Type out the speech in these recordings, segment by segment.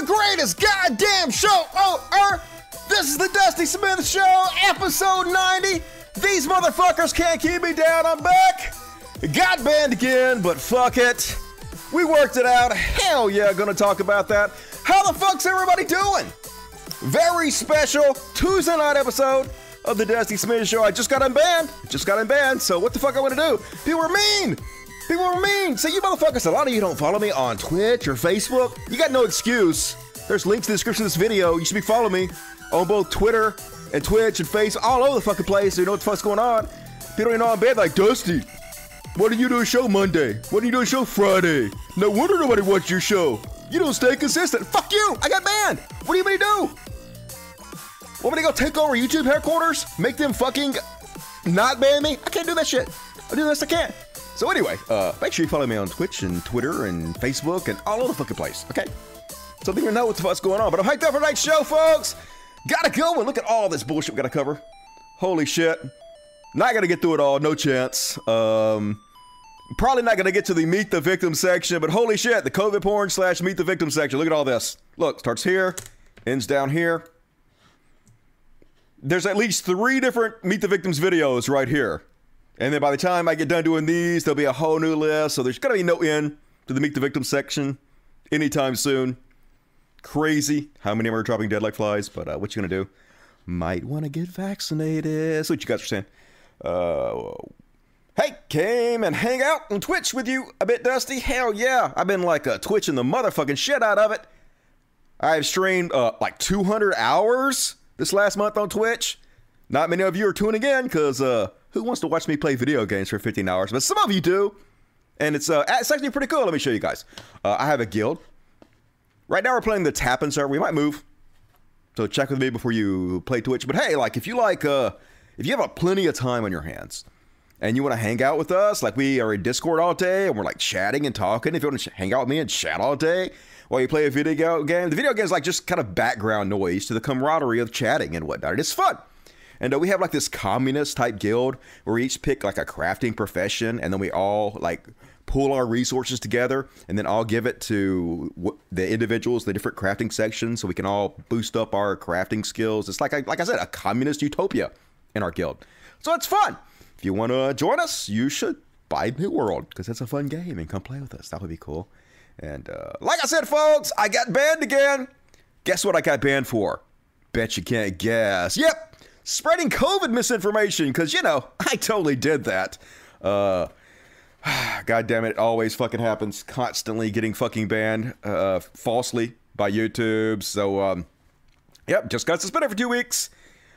the greatest goddamn show on earth. This is the Dusty Smith Show, episode 90. These motherfuckers can't keep me down. I'm back. Got banned again, but fuck it. We worked it out. Hell yeah, gonna talk about that. How the fuck's everybody doing? Very special Tuesday night episode of the Dusty Smith Show. I just got unbanned. So what the fuck I want to do? People were mean. See, you motherfuckers, a lot of you don't follow me on Twitch or Facebook. You got no excuse. There's links in the description of this video. You should be following me on both Twitter and Twitch and Facebook, all over the fucking place, so you know what the fuck's going on. People don't even know I'm banned. Like, Dusty, why don't you do a show Monday? Why don't you do a show Friday? No wonder nobody watched your show. You don't stay consistent. Fuck you! I got banned! What do you mean to do? Want me to go take over YouTube headquarters? Make them fucking not ban me? I can't do that shit. I'll do the best I can. So anyway, make sure you follow me on Twitch and Twitter and Facebook and all over the fucking place, okay? So they even know what the fuck's going on. But I'm hyped up for tonight's show, folks! Gotta go and look at all this bullshit we gotta cover. Holy shit. Not gonna get through it all, no chance. Probably not gonna get to the Meet the Victim section, but holy shit, the COVID porn / Meet the Victim section. Look at all this. Look, starts here, ends down here. There's at least 3 different Meet the Victims videos right here. And then by the time I get done doing these, there'll be a whole new list. So there's gonna be no end to the Meet the Victims section anytime soon. Crazy how many of them are dropping dead like flies, but what you gonna do? Might wanna get vaccinated. That's what you guys are saying. Hey, came and hang out on Twitch with you a bit, Dusty. Hell yeah. I've been like twitching the motherfucking shit out of it. I have streamed like 200 hours this last month on Twitch. Not many of you are tuning in because who wants to watch me play video games for 15 hours? But some of you do. And it's actually pretty cool. Let me show you guys. I have a guild. Right now we're playing the Tappan server. We might move. So check with me before you play Twitch. But hey, like if you have plenty of time on your hands and you want to hang out with us, like we are in Discord all day and we're like chatting and talking. If you want to hang out with me and chat all day while you play a video game, the video game is like just kind of background noise to the camaraderie of chatting and whatnot. It is fun. And we have like this communist type guild where we each pick like a crafting profession and then we all like pull our resources together and then I'll give it to the individuals, the different crafting sections, so we can all boost up our crafting skills. It's like I said, a communist utopia in our guild. So it's fun. If you want to join us, you should buy New World because it's a fun game and come play with us. That would be cool. And like I said, folks, I got banned again. Guess what I got banned for? Bet you can't guess. Yep. Spreading COVID misinformation, because, you know, I totally did that. God damn it, it always fucking happens. Constantly getting fucking banned falsely by YouTube. So, yep, just got suspended for 2 weeks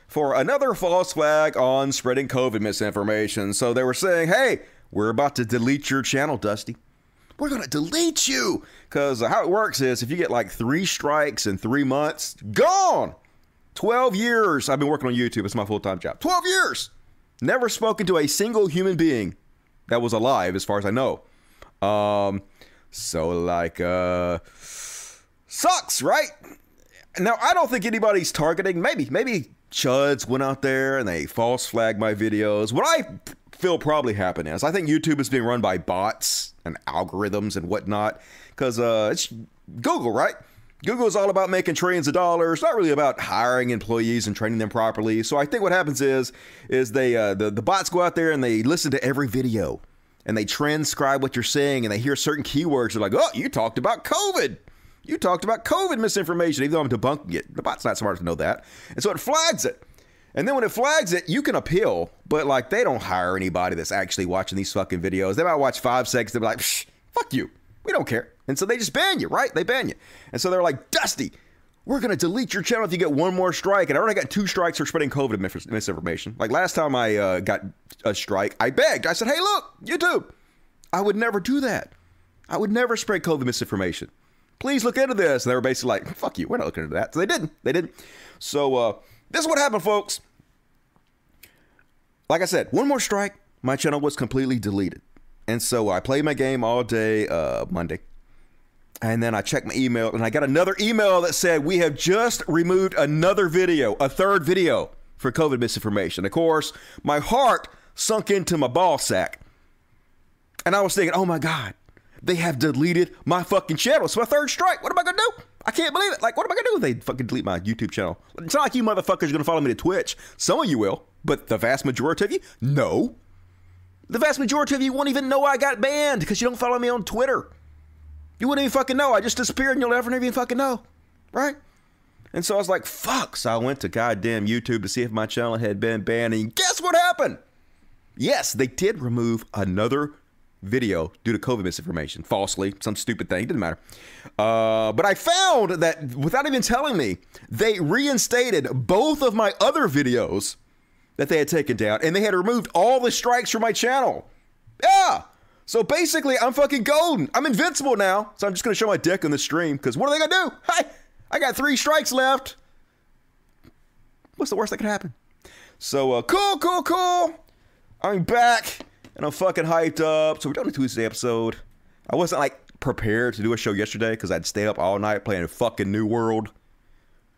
for another false flag on spreading COVID misinformation. So they were saying, hey, we're about to delete your channel, Dusty. We're going to delete you. Because how it works is if you get like 3 strikes in 3 months, gone. 12 years I've been working on YouTube. It's my full-time job. 12 years! Never spoken to a single human being that was alive, as far as I know. So, like, sucks, right? Now, I don't think anybody's targeting. Maybe chuds went out there and they false flagged my videos. What I feel probably happened is I think YouTube is being run by bots and algorithms and whatnot. Because it's Google, right? Google's all about making trillions of dollars, not really about hiring employees and training them properly. So I think what happens is they the bots go out there and they listen to every video and they transcribe what you're saying and they hear certain keywords. They're like, oh, you talked about COVID. You talked about COVID misinformation, even though I'm debunking it. The bot's not smart to know that. And so it flags it. And then when it flags it, you can appeal. But like they don't hire anybody that's actually watching these fucking videos. They might watch 5 seconds. They'll be like, psh, fuck you. We don't care. And so they just ban you, right? They ban you. And so they're like, Dusty, we're going to delete your channel if you get 1 more strike. And I already got 2 strikes for spreading COVID misinformation. Like last time I got a strike, I begged. I said, hey, look, YouTube, I would never do that. I would never spread COVID misinformation. Please look into this. And they were basically like, fuck you. We're not looking into that. So they didn't. So this is what happened, folks. Like I said, 1 more strike, my channel was completely deleted. And so I played my game all day Monday. And then I checked my email, and I got another email that said, we have just removed another video, a 3rd video for COVID misinformation. Of course, my heart sunk into my ball sack. And I was thinking, oh, my God, they have deleted my fucking channel. It's my 3rd strike. What am I going to do? I can't believe it. Like, what am I gonna do if they fucking delete my YouTube channel? It's not like you motherfuckers are gonna follow me to Twitch. Some of you will, but the vast majority of you, no. The vast majority of you won't even know I got banned because you don't follow me on Twitter. You wouldn't even fucking know. I just disappeared and you'll never even fucking know, right? And so I was like, fuck. So I went to goddamn YouTube to see if my channel had been banned, and guess what happened? Yes, they did remove another video due to COVID misinformation, falsely, some stupid thing, didn't matter. But I found that without even telling me, they reinstated both of my other videos that they had taken down, and they had removed all the strikes from my channel. Yeah. So basically, I'm fucking golden. I'm invincible now. So I'm just gonna show my dick on the stream, because what are they gonna do? Hi, I got 3 strikes left. What's the worst that could happen? So cool. I'm back, and I'm fucking hyped up. So we're doing a Tuesday episode. I wasn't, like, prepared to do a show yesterday because I'd stayed up all night playing fucking New World.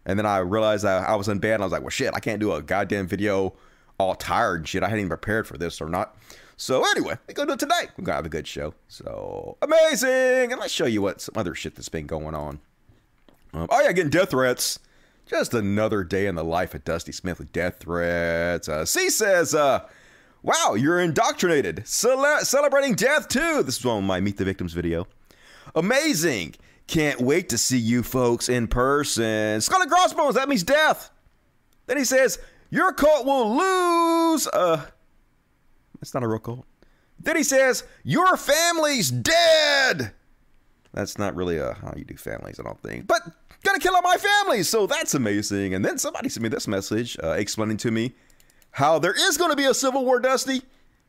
And then I realized I was unbanned. I was like, well, shit, I can't do a goddamn video all tired and shit. I hadn't even prepared for this or not. So anyway, we're going to do it tonight. We're going to have a good show. So amazing. And let's show you what some other shit that's been going on. Oh, yeah, getting death threats. Just another day in the life of Dusty Smith with death threats. C says, wow, you're indoctrinated. Celebrating death too. This is on my Meet the Victims video. Amazing. Can't wait to see you folks in person. Skull and Crossbones, that means death. Then he says, your cult will lose. That's not a real cult. Then he says, your family's dead. That's not really how you do families, I don't think. But gonna kill all my family, so that's amazing. And then somebody sent me this message explaining to me how there is going to be a civil war, Dusty.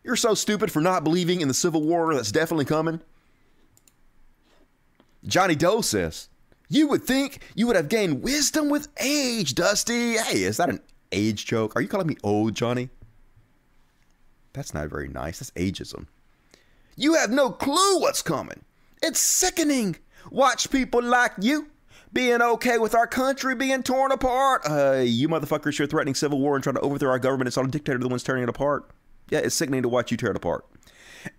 You're so stupid for not believing in the civil war that's definitely coming. Johnny Doe says, you would think you would have gained wisdom with age, Dusty. Hey, is that an age joke? Are you calling me old, Johnny? That's not very nice. That's ageism. You have no clue what's coming. It's sickening. Watch people like you being okay with our country being torn apart. You motherfuckers, you're threatening civil war and trying to overthrow our government. It's not a dictator, the one's tearing it apart. Yeah, it's sickening to watch you tear it apart.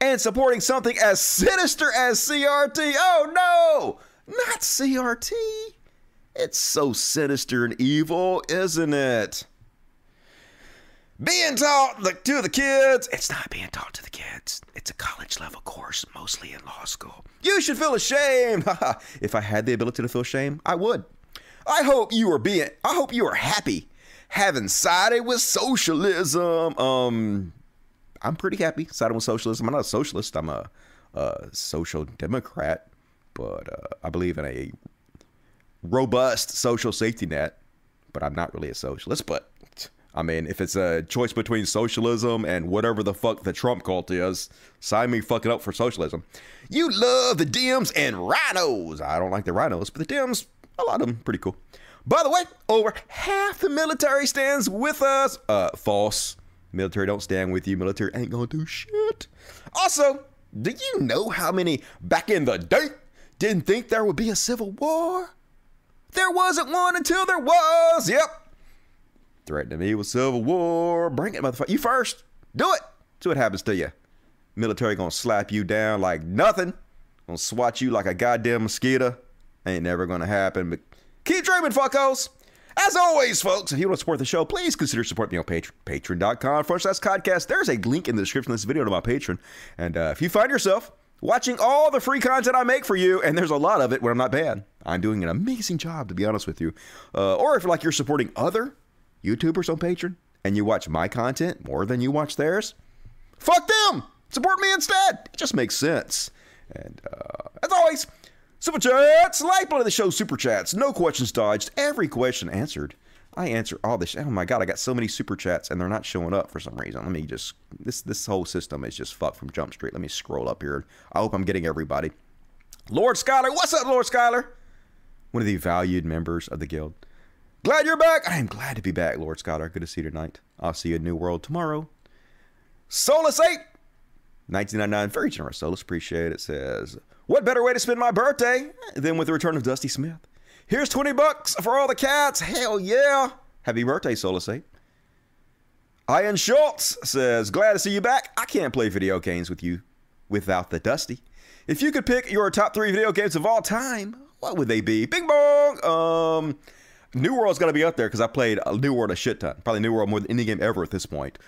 And supporting something as sinister as CRT. Oh no, not CRT. It's so sinister and evil, isn't it? Being taught to the kids. It's not being taught to the kids. It's a college level course, mostly in law school. You should feel ashamed. If I had the ability to feel shame, I would. I hope you are happy having sided with socialism. I'm pretty happy siding with socialism. I'm not a socialist. I'm a social democrat, but I believe in a robust social safety net, but I'm not really a socialist, but I mean, if it's a choice between socialism and whatever the fuck the Trump cult is, sign me fucking up for socialism. You love the Dems and rhinos. I don't like the rhinos, but the Dems, a lot of them, pretty cool. By the way, over half the military stands with us. False. Military don't stand with you. Military ain't gonna do shit. Also, do you know how many back in the day didn't think there would be a civil war? There wasn't one until there was. Yep. Threatening me with civil war. Bring it, motherfucker. You first. Do it. See what happens to you. Military gonna slap you down like nothing. Gonna swat you like a goddamn mosquito. Ain't never gonna happen, but keep dreaming, fuckos. As always, folks, if you want to support the show, please consider supporting me on Patreon. Patreon.com/podcast. There's a link in the description of this video to my Patreon. And if you find yourself watching all the free content I make for you, and there's a lot of it when I'm not bad, I'm doing an amazing job, to be honest with you. Or if like you're supporting other YouTubers on Patreon, and you watch my content more than you watch theirs, fuck them! Support me instead! It just makes sense. And as always, Super Chats, lifeblood of the show, Super Chats. No questions dodged, every question answered. I answer all this. Oh my God, I got so many Super Chats, and they're not showing up for some reason. Let me just, this whole system is just fucked from Jump Street. Let me scroll up here. I hope I'm getting everybody. Lord Schuyler, what's up, Lord Schuyler? One of the valued members of the guild. Glad you're back. I am glad to be back, Lord Schuyler. Good to see you tonight. I'll see you in New World tomorrow. Solus 8, 1999. Very generous, Solus. Appreciate it. Says, what better way to spend my birthday than with the return of Dusty Smith? Here's 20 bucks for all the cats. Hell yeah. Happy birthday, Solus 8. Ian Schultz says, glad to see you back. I can't play video games with you without the Dusty. If you could pick your top 3 video games of all time, What would they be? Bing bong! New World's got to be up there because I played New World a shit ton. Probably New World more than any game ever at this point.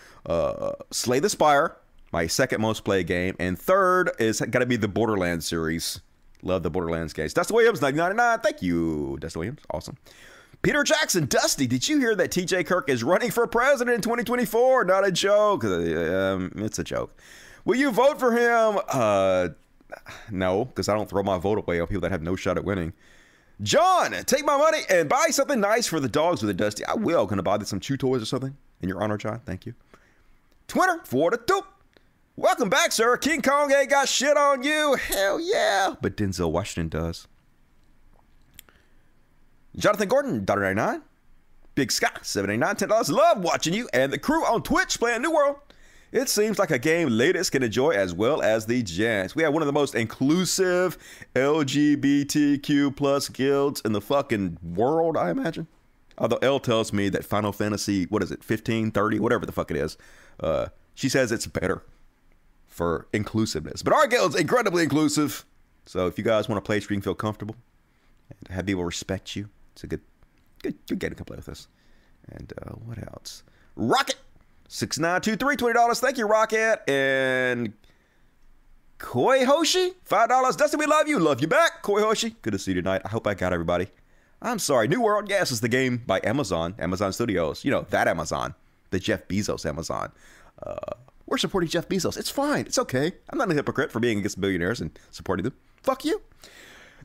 Slay the Spire, my second most played game. And third is got to be the Borderlands series. Love the Borderlands games. Dustin Williams, 999. Thank you, Dustin Williams. Awesome. Peter Jackson, Dusty, did you hear that TJ Kirk is running for president in 2024? Not a joke. It's a joke. Will you vote for him? No, because I don't throw my vote away on people that have no shot at winning. John, take my money and buy something nice for the dogs with it, Dusty. I will. Gonna buy some chew toys or something in your honor, John. Thank you. Twitter, 4-2. Welcome back, sir. King Kong ain't got shit on you. Hell yeah. But Denzel Washington does. Jonathan Gordon, $1.99. Big Scott, $7.89, $10. Love watching you and the crew on Twitch playing New World. It seems like a game ladies can enjoy as well as the gents. We have one of the most inclusive LGBTQ plus guilds in the fucking world, I imagine. Although Elle tells me that Final Fantasy, what is it, 15, 30, whatever the fuck it is. She says it's better for inclusiveness. But our guild's incredibly inclusive. So if you guys want to play, so you can feel comfortable and have people respect you, it's a good game to come play with us. And what else? Rocket! 6923, $20. Thank you, Rocket. And Koi Hoshi, $5. Dustin, we love you. Love you back. Koi Hoshi, good to see you tonight. I hope I got everybody. I'm sorry. New World, yes, is the game by Amazon. Amazon Studios. You know, that Amazon. The Jeff Bezos Amazon. We're supporting Jeff Bezos. It's fine. It's okay. I'm not a hypocrite for being against billionaires and supporting them. Fuck you.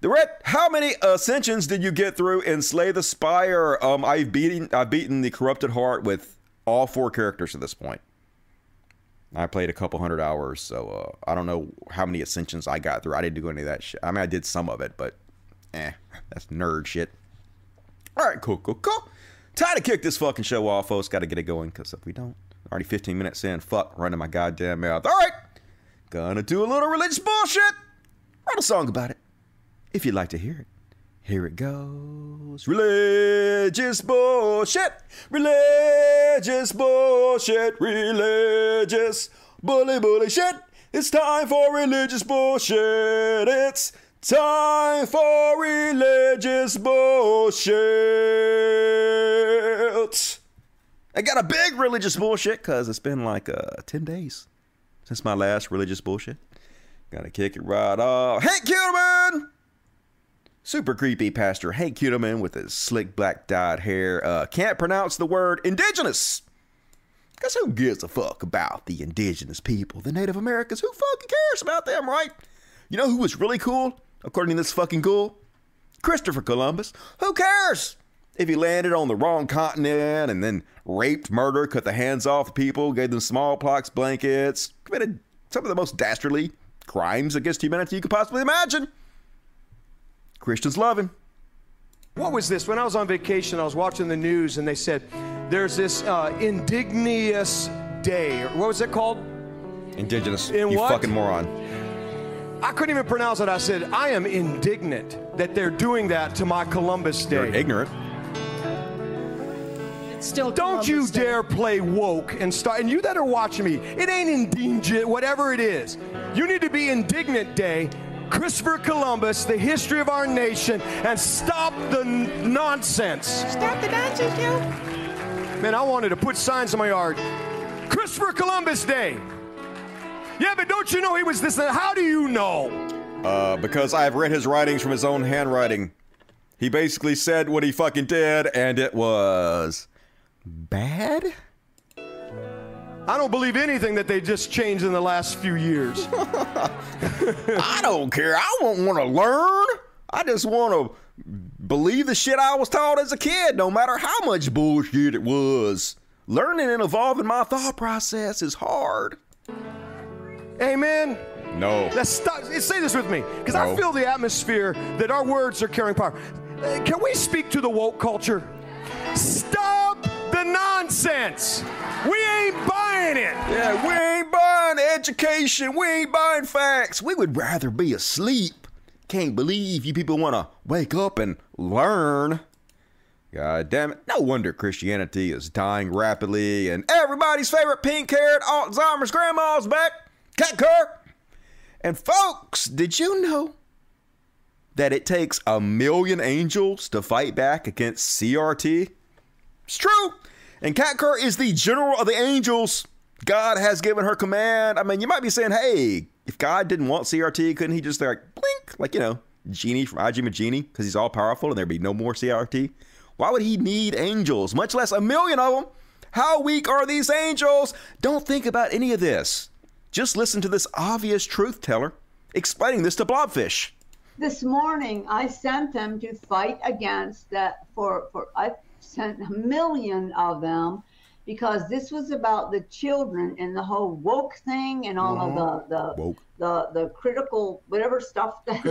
The Red, how many ascensions did you get through in Slay the Spire? I've beaten the Corrupted Heart with all four characters at this point. I played a couple hundred hours, so I don't know how many ascensions I got through. I didn't do any of that shit. I mean, I did some of it, but that's nerd shit. All right, cool. Time to kick this fucking show off, folks. Got to get it going, because if we don't, already 15 minutes in, fuck, running my goddamn mouth. All right, gonna do a little religious bullshit. Write a song about it, if you'd like to hear it. Here it goes. Religious bullshit. Religious bullshit. Religious bully shit. It's time for religious bullshit. It's time for religious bullshit. I got a big religious bullshit because it's been like 10 days since my last religious bullshit. Gotta kick it right off. Hank Kilman! Super creepy Pastor Hank Kuedeman with his slick black dyed hair can't pronounce the word indigenous. Because who gives a fuck about the indigenous people, the Native Americans? Who fucking cares about them, right? You know who was really cool, according to this fucking ghoul? Christopher Columbus. Who cares if he landed on the wrong continent and then raped, murdered, cut the hands off people, gave them smallpox blankets, committed some of the most dastardly crimes against humanity you could possibly imagine? Christians love him. What was this? When I was on vacation, I was watching the news, and they said, there's this indigenous day. What was it called? Indigenous. You what? Fucking moron. I couldn't even pronounce it. I said, I am indignant that they're doing that to my Columbus Day. You're ignorant. It's still Columbus. Don't you dare play woke and start. And you that are watching me, it ain't indigenous, whatever it is. You need to be indignant day. Christopher Columbus, the history of our nation, and stop the nonsense. Stop the nonsense, dude. Man, I wanted to put signs in my yard. Christopher Columbus Day. Yeah, but don't you know he was this? How do you know? Because I've read his writings from his own handwriting. He basically said what he fucking did, and it was bad? I don't believe anything that they just changed in the last few years. I don't care. I don't want to learn. I just want to believe the shit I was taught as a kid, no matter how much bullshit it was. Learning and evolving my thought process is hard. Amen. No. Let's stop. Say this with me, because I feel the atmosphere that our words are carrying power. Can we speak to the woke culture? Stop the nonsense. We ain't buying it. Yeah, we ain't buying education. We ain't buying facts. We would rather be asleep. Can't believe you people want to wake up and learn. God damn it. No wonder Christianity is dying rapidly. And everybody's favorite pink-haired Alzheimer's grandma's back. Cat Kirk. And folks, did you know that it takes 1,000,000 angels to fight back against CRT? It's true. And Katkar is the general of the angels. God has given her command. I mean, you might be saying, hey, if God didn't want CRT, couldn't he just like, blink, like, you know, Genie from I Dream of Genie, because he's all powerful and there'd be no more CRT? Why would he need angels, much less 1,000,000 of them? How weak are these angels? Don't think about any of this. Just listen to this obvious truth teller explaining this to Blobfish. This morning, I sent them to fight against that I sent 1,000,000 of them, because this was about the children and the whole woke thing and all of the critical whatever stuff that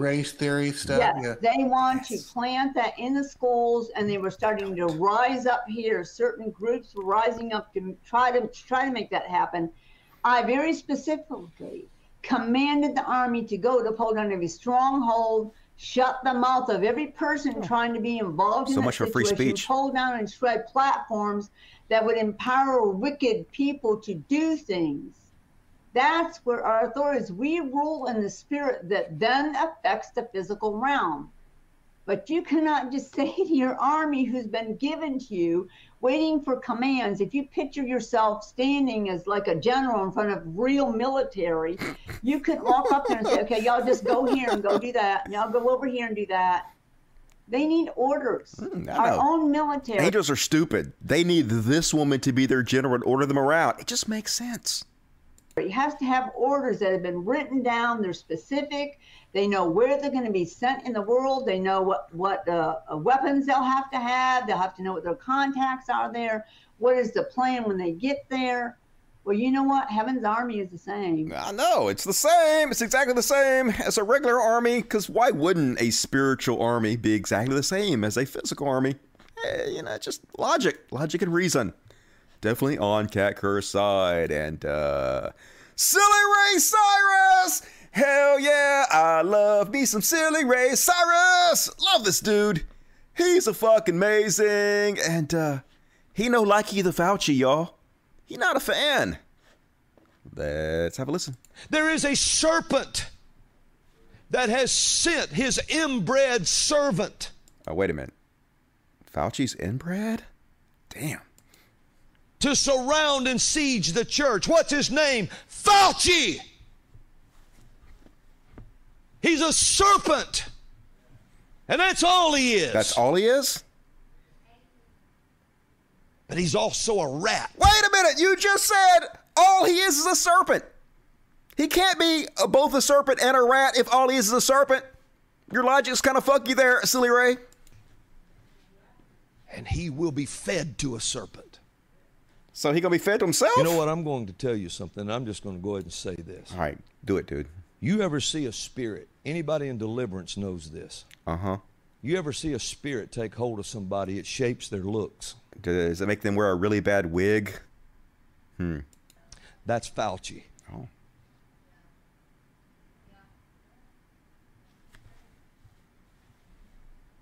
race theory stuff. Yes, yeah. They want to plant that in the schools, and they were starting to rise up here. Certain groups were rising up to try to make that happen. I very specifically commanded the army to go to pull down every stronghold, shut the mouth of every person trying to be involved in that situation, free speech, pull down and shred platforms that would empower wicked people to do things. That's where our authority is. We rule in the spirit that then affects the physical realm. But you cannot just say to your army who's been given to you, waiting for commands. If you picture yourself standing as like a general in front of real military, you could walk up there and say, okay, y'all just go here and go do that. And y'all go over here and do that. They need orders. Our own military. Angels are stupid. They need this woman to be their general and order them around. It just makes sense. It has to have orders that have been written down. They're specific. They know where they're going to be sent in the world. They know what weapons they'll have to have. They'll have to know what their contacts are there. What is the plan when they get there? Well, you know what? Heaven's army is the same. I know. It's the same. It's exactly the same as a regular army, because why wouldn't a spiritual army be exactly the same as a physical army? Hey, you know, just logic and reason. Definitely on Katkar's side. And Silly Ray Cyrus! Hell yeah, I love me some Silly Ray Cyrus! Love this dude. He's a fucking amazing. And he no likey the Fauci, y'all. He not a fan. Let's have a listen. There is a serpent that has sent his inbred servant. Oh, wait a minute. Fauci's inbred? Damn. To surround and siege the church. What's his name? Fauci! He's a serpent. And that's all he is. That's all he is? But he's also a rat. Wait a minute. You just said all he is a serpent. He can't be both a serpent and a rat if all he is a serpent. Your logic's kind of funky there, Silly Ray. And he will be fed to a serpent. So he gonna be fed to himself? You know what? I'm going to tell you something. I'm just going to go ahead and say this. All right, do it, dude. You ever see a spirit? Anybody in deliverance knows this. Uh-huh. You ever see a spirit take hold of somebody? It shapes their looks. Does it make them wear a really bad wig? That's Fauci. Oh.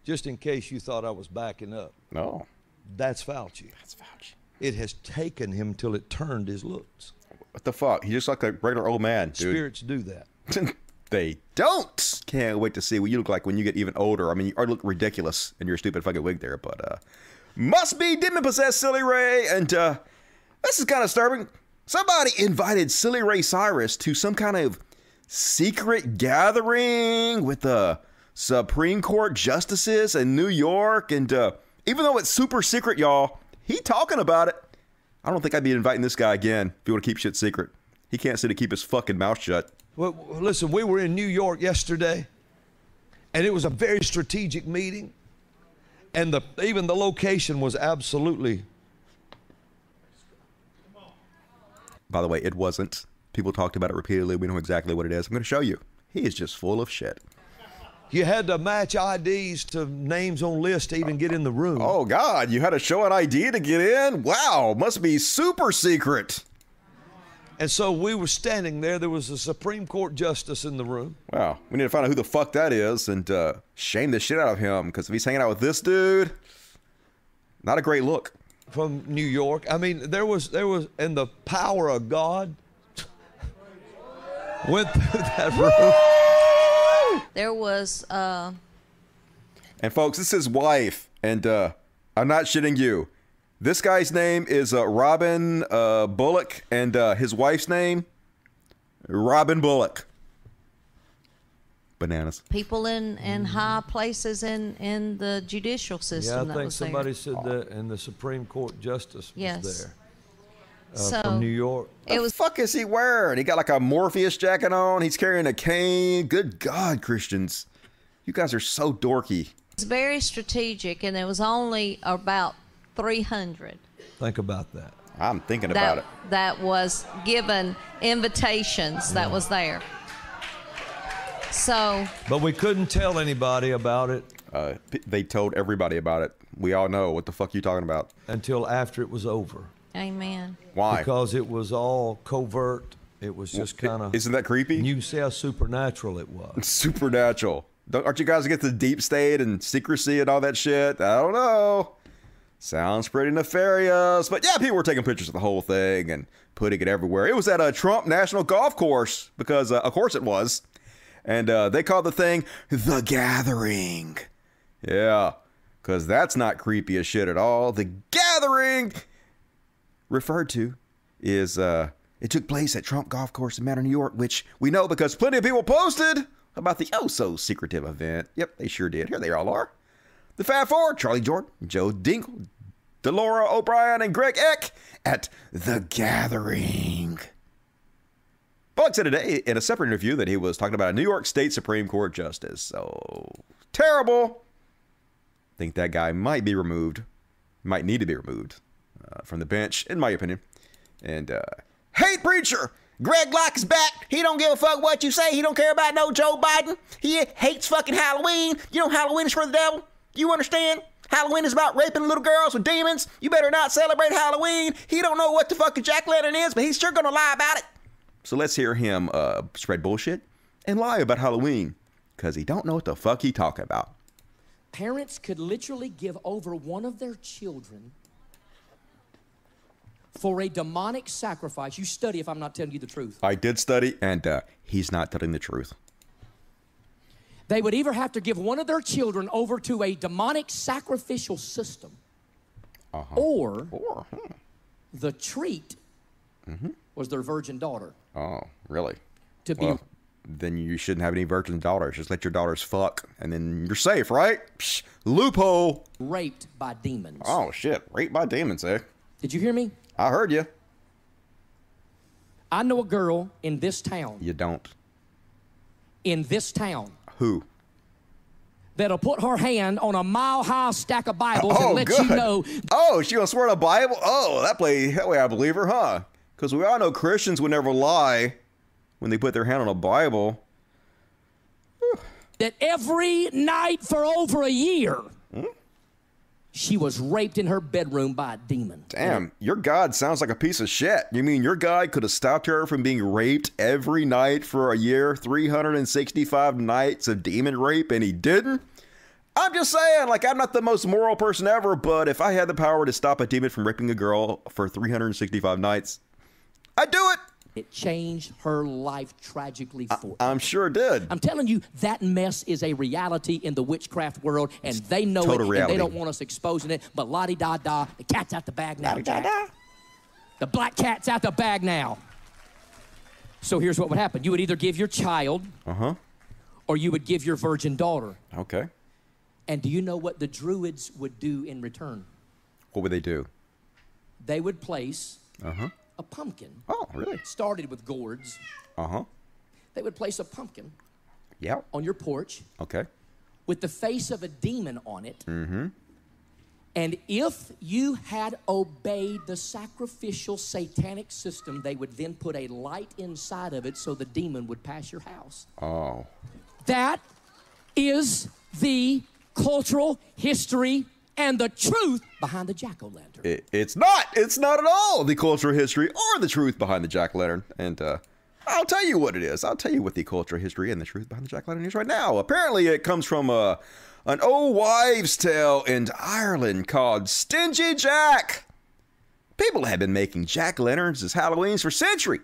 Just in case you thought I was backing up. No. That's Fauci. That's Fauci. It has taken him till it turned his looks. What the fuck? He's just like a regular old man, dude. Spirits do that. They don't. Can't wait to see what you look like when you get even older. I mean, you already look ridiculous in your stupid fucking wig there, but must be demon-possessed Silly Ray. And this is kind of disturbing. Somebody invited Silly Ray Cyrus to some kind of secret gathering with Supreme Court justices in New York. And even though it's super secret, y'all, he talking about it. I don't think I'd be inviting this guy again if you want to keep shit secret. He can't seem to keep his fucking mouth shut. Well, listen, we were in New York yesterday, and it was a very strategic meeting, and even the location was absolutely... By the way, it wasn't. People talked about it repeatedly. We know exactly what it is. I'm going to show you. He is just full of shit. You had to match IDs to names on list to even get in the room. Oh, God, you had to show an ID to get in? Wow, must be super secret. And so we were standing there. There was a Supreme Court justice in the room. Wow, we need to find out who the fuck that is and shame the shit out of him, because if he's hanging out with this dude, not a great look. From New York. I mean, there was, and the power of God went through that room. There was... And folks, this is his wife, and I'm not shitting you. This guy's name is Robin Bullock, and his wife's name, Robin Bullock. Bananas. People in high places in the judicial system. Yeah, I think somebody said that, and the Supreme Court justice was there. So from New York. It was, the fuck is he wearing? He got like a Morpheus jacket on. He's carrying a cane. Good God, Christians. You guys are so dorky. It's very strategic, and there was only about 300. Think about that. I'm thinking about it. That was given invitations that was there. So, but we couldn't tell anybody about it. They told everybody about it. We all know what the fuck you talking about. Until after it was over. Amen. Why? Because it was all covert. It was just kind of... Isn't that creepy? You can see how supernatural it was. Supernatural. Aren't you guys against the deep state and secrecy and all that shit? I don't know. Sounds pretty nefarious. But yeah, people were taking pictures of the whole thing and putting it everywhere. It was at a Trump National Golf Course because, of course, it was. And they called the thing The Gathering. Yeah, because that's not creepy as shit at all. The Gathering referred to is it took place at Trump Golf Course in Manor, New York, which we know because plenty of people posted about the oh-so-secretive event. Yep, they sure did. Here they all are. The Fab Four, Charlie Jordan, Joe Dingle, Delora O'Brien, and Greg Eck at The Gathering. Bullock said today in a separate interview that he was talking about a New York State Supreme Court justice. So terrible. I think that guy might be removed, might need to be removed from the bench, in my opinion. And hate preacher Greg Locke is back. He don't give a fuck what you say. He don't care about no Joe Biden. He hates fucking Halloween. You know Halloween is for the devil. You understand? Halloween is about raping little girls with demons. You better not celebrate Halloween. He don't know what the fucking jack-o'-lantern is, but he's sure gonna lie about it. So let's hear him spread bullshit and lie about Halloween, because he don't know what the fuck he talking about. Parents could literally give over one of their children for a demonic sacrifice. You study if I'm not telling you the truth. I did study, and he's not telling the truth. They would either have to give one of their children over to a demonic sacrificial system or the treat was their virgin daughter. Oh, really? To be... Well, then you shouldn't have any virgin daughters. Just let your daughters fuck, and then you're safe, right? Psh, loophole. Raped by demons. Oh, shit. Raped by demons, eh? Did you hear me? I heard you. I know a girl in this town. You don't. In this town. Who? That'll put her hand on a mile-high stack of Bibles and let you know. Oh, she gonna swear to a Bible? Oh, that way I believe her, huh? Because we all know Christians would never lie when they put their hand on a Bible. Whew. That every night for over a year, she was raped in her bedroom by a demon. Damn, your God sounds like a piece of shit. You mean your God could have stopped her from being raped every night for a year, 365 nights of demon rape, and he didn't? I'm just saying, like, I'm not the most moral person ever, but if I had the power to stop a demon from raping a girl for 365 nights, I'd do it. It changed her life tragically for I'm sure it did. I'm telling you, that mess is a reality in the witchcraft world, and it's they know it, reality. And they don't want us exposing it, but la-di-da-da, the cat's out the bag now, Jack. The black cat's out the bag now. So here's what would happen. You would either give your child or you would give your virgin daughter. Okay. And do you know what the Druids would do in return? What would they do? They would place a pumpkin. Oh, really? It started with gourds. They would place a pumpkin on your porch with the face of a demon on it. And if you had obeyed the sacrificial satanic system, they would then put a light inside of it so the demon would pass your house. Oh. That is the cultural history and the truth behind the jack-o'-lantern. It's not at all the cultural history or the truth behind the jack-o'-lantern. And I'll tell you what it is. I'll tell you what the cultural history and the truth behind the jack-o'-lantern is right now. Apparently it comes from an old wives' tale in Ireland called Stingy Jack. People have been making jack-o'-lanterns as Halloweens for centuries.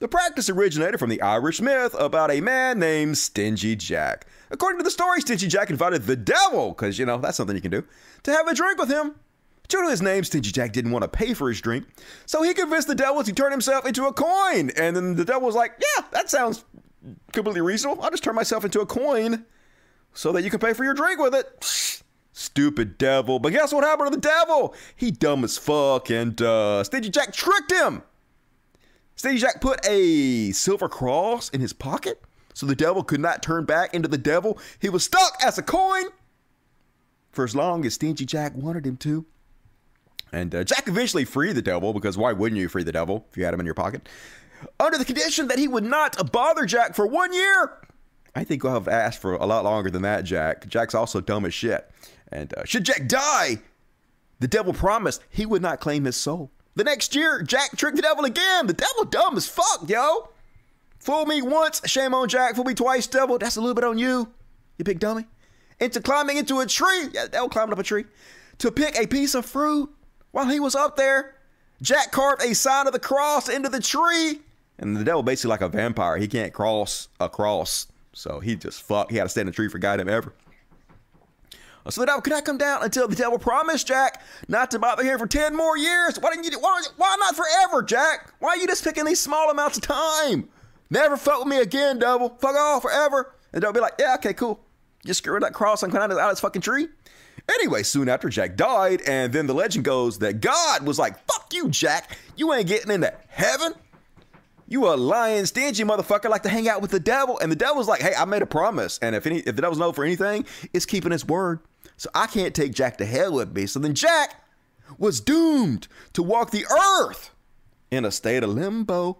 The practice originated from the Irish myth about a man named Stingy Jack. According to the story, Stingy Jack invited the devil, because, you know, that's something you can do, to have a drink with him. Due to his name, Stingy Jack didn't want to pay for his drink, so he convinced the devil to turn himself into a coin. And then the devil was like, yeah, that sounds completely reasonable. I'll just turn myself into a coin so that you can pay for your drink with it. Stupid devil. But guess what happened to the devil? He dumb as fuck, and Stingy Jack tricked him. Stingy Jack put a silver cross in his pocket so the devil could not turn back into the devil. He was stuck as a coin for as long as Stingy Jack wanted him to. And Jack eventually freed the devil, because why wouldn't you free the devil if you had him in your pocket? Under the condition that he would not bother Jack for 1 year. I think I'll have asked for a lot longer than that, Jack. Jack's also dumb as shit. And should Jack die, the devil promised he would not claim his soul. The next year, Jack tricked the devil again. The devil dumb as fuck, yo. Fool me once, shame on Jack. Fool me twice, devil. That's a little bit on you, you big dummy. Into climbing into a tree. Yeah, the devil climbed up a tree to pick a piece of fruit. While he was up there, Jack carved a sign of the cross into the tree. And the devil basically like a vampire. He can't cross a cross. So he just fucked. He had to stand in the tree for goddamn ever. So the devil could not come down until the devil promised Jack not to bother him for 10 more years. Why didn't you do, why not forever, Jack? Why are you just picking these small amounts of time? Never fuck with me again, devil. Fuck off forever. And the devil be like, yeah, okay, cool. Just screw that cross and come out of this fucking tree. Anyway, soon after, Jack died, and then the legend goes that God was like, fuck you, Jack. You ain't getting into heaven. You a lying, stingy motherfucker like to hang out with the devil. And the devil's like, hey, I made a promise. And if the devil's known for anything, it's keeping his word. So I can't take Jack to hell with me. So then Jack was doomed to walk the earth in a state of limbo.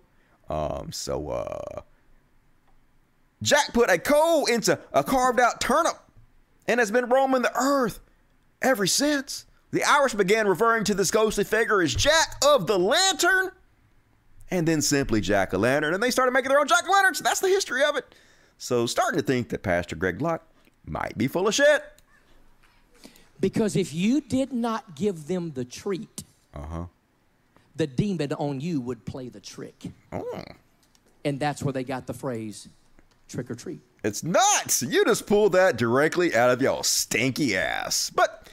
Jack put a coal into a carved out turnip and has been roaming the earth ever since. The Irish began referring to this ghostly figure as Jack of the Lantern, and then simply Jack-o'-lantern, and they started making their own Jack-o'-lanterns. That's the history of it. So starting to think that Pastor Greg Locke might be full of shit. Because if you did not give them the treat, the demon on you would play the trick. Oh. And that's where they got the phrase, trick or treat. It's nuts. You just pulled that directly out of y'all stinky ass. But,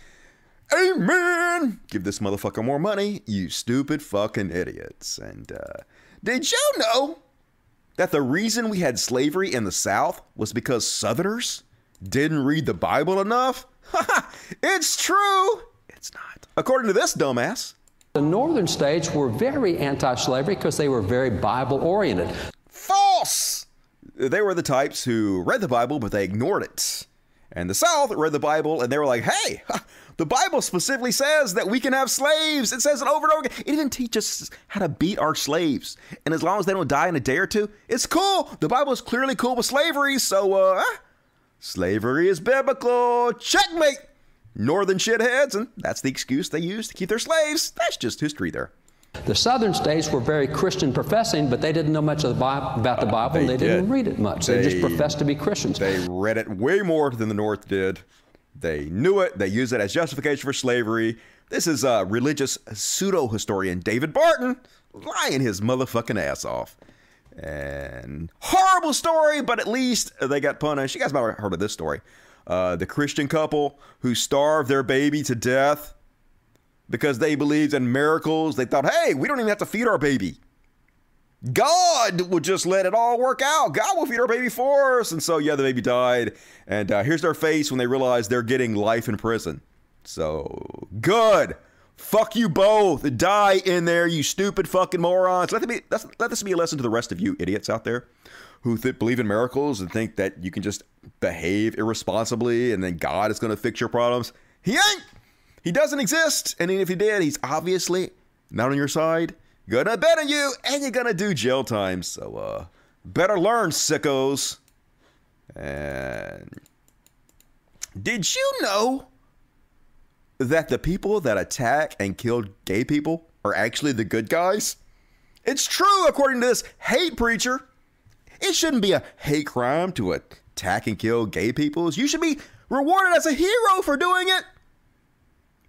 amen. Give this motherfucker more money, you stupid fucking idiots. And did you know that the reason we had slavery in the South was because Southerners didn't read the Bible enough? It's true. It's not. According to this dumbass, the northern states were very anti-slavery because they were very Bible-oriented. False. They were the types who read the Bible, but they ignored it. And the South read the Bible, and they were like, hey, the Bible specifically says that we can have slaves. It says it over and over again. It even teaches us how to beat our slaves. And as long as they don't die in a day or two, it's cool. The Bible is clearly cool with slavery, so slavery is biblical. Checkmate, northern shitheads. And that's the excuse they use to keep their slaves. That's just history there. The southern states were very Christian professing, but they didn't know much of the Bible, about the Bible, and they didn't read it much. They just professed to be Christians. They read it way more than the North did. They knew it. They used it as justification for slavery. This is religious pseudo-historian David Barton lying his motherfucking ass off. And horrible story, but at least they got punished. You guys might have heard of this story. The Christian couple who starved their baby to death because they believed in miracles. They thought, hey, we don't even have to feed our baby. God will just let it all work out. God will feed our baby for us. And so, yeah, the baby died. And here's their face when they realize they're getting life in prison. So, good. Fuck you both. Die in there, you stupid fucking morons. Let this be a lesson to the rest of you idiots out there who believe in miracles and think that you can just behave irresponsibly and then God is going to fix your problems. He ain't. He doesn't exist, and even if he did, he's obviously not on your side. Gonna bet on you, and you're gonna do jail time. So, better learn, sickos. And did you know that the people that attack and kill gay people are actually the good guys? It's true, according to this hate preacher. It shouldn't be a hate crime to attack and kill gay people. You should be rewarded as a hero for doing it.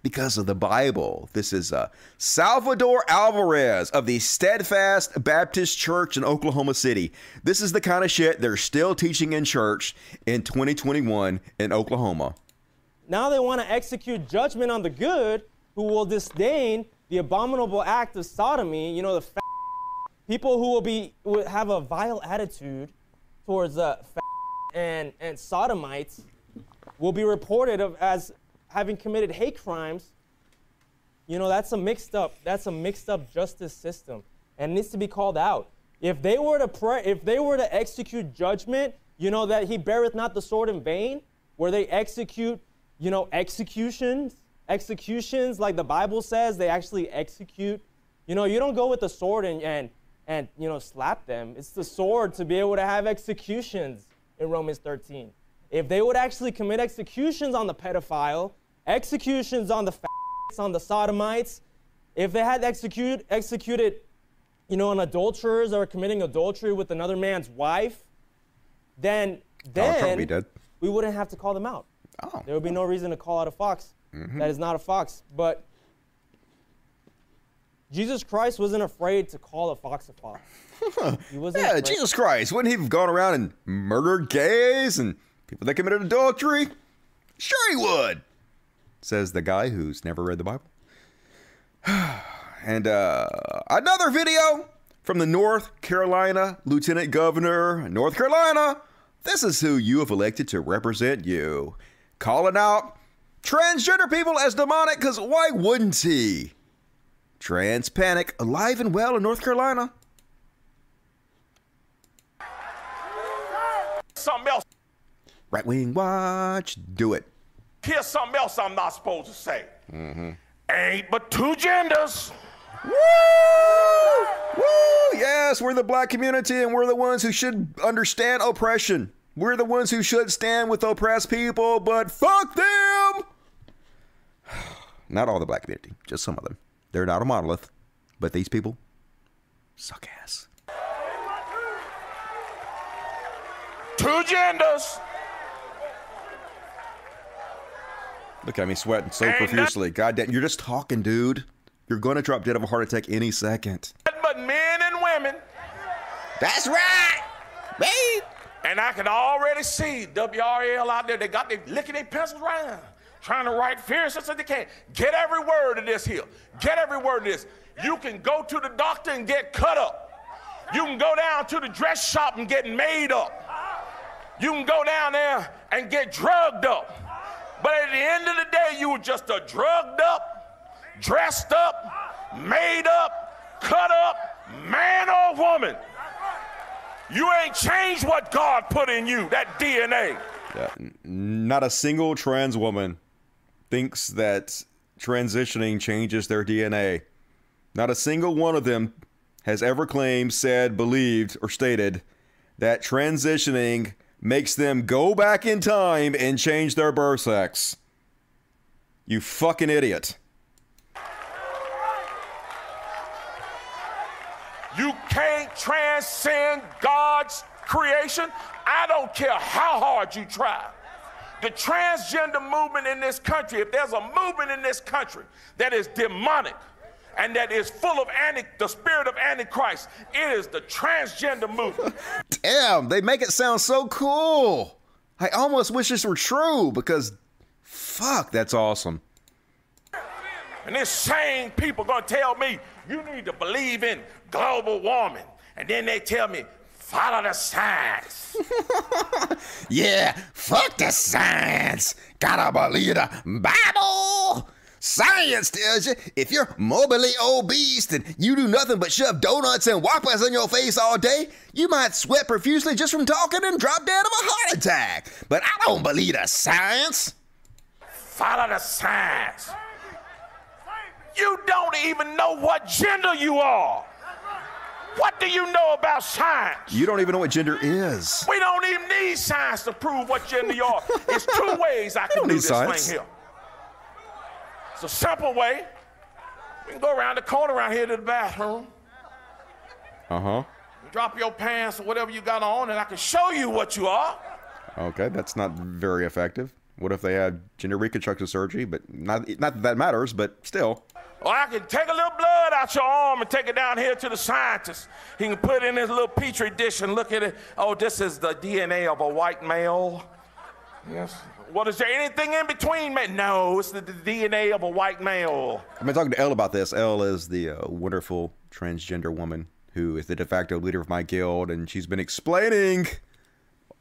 because of the Bible. This is Salvador Alvarez of the Steadfast Baptist Church in Oklahoma City. This is the kind of shit they're still teaching in church in 2021 in Oklahoma. Now they want to execute judgment on the good who will disdain the abominable act of sodomy, you know, the people who will have a vile attitude towards the and sodomites will be reported as having committed hate crimes. You know, that's a mixed up justice system, and it needs to be called out. If they were to execute judgment, you know, that he beareth not the sword in vain, where they execute, you know, executions like the Bible says, they actually execute. You know, you don't go with the sword and you know, slap them. It's the sword to be able to have executions in Romans 13. If they would actually commit executions on the pedophile, executions on the on the sodomites, if they had executed, you know, an adulterers or committing adultery with another man's wife, then we wouldn't have to call them out. Oh. There would be no reason to call out a fox. Mm-hmm. That is not a fox. But Jesus Christ wasn't afraid to call a fox a fox. He wasn't afraid. Jesus Christ, wouldn't he have gone around and murdered gays and people that committed adultery? Sure he would, says the guy who's never read the Bible. And another video from the North Carolina Lieutenant Governor. North Carolina, this is who you have elected to represent you. Calling out transgender people as demonic, because why wouldn't he? Trans panic alive and well in North Carolina. Something else. Right Wing Watch, do it. Here's something else I'm not supposed to say. Mm-hmm. Ain't but two genders. Woo! Woo! Yes, we're the black community, and we're the ones who should understand oppression. We're the ones who should stand with oppressed people, but fuck them! Not all the black community, just some of them. They're not a monolith, but these people suck ass. Two genders. Look at me sweating so profusely. God damn, you're just talking, dude. You're going to drop dead of a heart attack any second. But men and women. That's right, babe. And I can already see WRL out there. They got they licking their pencils right now, trying to write fierce as they can. Get every word of this here. Get every word of this. You can go to the doctor and get cut up. You can go down to the dress shop and get made up. You can go down there and get drugged up. But at the end of the day, you were just a drugged up, dressed up, made up, cut up, man or woman. You ain't changed what God put in you, that DNA. Yeah, not a single trans woman thinks that transitioning changes their DNA. Not a single one of them has ever claimed, said, believed, or stated that transitioning makes them go back in time and change their birth sex. You fucking idiot. You can't transcend God's creation. I don't care how hard you try. The transgender movement in this country, if there's a movement in this country that is demonic and that is full of the spirit of Antichrist, it is the transgender movement. Damn, they make it sound so cool. I almost wish this were true, because fuck, that's awesome. And this same people gonna tell me, you need to believe in global warming. And then they tell me, follow the science. Yeah, fuck the science. Gotta believe the Bible. Science tells you if you're morbidly obese and you do nothing but shove donuts and whoppers in your face all day, you might sweat profusely just from talking and drop dead of a heart attack. But I don't believe the science. Follow the science. You don't even know what gender you are. What do you know about science? You don't even know what gender is. We don't even need science to prove what gender you are. There's two ways I can do this science. Thing here. It's a simple way. We can go around the corner around here to the bathroom. Uh-huh. Drop your pants or whatever you got on, and I can show you what you are. Okay, that's not very effective. What if they had gender reconstructive surgery? But not that that matters, but still. Or I can take a little blood out your arm and take it down here to the scientist. He can put it in his little petri dish and look at it. Oh, this is the DNA of a white male. Yes. Well, is there anything in between? No, it's the DNA of a white male. I've been talking to Elle about this. Elle is the wonderful transgender woman who is the de facto leader of my guild, and she's been explaining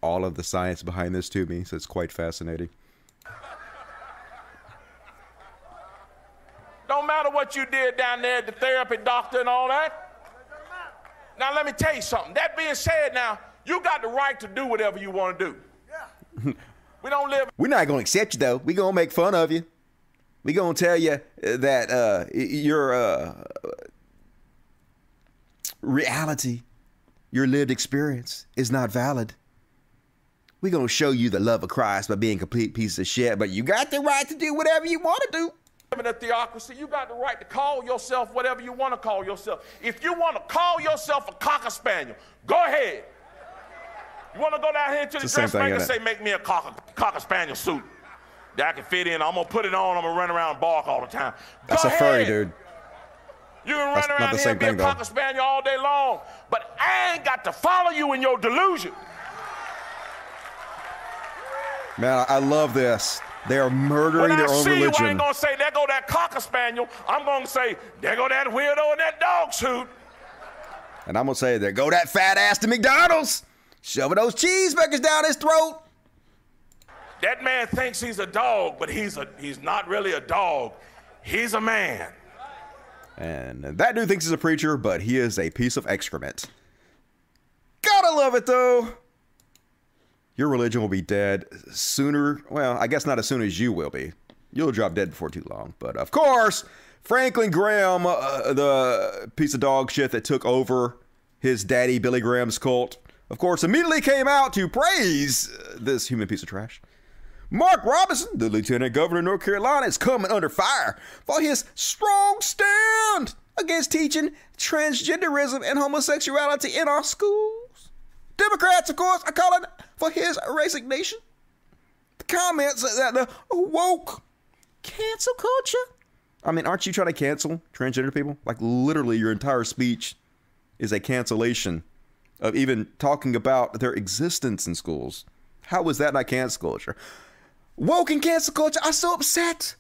all of the science behind this to me, so it's quite fascinating. Don't matter what you did down there at the therapy doctor and all that. Now, let me tell you something. That being said, now, you got the right to do whatever you want to do. Yeah. We don't live. We're not going to accept you, though. We're going to make fun of you. We're going to tell you that your reality, your lived experience is not valid. We're going to show you the love of Christ by being a complete piece of shit, but you got the right to do whatever you want to do. In a theocracy, you got the right to call yourself whatever you want to call yourself. If you want to call yourself a cocker spaniel, go ahead. You want to go down here to the dressmaker and say, make me a cocker spaniel suit that I can fit in. I'm going to put it on. I'm going to run around and bark all the time. That's go a furry, ahead. Dude. You can run around here and be a cocker spaniel all day long, but I ain't got to follow you in your delusion. Man, I love this. They are murdering their own religion. When I see you, I ain't gonna say, there go that cocker spaniel. I'm gonna say, there go that weirdo in that dog suit. And I'm gonna say, there go that fat ass to McDonald's. Shoving those cheeseburgers down his throat. That man thinks he's a dog, but he's not really a dog. He's a man. And that dude thinks he's a preacher, but he is a piece of excrement. Gotta love it, though. Your religion will be dead sooner. Well, I guess not as soon as you will be. You'll drop dead before too long. But of course, Franklin Graham, the piece of dog shit that took over his daddy Billy Graham's cult, of course, immediately came out to praise this human piece of trash. Mark Robinson, the lieutenant governor of North Carolina, is coming under fire for his strong stand against teaching transgenderism and homosexuality in our schools. Democrats, of course, are calling for his resignation. The comments that the woke cancel culture. I mean, aren't you trying to cancel transgender people? Like, literally, your entire speech is a cancellation of even talking about their existence in schools. How is that not cancel culture? Woke and cancel culture are so upset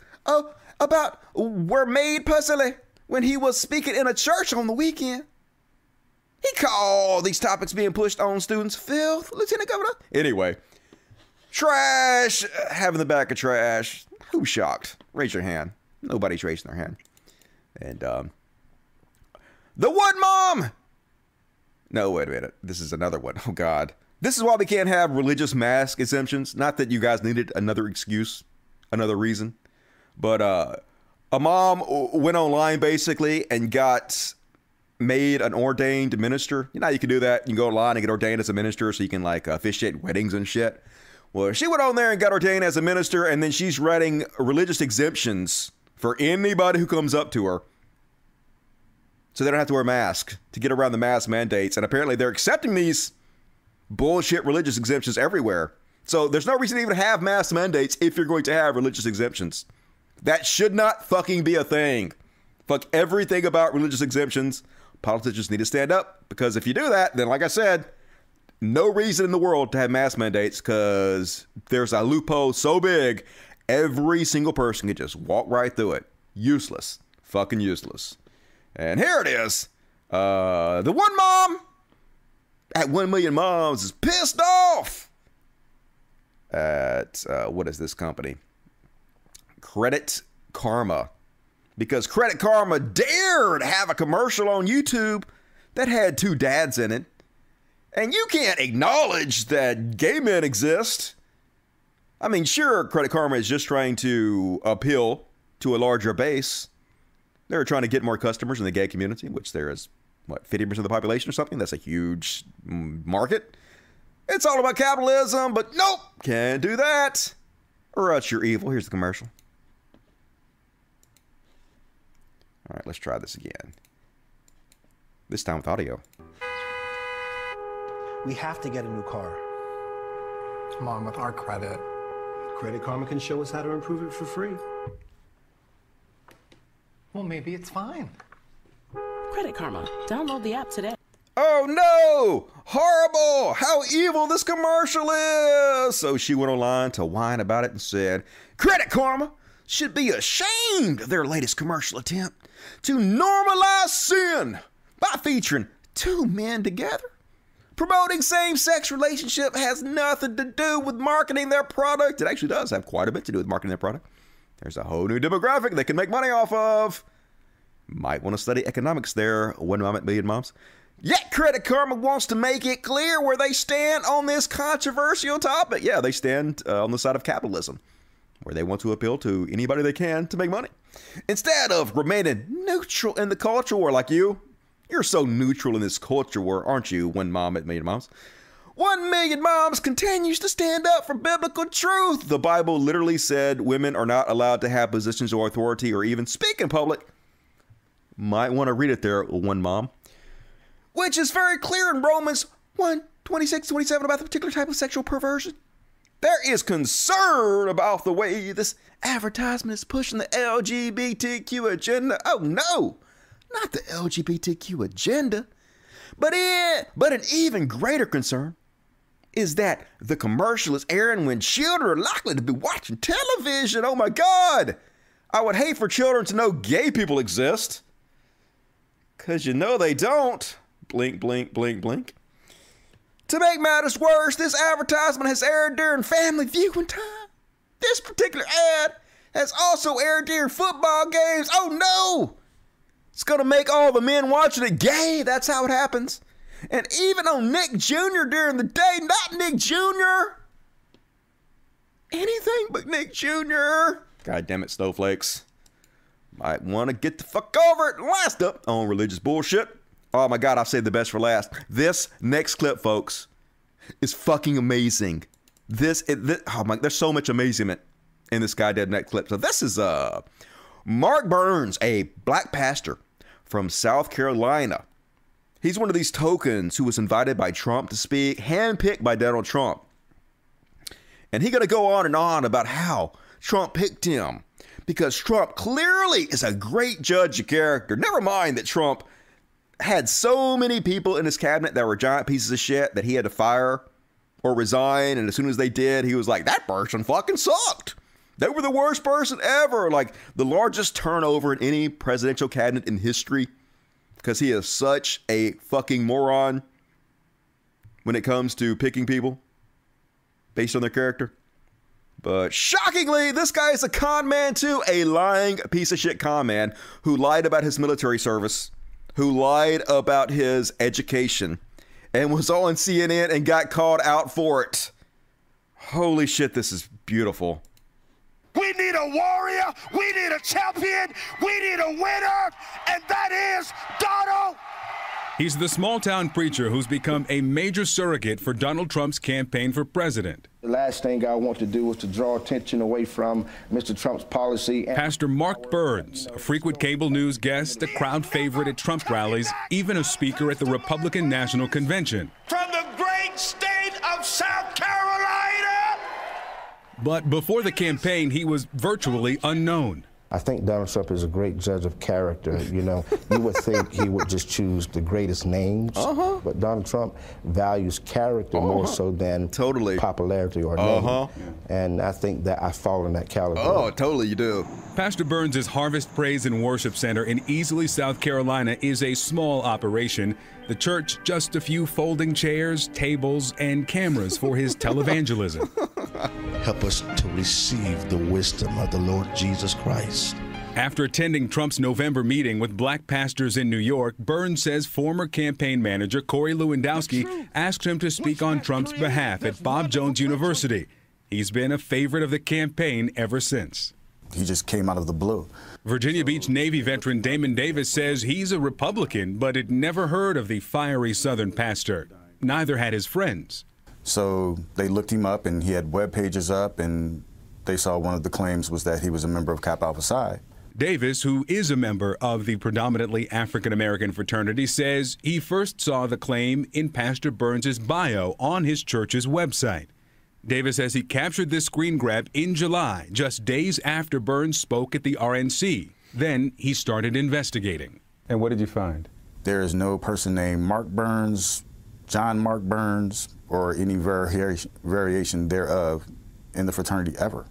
about Wermaid Pusley when he was speaking in a church on the weekend. He called these topics being pushed on students filth, Lieutenant Governor. Anyway, trash, having the back of trash. Who's shocked? Raise your hand. Nobody's raising their hand. And the Wood Mom. No, wait a minute. This is another one. Oh, God. This is why we can't have religious mask exemptions. Not that you guys needed another excuse, another reason. But a mom went online, basically, and got made an ordained minister. You know, you can do that. You can go online and get ordained as a minister so you can like officiate weddings and shit. Well, she went on there and got ordained as a minister, and then she's writing religious exemptions for anybody who comes up to her so they don't have to wear a mask to get around the mask mandates. And apparently they're accepting these bullshit religious exemptions everywhere. So there's no reason to even have mask mandates if you're going to have religious exemptions. That should not fucking be a thing. Fuck everything about religious exemptions. Politicians need to stand up, because if you do that, then like I said, no reason in the world to have mask mandates, because there's a loophole so big, every single person can just walk right through it. Useless. Fucking useless. And here it is. The one mom at 1 Million Moms is pissed off at, what is this company? Credit Karma. Because Credit Karma dared have a commercial on YouTube that had two dads in it. And you can't acknowledge that gay men exist. I mean, sure, Credit Karma is just trying to appeal to a larger base. They're trying to get more customers in the gay community, which there is, what, 50% of the population or something? That's a huge market. It's all about capitalism, but nope, can't do that. Or else you're evil. Here's the commercial. All right, let's try this again. This time with audio. We have to get a new car. Come on, with our credit. Credit Karma can show us how to improve it for free. Well, maybe it's fine. Credit Karma. Download the app today. Oh no! Horrible! How evil this commercial is! So she went online to whine about it and said, Credit Karma should be ashamed of their latest commercial attempt to normalize sin by featuring two men together. Promoting same-sex relationship has nothing to do with marketing their product. It actually does have quite a bit to do with marketing their product. There's a whole new demographic they can make money off of. Might want to study economics there, One Mom at Million Moms. Yet Credit Karma wants to make it clear where they stand on this controversial topic. Yeah, they stand on the side of capitalism, where they want to appeal to anybody they can to make money. Instead of remaining neutral in the culture war like you, you're so neutral in this culture war, aren't you, One Mom at Million Moms? 1 Million Moms continues to stand up for biblical truth. The Bible literally said women are not allowed to have positions of authority or even speak in public. Might want to read it there, One Mom. Which is very clear in Romans 1:26-27 about the particular type of sexual perversion. There is concern about the way this advertisement is pushing the LGBTQ agenda. Oh no, not the LGBTQ agenda. But an even greater concern is that the commercial is airing when children are likely to be watching television. Oh my God. I would hate for children to know gay people exist. Because you know they don't. Blink, blink, blink, blink. To make matters worse, this advertisement has aired during family viewing time. This particular ad has also aired during football games. Oh no! It's going to make all the men watching it gay. That's how it happens. And even on Nick Jr. during the day, not Nick Jr. Anything but Nick Jr. God damn it, snowflakes. Might want to get the fuck over it. Last up on religious bullshit. Oh my God, I've saved the best for last. This next clip, folks, is fucking amazing. Oh my, there's so much amazement in this goddamn next clip. So this is Mark Burns, a black pastor from South Carolina. He's one of these tokens who was invited by Trump to speak, handpicked by Donald Trump. And he's going to go on and on about how Trump picked him because Trump clearly is a great judge of character. Never mind that Trump had so many people in his cabinet that were giant pieces of shit that he had to fire or resign. And as soon as they did, he was like, that person fucking sucked. They were the worst person ever. Like the largest turnover in any presidential cabinet in history because he is such a fucking moron when it comes to picking people based on their character. But shockingly, this guy is a con man too, a lying piece of shit con man who lied about his military service, who lied about his education, and was on CNN and got called out for it. Holy shit, this is beautiful. We need a warrior, we need a champion, we need a winner, and that is Donald. He's the small-town preacher who's become a major surrogate for Donald Trump's campaign for president. The last thing I want to do is to draw attention away from Mr. Trump's policy. Pastor Mark Burns, a frequent cable news guest, a crowd favorite at Trump rallies, even a speaker at the Republican National Convention. From the great state of South Carolina! But before the campaign, he was virtually unknown. I think Donald Trump is a great judge of character. You know, you would think he would just choose the greatest names, but Donald Trump values character more so than popularity or name. And I think that I fall in that caliber. Oh, totally, you do. Pastor Burns' Harvest Praise and Worship Center in Easley, South Carolina, is a small operation. The church, just a few folding chairs, tables, and cameras for his televangelism. Help us to receive the wisdom of the Lord Jesus Christ. After attending Trump's November meeting with black pastors in New York, Burns says former campaign manager Corey Lewandowski asked him to speak on Trump's behalf at Bob Jones University. He's been a favorite of the campaign ever since. He just came out of the blue. Virginia Beach Navy veteran Damon Davis says he's a Republican, but had never heard of the fiery Southern pastor. Neither had his friends. So they looked him up, and he had web pages up, and they saw one of the claims was that he was a member of Kappa Alpha Psi. Davis, who is a member of the predominantly African-American fraternity, says he first saw the claim in Pastor Burns' bio on his church's website. Davis says he captured this screen grab in July, just days after Burns spoke at the RNC. Then he started investigating. And what did you find? There is no person named Mark Burns, John Mark Burns, or any variation thereof in the fraternity ever.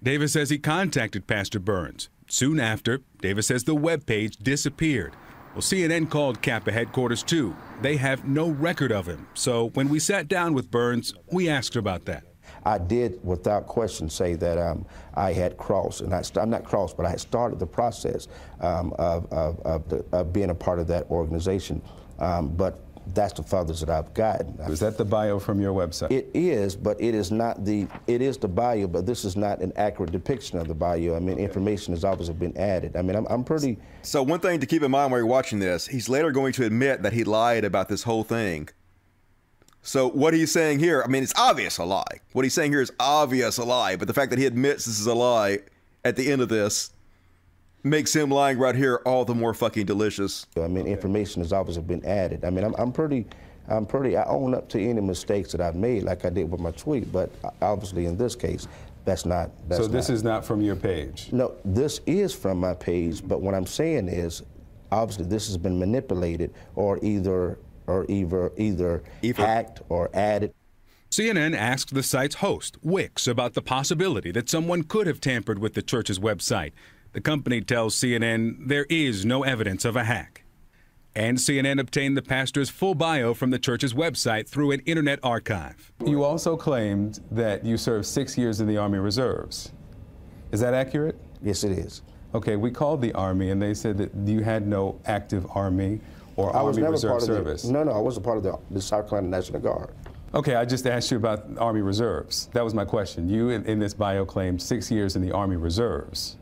Davis says he contacted Pastor Burns. Soon after, Davis says the webpage disappeared. Well, CNN called Kappa headquarters, too. They have no record of him. So when we sat down with Burns, we asked about that. I did, without question, say that I had crossed, and I'm not crossed, but I had started the process of being a part of that organization. But that's the feathers that I've gotten. Is that the bio from your website? It is, but it is not the, it is the bio, but this is not an accurate depiction of the bio. I mean, okay. Information has obviously been added. I mean, I'm pretty... So one thing to keep in mind while you're watching this, he's later going to admit that he lied about this whole thing. So what he's saying here, I mean, it's obvious a lie. What he's saying here is obvious a lie, but the fact that he admits this is a lie at the end of this makes him lying right here all the more fucking delicious. I mean, information has obviously been added. I mean, I own up to any mistakes that I've made, like I did with my tweet, but obviously in this case, that's not. That's so this is not from your page? No, this is from my page, but what I'm saying is, obviously this has been manipulated or either hacked or added. CNN asked the site's host, Wix, about the possibility that someone could have tampered with the church's website. The company tells CNN there is no evidence of a hack. And CNN obtained the pastor's full bio from the church's website through an internet archive. You also claimed that you served 6 years in the Army Reserves. Is that accurate? Yes, it is. Okay, we called the Army and they said that you had no active Army or Army Reserve service. No, I wasn't part of the South Carolina National Guard. Okay, I just asked you about Army Reserves. That was my question. You, in this bio, claimed 6 years in the Army Reserves.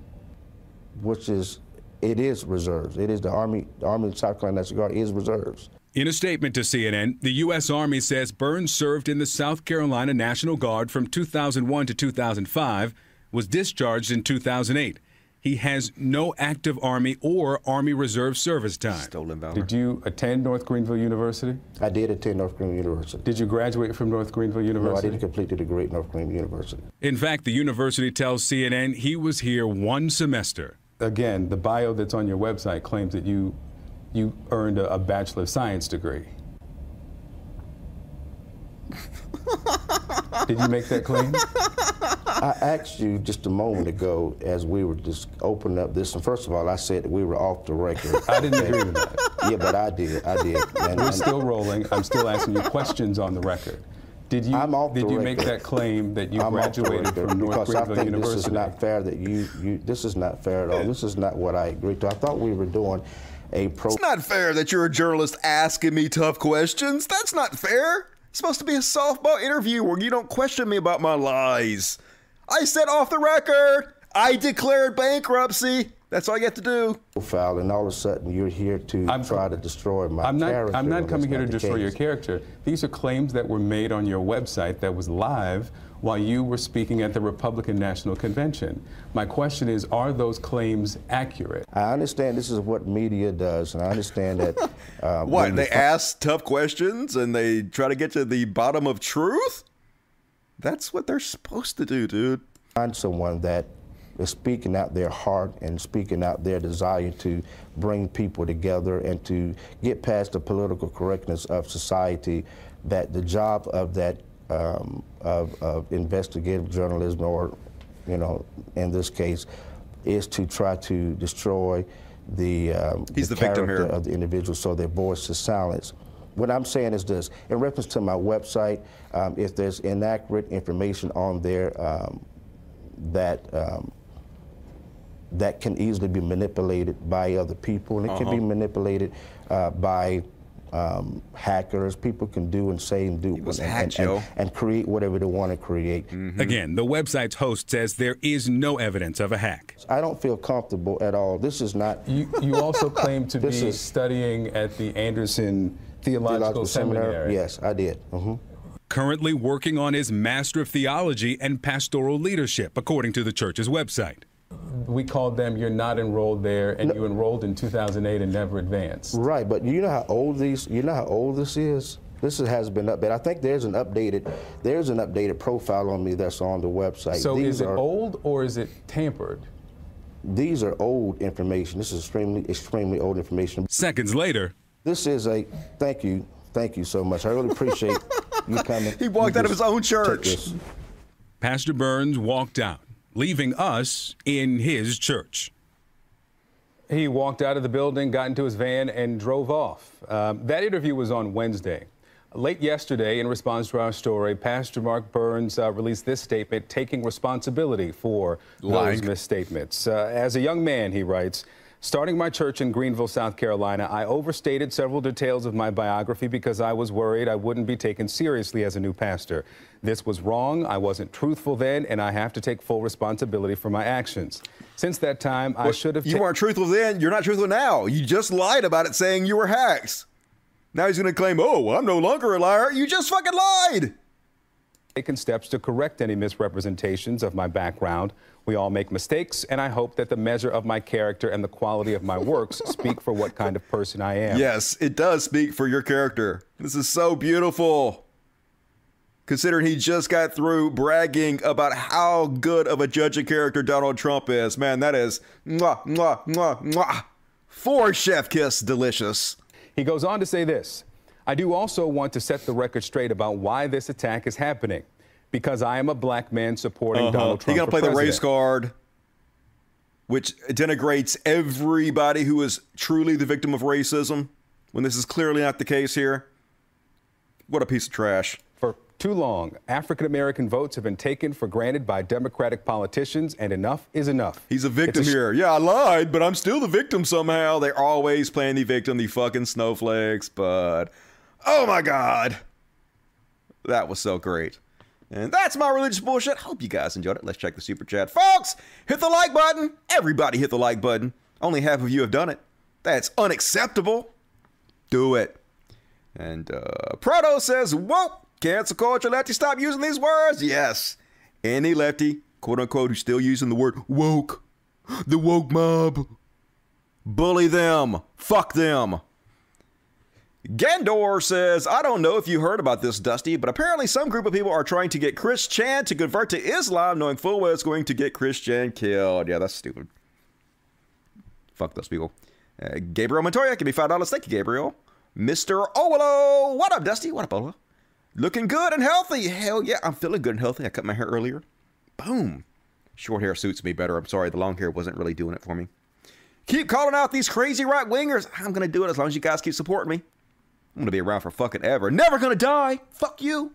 Which is, it is reserves. It is the Army of South Carolina National Guard is reserves. In a statement to CNN, the U.S. Army says Burns served in the South Carolina National Guard from 2001 to 2005, was discharged in 2008. He has no active Army or Army Reserve service time. Stolen valor. Did you attend North Greenville University? I did attend North Greenville University. Did you graduate from North Greenville University? No, I didn't complete the degree at North Greenville University. In fact, the university tells CNN he was here one semester. Again, the bio that's on your website claims that you earned a Bachelor of Science degree. Did you make that claim? I asked you just a moment ago as we were just opening up this, and first of all, I said that we were off the record. I didn't agree with that. Yeah, but I did. And we're still rolling. I'm still asking you questions on the record. Did you make that claim that you graduated from North Greenville University? This is not fair that you this is not fair at all. This is not what I agreed to. I thought we were doing a pro. It's not fair that you're a journalist asking me tough questions. That's not fair. It's supposed to be a softball interview where you don't question me about my lies. I said off the record. I declared bankruptcy. That's all you have to do. And all of a sudden, you're here to try to destroy my character. I'm not coming here to destroy your character. These are claims that were made on your website that was live while you were speaking at the Republican National Convention. My question is, are those claims accurate? I understand this is what media does, and I understand that... what, they ask tough questions and they try to get to the bottom of truth? That's what they're supposed to do, dude. Find someone that is speaking out their heart and speaking out their desire to bring people together and to get past the political correctness of society, that the job of that of investigative journalism, or, you know, in this case, is to try to destroy the character of the individual so their voice is silenced. What I'm saying is this, in reference to my website, if there's inaccurate information on there that can easily be manipulated by other people, and it can be manipulated by hackers. People can do and say and do and create whatever they want to create. Mm-hmm. Again, the website's host says there is no evidence of a hack. I don't feel comfortable at all. This is not... You also claim to be studying at the Anderson Theological Seminary. Yes, I did. Mm-hmm. Currently working on his Master of Theology and Pastoral Leadership, according to the church's website. We called them, you're not enrolled there, and you enrolled in 2008 and never advanced. Right, but you know how old this is? This has been updated. I think there's an updated profile on me that's on the website. So is it old or is it tampered? These are old information. This is extremely old information. Seconds later. This is a thank you so much. I really appreciate you coming. He walked out of his own church. Pastor Burns walked out, leaving us in his church. He walked out of the building, got into his van, and drove off. That interview was on Wednesday. Late yesterday, in response to our story, Pastor Mark Burns released this statement, taking responsibility for those misstatements. As a young man, he writes, starting my church in Greenville, South Carolina, I overstated several details of my biography because I was worried I wouldn't be taken seriously as a new pastor. This was wrong, I wasn't truthful then, and I have to take full responsibility for my actions. Since that time, I should have... You weren't truthful then, you're not truthful now. You just lied about it saying you were hacks. Now he's going to claim, oh, I'm no longer a liar. You just fucking lied. Taken steps to correct any misrepresentations of my background. We all make mistakes, and I hope that the measure of my character and the quality of my works speak for what kind of person I am. Yes, it does speak for your character. This is so beautiful. Considering he just got through bragging about how good of a judge of character Donald Trump is. Man, that is mwah, mwah, mwah, mwah. Four chef kiss delicious. He goes on to say this. I do also want to set the record straight about why this attack is happening. Because I am a black man supporting Donald Trump. He's going to play the race card, which denigrates everybody who is truly the victim of racism, when this is clearly not the case here. What a piece of trash. For too long, African-American votes have been taken for granted by Democratic politicians, and enough is enough. He's a victim here. Yeah, I lied, but I'm still the victim somehow. They're always playing the victim, the fucking snowflakes, but oh my God. That was so great. And that's my religious bullshit. Hope you guys enjoyed it. Let's check the super chat. Folks, hit the like button. Everybody hit the like button. Only half of you have done it. That's unacceptable. Do it. And Proto says, whoa, cancel culture, lefty, stop using these words. Yes. Any lefty, quote unquote, who's still using the word woke, the woke mob, bully them, fuck them. Gandor says, I don't know if you heard about this, Dusty, but apparently some group of people are trying to get Chris Chan to convert to Islam, knowing full well it's going to get Chris Chan killed. Yeah, that's stupid. Fuck those people. Gabriel Montoya, give me $5. Thank you, Gabriel. Mr. Owolo. What up, Dusty? What up, Owolo? Looking good and healthy. Hell yeah, I'm feeling good and healthy. I cut my hair earlier. Boom. Short hair suits me better. I'm sorry, the long hair wasn't really doing it for me. Keep calling out these crazy right-wingers. I'm going to do it as long as you guys keep supporting me. I'm going to be around for fucking ever. Never going to die. Fuck you.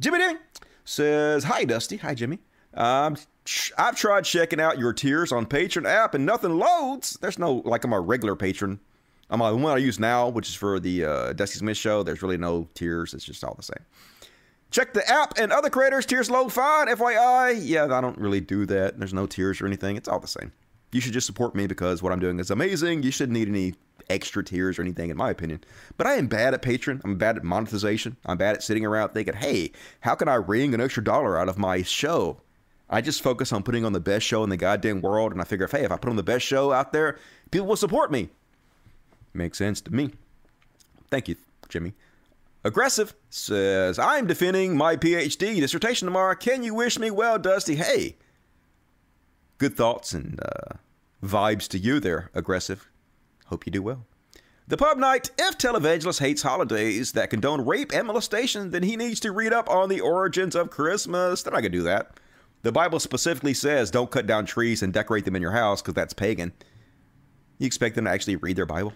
Jimmy Ding says, hi, Dusty. Hi, Jimmy. I've tried checking out your tiers on Patreon app and nothing loads. There's no, like, I'm a regular patron. I'm on the one I use now, which is for the Dusty Smith Show. There's really no tiers. It's just all the same. Check the app and other creators. Tiers load fine. FYI. Yeah, I don't really do that. There's no tiers or anything. It's all the same. You should just support me because what I'm doing is amazing. You shouldn't need any extra tiers or anything, in my opinion. But I am bad at Patreon. I'm bad at monetization. I'm bad at sitting around thinking, hey, how can I wring an extra dollar out of my show? I just focus on putting on the best show in the goddamn world, and I figure, hey, if I put on the best show out there, people will support me. Makes sense to me. Thank you, Jimmy. Aggressive says, I'm defending my PhD dissertation tomorrow. Can you wish me well, Dusty? Hey, good thoughts and vibes to you there, Aggressive. Hope you do well. The Pub Night, if televangelist hates holidays that condone rape and molestation, then he needs to read up on the origins of Christmas. They're not going to do that. The Bible specifically says don't cut down trees and decorate them in your house because that's pagan. You expect them to actually read their Bible?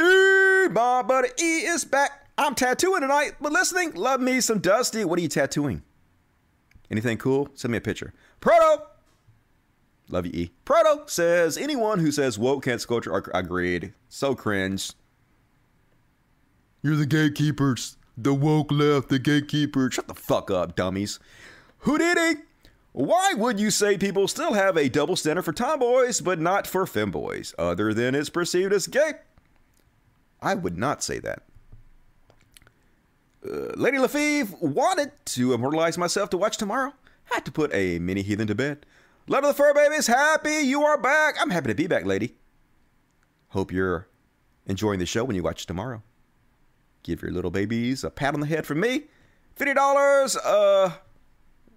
Ooh, my buddy E is back. I'm tattooing tonight, but listening, love me some Dusty. What are you tattooing? Anything cool? Send me a picture. Proto! Love you, E. Proto says, anyone who says woke cancel culture are agreed. So cringe. You're the gatekeepers. The woke left, the gatekeepers. Shut the fuck up, dummies. Houdini, why would you say people still have a double standard for tomboys, but not for femboys, other than it's perceived as gay? I would not say that. Lady Lefebvre wanted to immortalize myself to watch tomorrow. Had to put a mini heathen to bed. Love of the Fur Babies, happy you are back. I'm happy to be back, lady. Hope you're enjoying the show when you watch tomorrow. Give your little babies a pat on the head from me. $50,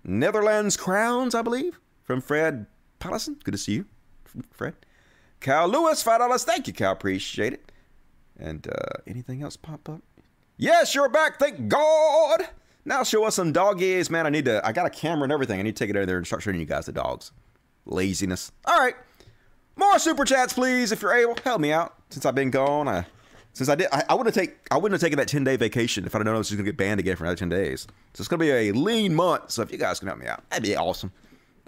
Netherlands crowns, I believe, from Fred Pallison. Good to see you, Fred. Kyle Lewis, $5. Thank you, Kyle. Appreciate it. And anything else pop up? Yes, you're back. Thank God. Now show us some doggies, man. I got a camera and everything. I need to take it out of there and start showing you guys the dogs. Laziness. All right. More super chats, please, if you're able. Help me out. Since I've been gone, I wouldn't have taken that 10-day vacation if I didn't know this was gonna get banned again for another 10 days. So it's gonna be a lean month. So if you guys can help me out, that'd be awesome.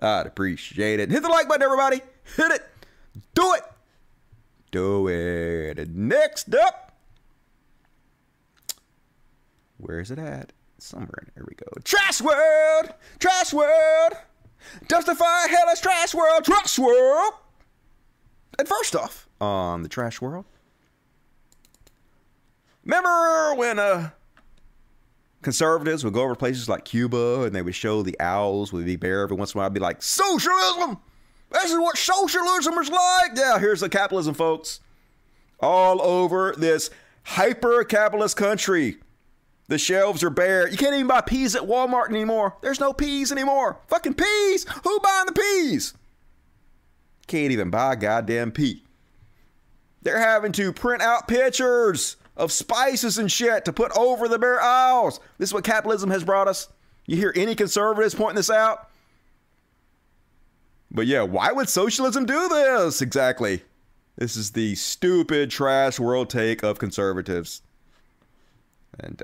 I'd appreciate it. Hit the like button, everybody. Hit it. Do it. Do it. Next up. Where is it at? Somewhere. There we go. Trash World. Trash World. Justify Hellish Trash World. Trash World. And first off, on the Trash World. Remember when conservatives would go over places like Cuba and they would show the owls with the bear every once in a while? I'd be like, socialism! This is what socialism is like! Yeah, here's the capitalism, folks. All over this hyper-capitalist country. The shelves are bare. You can't even buy peas at Walmart anymore. There's no peas anymore. Fucking peas! Who buying the peas? Can't even buy a goddamn pea. They're having to print out pictures of spices and shit to put over the bare aisles. This is what capitalism has brought us. You hear any conservatives pointing this out? But yeah, why would socialism do this? Exactly. This is the stupid trash world take of conservatives. And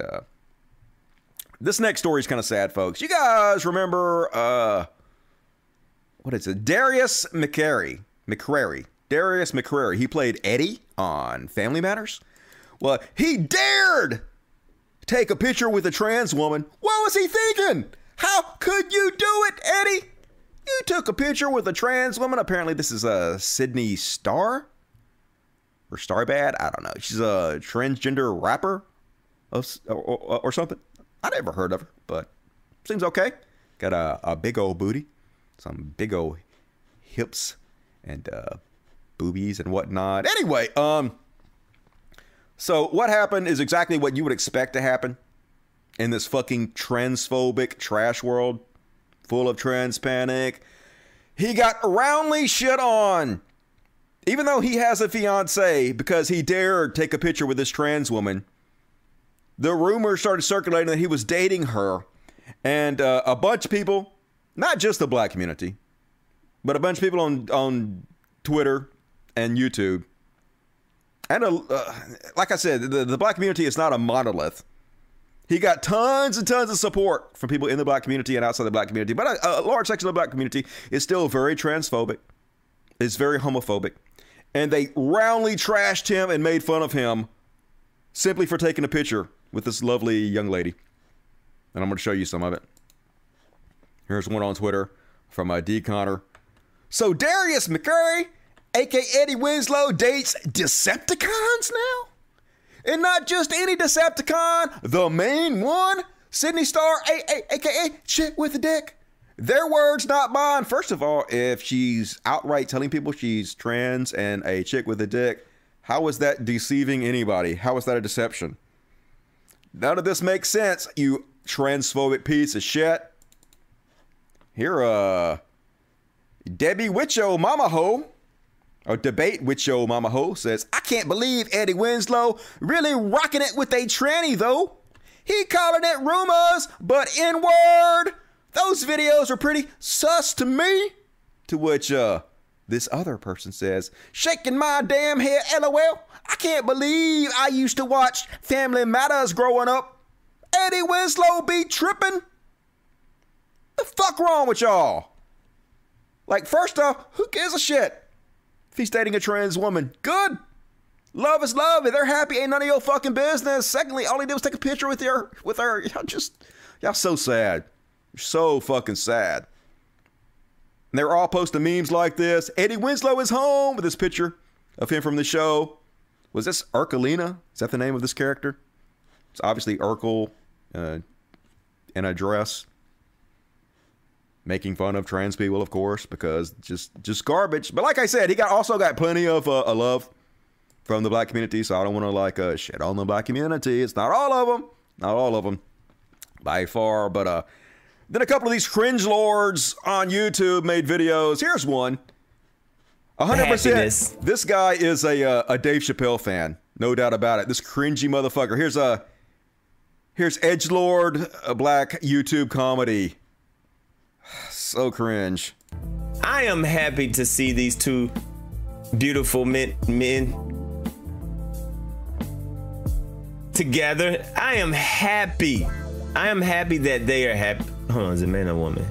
this next story is kind of sad, folks. You guys remember, what is it? Darius McCrary. Darius McCrary. He played Eddie on Family Matters. Well, he dared take a picture with a trans woman. What was he thinking? How could you do it, Eddie? You took a picture with a trans woman. Apparently, this is Sydney Starr or Starbad. I don't know. She's a transgender rapper or something. I never heard of her, but seems okay. Got a big old booty, some big old hips and boobies and whatnot. Anyway, so what happened is exactly what you would expect to happen in this fucking transphobic trash world full of trans panic. He got roundly shit on, even though he has a fiance, because he dared take a picture with this trans woman. The rumor started circulating that he was dating her, and a bunch of people, not just the black community, but a bunch of people on Twitter and YouTube. And like I said, the black community is not a monolith. He got tons and tons of support from people in the black community and outside the black community. But a large section of the black community is still very transphobic. It's very homophobic. And they roundly trashed him and made fun of him simply for taking a picture with this lovely young lady. And I'm going to show you some of it. Here's one on Twitter from D. Connor. So Darius McCrary, a.k.a. Eddie Winslow, dates Decepticons now? And not just any Decepticon, the main one, Sydney Starr, a.k.a. Chick with a Dick. Their words, not mine. First of all, if she's outright telling people she's trans and a chick with a dick, how is that deceiving anybody? How is that a deception? None of this makes sense, you transphobic piece of shit. Here, Debbie Wicho Mama Ho. A debate with show Mama Ho says, I can't believe Eddie Winslow really rocking it with a tranny, though. He calling it rumors, but N-word. Those videos are pretty sus to me. To which this other person says, shaking my damn head, LOL. I can't believe I used to watch Family Matters growing up. Eddie Winslow be tripping. The fuck wrong with y'all? Like, first off, who gives a shit? If he's dating a trans woman, good. Love is love. If they're happy, ain't none of your fucking business. Secondly, all he did was take a picture with her. Y'all so sad. You're so fucking sad. And they're all posting memes like this. Eddie Winslow is home with this picture of him from the show. Was this Urkelina? Is that the name of this character? It's obviously Urkel in a dress. Making fun of trans people, of course, because just garbage. But like I said, he also got plenty of love from the black community, so I don't want to like shit on the black community. It's not all of them, not all of them by far, but then a couple of these cringe lords on YouTube made videos. Here's one. 100%. This guy is a Dave Chappelle fan, no doubt about it. This cringy motherfucker. Here's a here's edgelord, a black YouTube comedy. So cringe. I am happy to see these two beautiful men together. I am happy. I am happy that they are happy. Hold on, is it man or woman?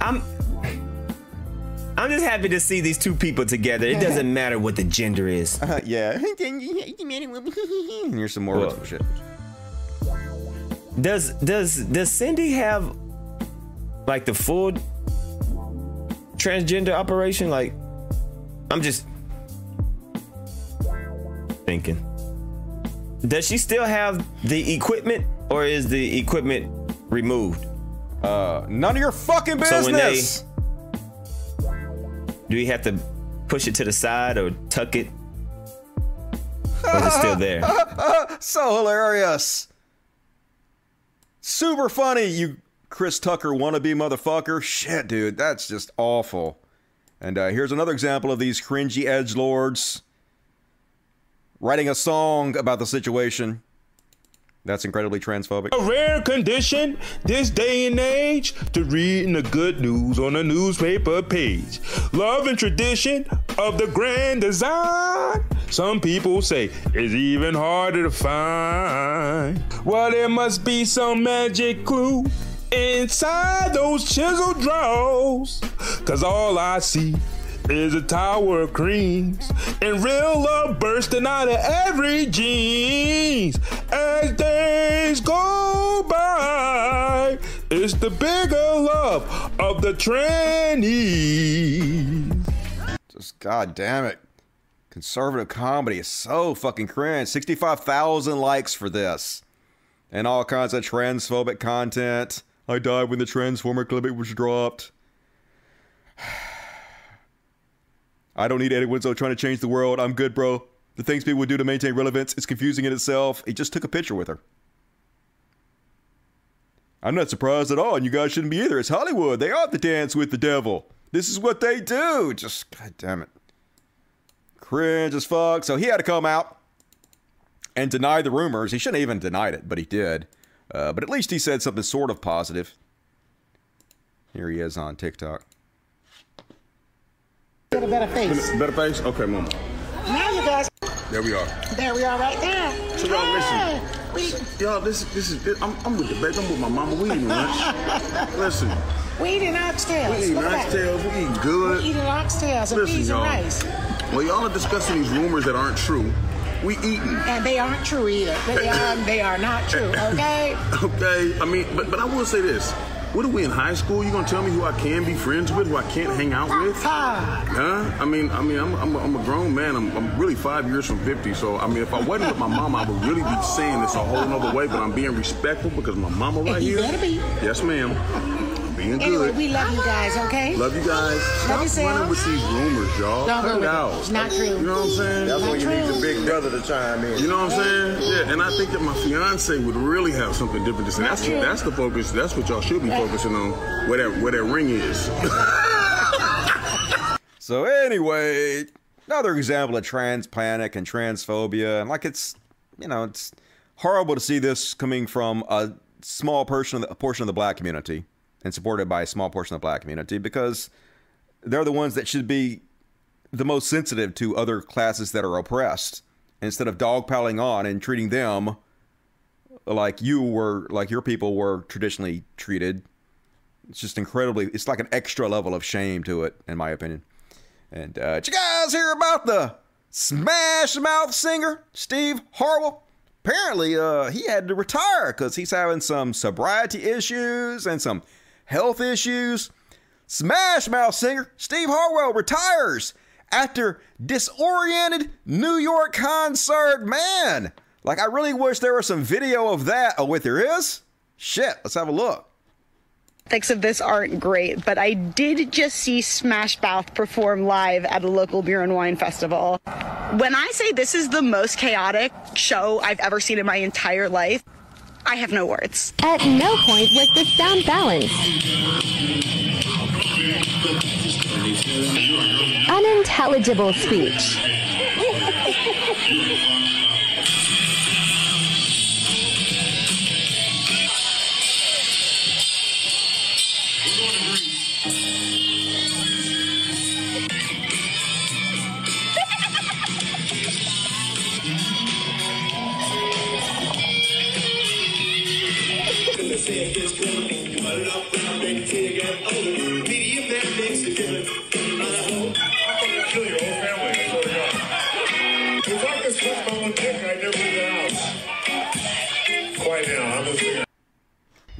I'm just happy to see these two people together. It doesn't matter what the gender is. Yeah. Here's some more shit. Does Cindy have like the full transgender operation? Like, I'm just thinking. Does she still have the equipment, or is the equipment removed? None of your fucking business. So do we have to push it to the side or tuck it? Or is it still there? So hilarious. Super funny, you Chris Tucker wannabe motherfucker. Shit, dude, that's just awful. And here's another example of these cringy edgelords writing a song about the situation. That's incredibly transphobic. A rare condition this day and age to reading the good news on a newspaper page. Love and tradition of the grand design. Some people say it's even harder to find. Well, there must be some magic clue inside those chiseled drawers. 'Cause all I see is a tower of creams and real love bursting out of every jeans. As days go by, it's the bigger love of the trannies. Just goddamn it. Conservative comedy is so fucking cringe. 65,000 likes for this. And all kinds of transphobic content. I died when the Transformer clip was dropped. I don't need Eddie Winslow trying to change the world. I'm good, bro. The things people do to maintain relevance, it's confusing in itself. He just took a picture with her. I'm not surprised at all, and you guys shouldn't be either. It's Hollywood. They ought to dance with the devil. This is what they do. Just, god damn it. Cringe as fuck. So he had to come out and deny the rumors. He shouldn't have even denied it, but he did. But at least he said something sort of positive. Here he is on TikTok. Get a better face. Better face? Okay, mama. Now you guys. There we are. There we are right there. So y'all listen. Y'all, this is I'm with the baby. I'm with my mama. We eating lunch. Listen. We eating oxtails. We eating oxtails. We eating good. We eating oxtails and peas and rice. Well, y'all are discussing these rumors that aren't true. We eating. And they aren't true either. They are not true, okay? Okay. I mean, but I will say this. What are we in high school? You gonna tell me who I can be friends with, who I can't hang out with? Huh? I mean, I'm a grown man. I'm really 5 years from 50. So I mean, if I wasn't with my mama, I would really be saying this a whole nother way. But I'm being respectful because my mama right here. You better be. Yes, ma'am. Being good. Anyway, we love you guys. Okay. Love you guys. Love yourself. Running with these rumors, y'all. Cut it out. It's not true. You know what I'm saying? That's when you need the big brother to chime in. You know what I'm saying? Yeah. And I think that my fiance would really have something different to say. That's the focus. That's what y'all should be focusing on. Where that ring is. So anyway, another example of trans panic and transphobia, and like it's horrible to see this coming from a small portion of the black community. And supported by a small portion of the black community, because they're the ones that should be the most sensitive to other classes that are oppressed, instead of dogpiling on and treating them like your people were traditionally treated. It's just incredibly, it's like an extra level of shame to it, in my opinion. And did you guys hear about the Smash Mouth singer Steve Harwell? Apparently, he had to retire because he's having some sobriety issues and some health issues. Smash Mouth singer Steve Harwell retires after disoriented New York concert. Man, like I really wish there was some video of that. Oh, wait, there is? Shit, let's have a look. Aesthetics of this aren't great, but I did just see Smash Mouth perform live at a local beer and wine festival. When I say this is the most chaotic show I've ever seen in my entire life, I have no words. At no point was the sound balanced. Unintelligible speech.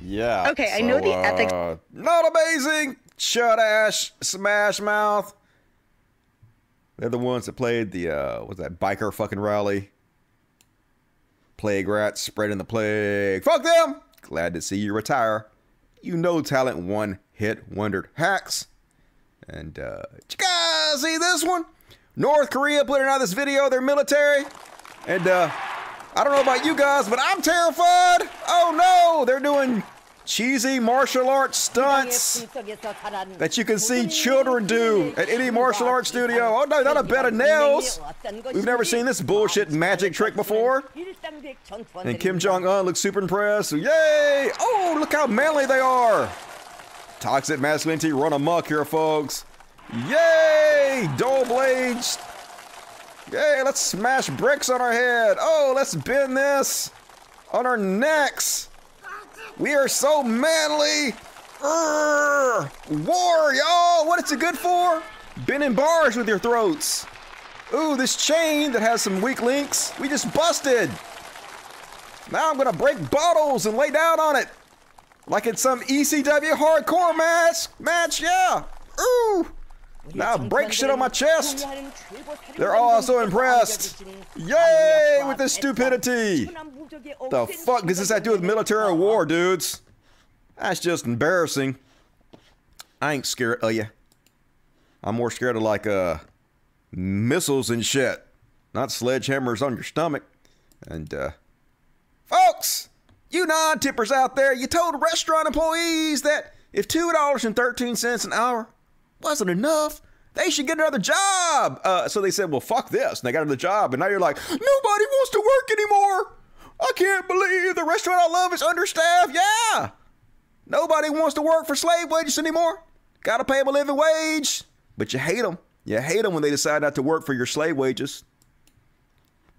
Yeah. Okay, so, I know the ethics. Not amazing. Shut-ass Smash Mouth. They're the ones that played the what's that biker fucking rally? Plague rats spreading the plague. Fuck them. Glad to see you retire. You know talent one-hit wondered hacks. And did you guys see this one? North Korea putting out this video of their military. And I don't know about you guys, but I'm terrified. Oh no, they're doing cheesy martial arts stunts that you can see children do at any martial arts studio. Oh no, not a bed of nails. We've never seen this bullshit magic trick before. And Kim Jong-un looks super impressed. Yay! Oh, look how manly they are. Toxic masculinity run amok here, folks. Yay! Dull blades. Yay, let's smash bricks on our head. Oh, let's bend this on our necks. We are so manly. War, y'all. What is it good for? Bending bars with your throats. Ooh, this chain that has some weak links, we just busted. Now I'm going to break bottles and lay down on it. Like it's some ECW hardcore match, yeah. Ooh. Now break shit on my chest. They're all so impressed. Yay with this stupidity. The fuck does this have to do with military or war, dudes? That's just embarrassing. I ain't scared of ya. I'm more scared of like missiles and shit, not sledgehammers on your stomach. And folks, you non-tippers out there, you told restaurant employees that if $2.13 an hour wasn't enough, they should get another job. So they said, well, fuck this. And they got another job. And now you're like, nobody wants to work anymore. I can't believe the restaurant I love is understaffed. Yeah. Nobody wants to work for slave wages anymore. Got to pay them a living wage. But you hate them. You hate them when they decide not to work for your slave wages.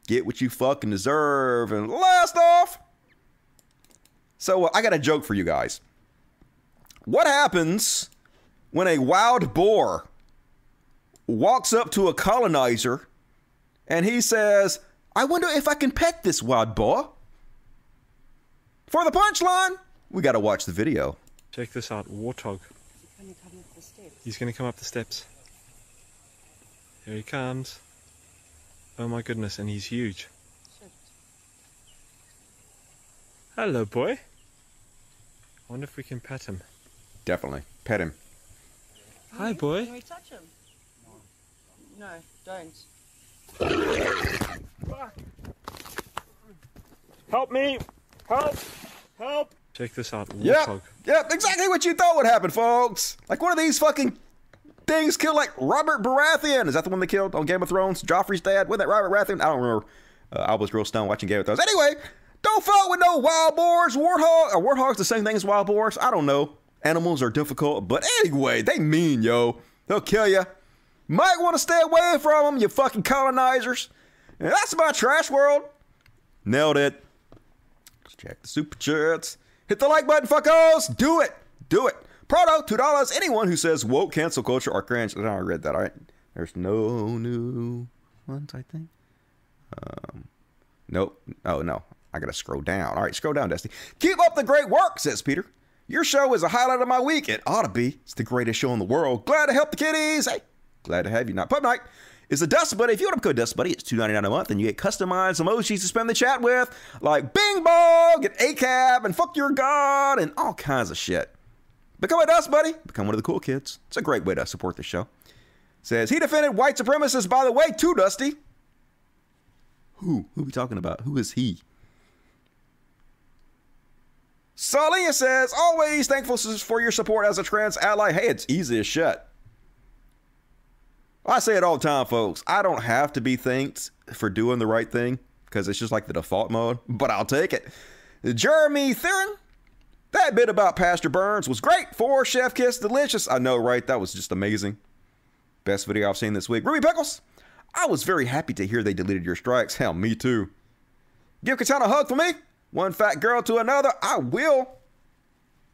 Get what you fucking deserve. And last off. So I got a joke for you guys. What happens when a wild boar walks up to a colonizer and he says, I wonder if I can pet this wild boar? For the punchline, we gotta watch the video. Check this out, warthog. He's gonna come up the steps. Here he comes. Oh my goodness, and he's huge. Hello, boy. I wonder if we can pet him. Definitely, pet him. Hi, boy. Can we touch him? No, don't. Help me! Help! Help! Check this out. Yep, exactly what you thought would happen, folks. Like one of these fucking things killed like Robert Baratheon. Is that the one they killed on Game of Thrones? Joffrey's dad? Wasn't that Robert Baratheon? I don't remember. I was real stoned watching Game of Thrones. Anyway, don't fight with no wild boars. Warthogs the same thing as wild boars? I don't know. Animals are difficult, but anyway, they mean, yo. They'll kill you. Might want to stay away from them, you fucking colonizers. And that's my trash world. Nailed it. Let's check the super chats. Hit the like button, fuckos. Do it. Do it. Proto, $2. Anyone who says woke, cancel culture, or cringe. I read that, all right? There's no new ones, I think. Nope. Oh, no. I got to scroll down. All right, scroll down, Dusty. Keep up the great work, says Peter. Your show is a highlight of my week. It ought to be. It's the greatest show in the world. Glad to help the kiddies. Hey, glad to have you. Not Pub Night is the Dust Buddy. If you want to go Dust Buddy, it's $2.99 a month, and you get customized emojis to spend the chat with, like Bing Bong, get ACAB, and Fuck Your God, and all kinds of shit. Become with us, buddy. Become one of the cool kids. It's a great way to support the show. Says, he defended white supremacists, by the way, too, Dusty. Who? Who are we talking about? Who is he? Salia says, always thankful for your support as a trans ally. Hey, it's easy as shut. I say it all the time, folks. I don't have to be thanked for doing the right thing because it's just like the default mode, but I'll take it. Jeremy Theron, that bit about Pastor Burns was great for Chef Kiss Delicious. I know, right? That was just amazing. Best video I've seen this week. Ruby Pickles, I was very happy to hear they deleted your strikes. Hell, me too. Give Katana a hug for me. One fat girl to another. I will.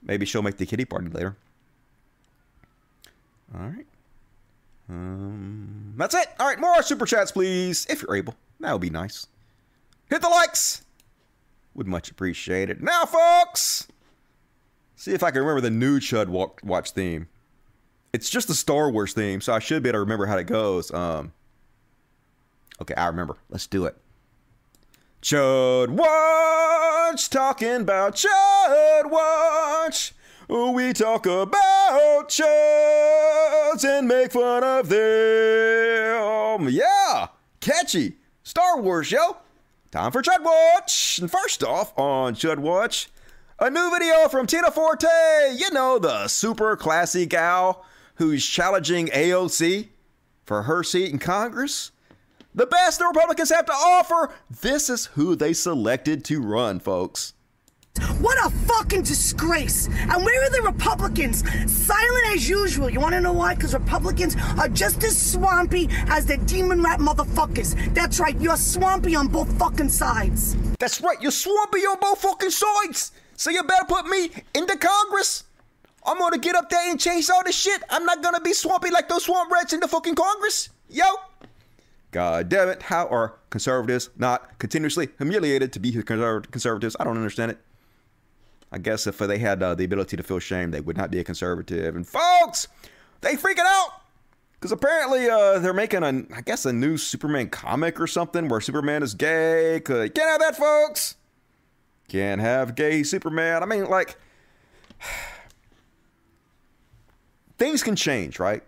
Maybe she'll make the kitty party later. All right. That's it. All right, more super chats, please, if you're able. That would be nice. Hit the likes. Would much appreciate it. Now, folks, see if I can remember the new Chud Watch theme. It's just the Star Wars theme, so I should be able to remember how it goes. Okay, I remember. Let's do it. Chud Watch, talking about Chud Watch. We talk about chuds and make fun of them. Yeah, catchy. Star Wars, yo. Time for Chud Watch. And first off on Chud Watch, a new video from Tina Forte. You know, the super classy gal who's challenging AOC for her seat in Congress. The best the Republicans have to offer. This is who they selected to run, folks. What a fucking disgrace. And where are the Republicans? Silent as usual. You want to know why? Because Republicans are just as swampy as the demon rat motherfuckers. That's right. You're swampy on both fucking sides. That's right. You're swampy on both fucking sides. So you better put me into Congress. I'm going to get up there and change all this shit. I'm not going to be swampy like those swamp rats in the fucking Congress. Yo. God damn it. How are conservatives not continuously humiliated to be conservatives? I don't understand it. I guess if they had the ability to feel shame, they would not be a conservative. And folks, they freaking out because apparently they're making a new Superman comic or something where Superman is gay. Can't have that, folks. Can't have gay Superman. I mean, like, things can change, right?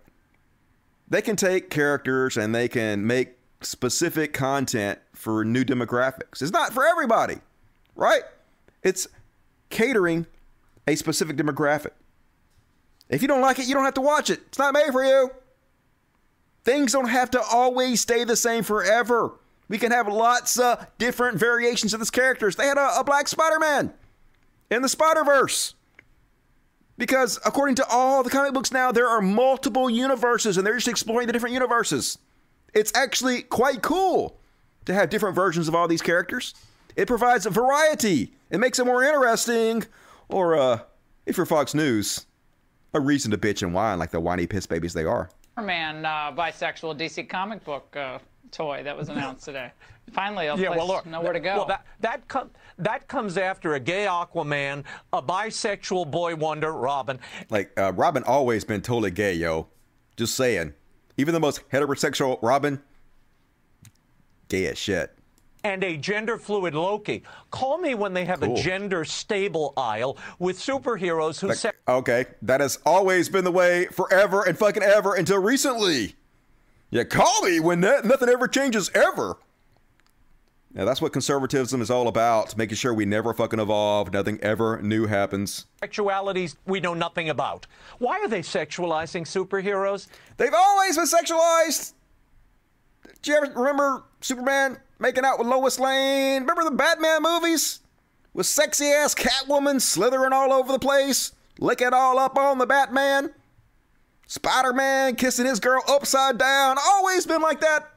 They can take characters and they can make specific content for new demographics. It's not for everybody, right? It's catering a specific demographic. If you don't like it, you don't have to watch it. It's not made for you. Things don't have to always stay the same forever. We can have lots of different variations of these characters. They had a black Spider-Man in the Spider-Verse. Because according to all the comic books now, there are multiple universes and they're just exploring the different universes. It's actually quite cool to have different versions of all these characters. It provides a variety. It makes it more interesting. Or, if you're Fox News, a reason to bitch and whine like the whiny piss babies they are. Superman, bisexual DC comic book toy that was announced today. Finally, a place nowhere to go. Well, that comes after a gay Aquaman, a bisexual boy wonder, Robin. Like, Robin always been totally gay, yo. Just saying. Even the most heterosexual Robin, gay as shit. And a gender-fluid Loki. Call me when they have a gender-stable aisle with superheroes who say... Okay, that has always been the way forever and fucking ever until recently. Yeah, call me when nothing ever changes ever. Now, that's what conservatism is all about, making sure we never fucking evolve, nothing ever new happens. Sexualities we know nothing about. Why are they sexualizing superheroes? They've always been sexualized. Do you ever remember Superman making out with Lois Lane? Remember the Batman movies? With sexy-ass Catwoman slithering all over the place, licking all up on the Batman. Spider-Man kissing his girl upside down. Always been like that.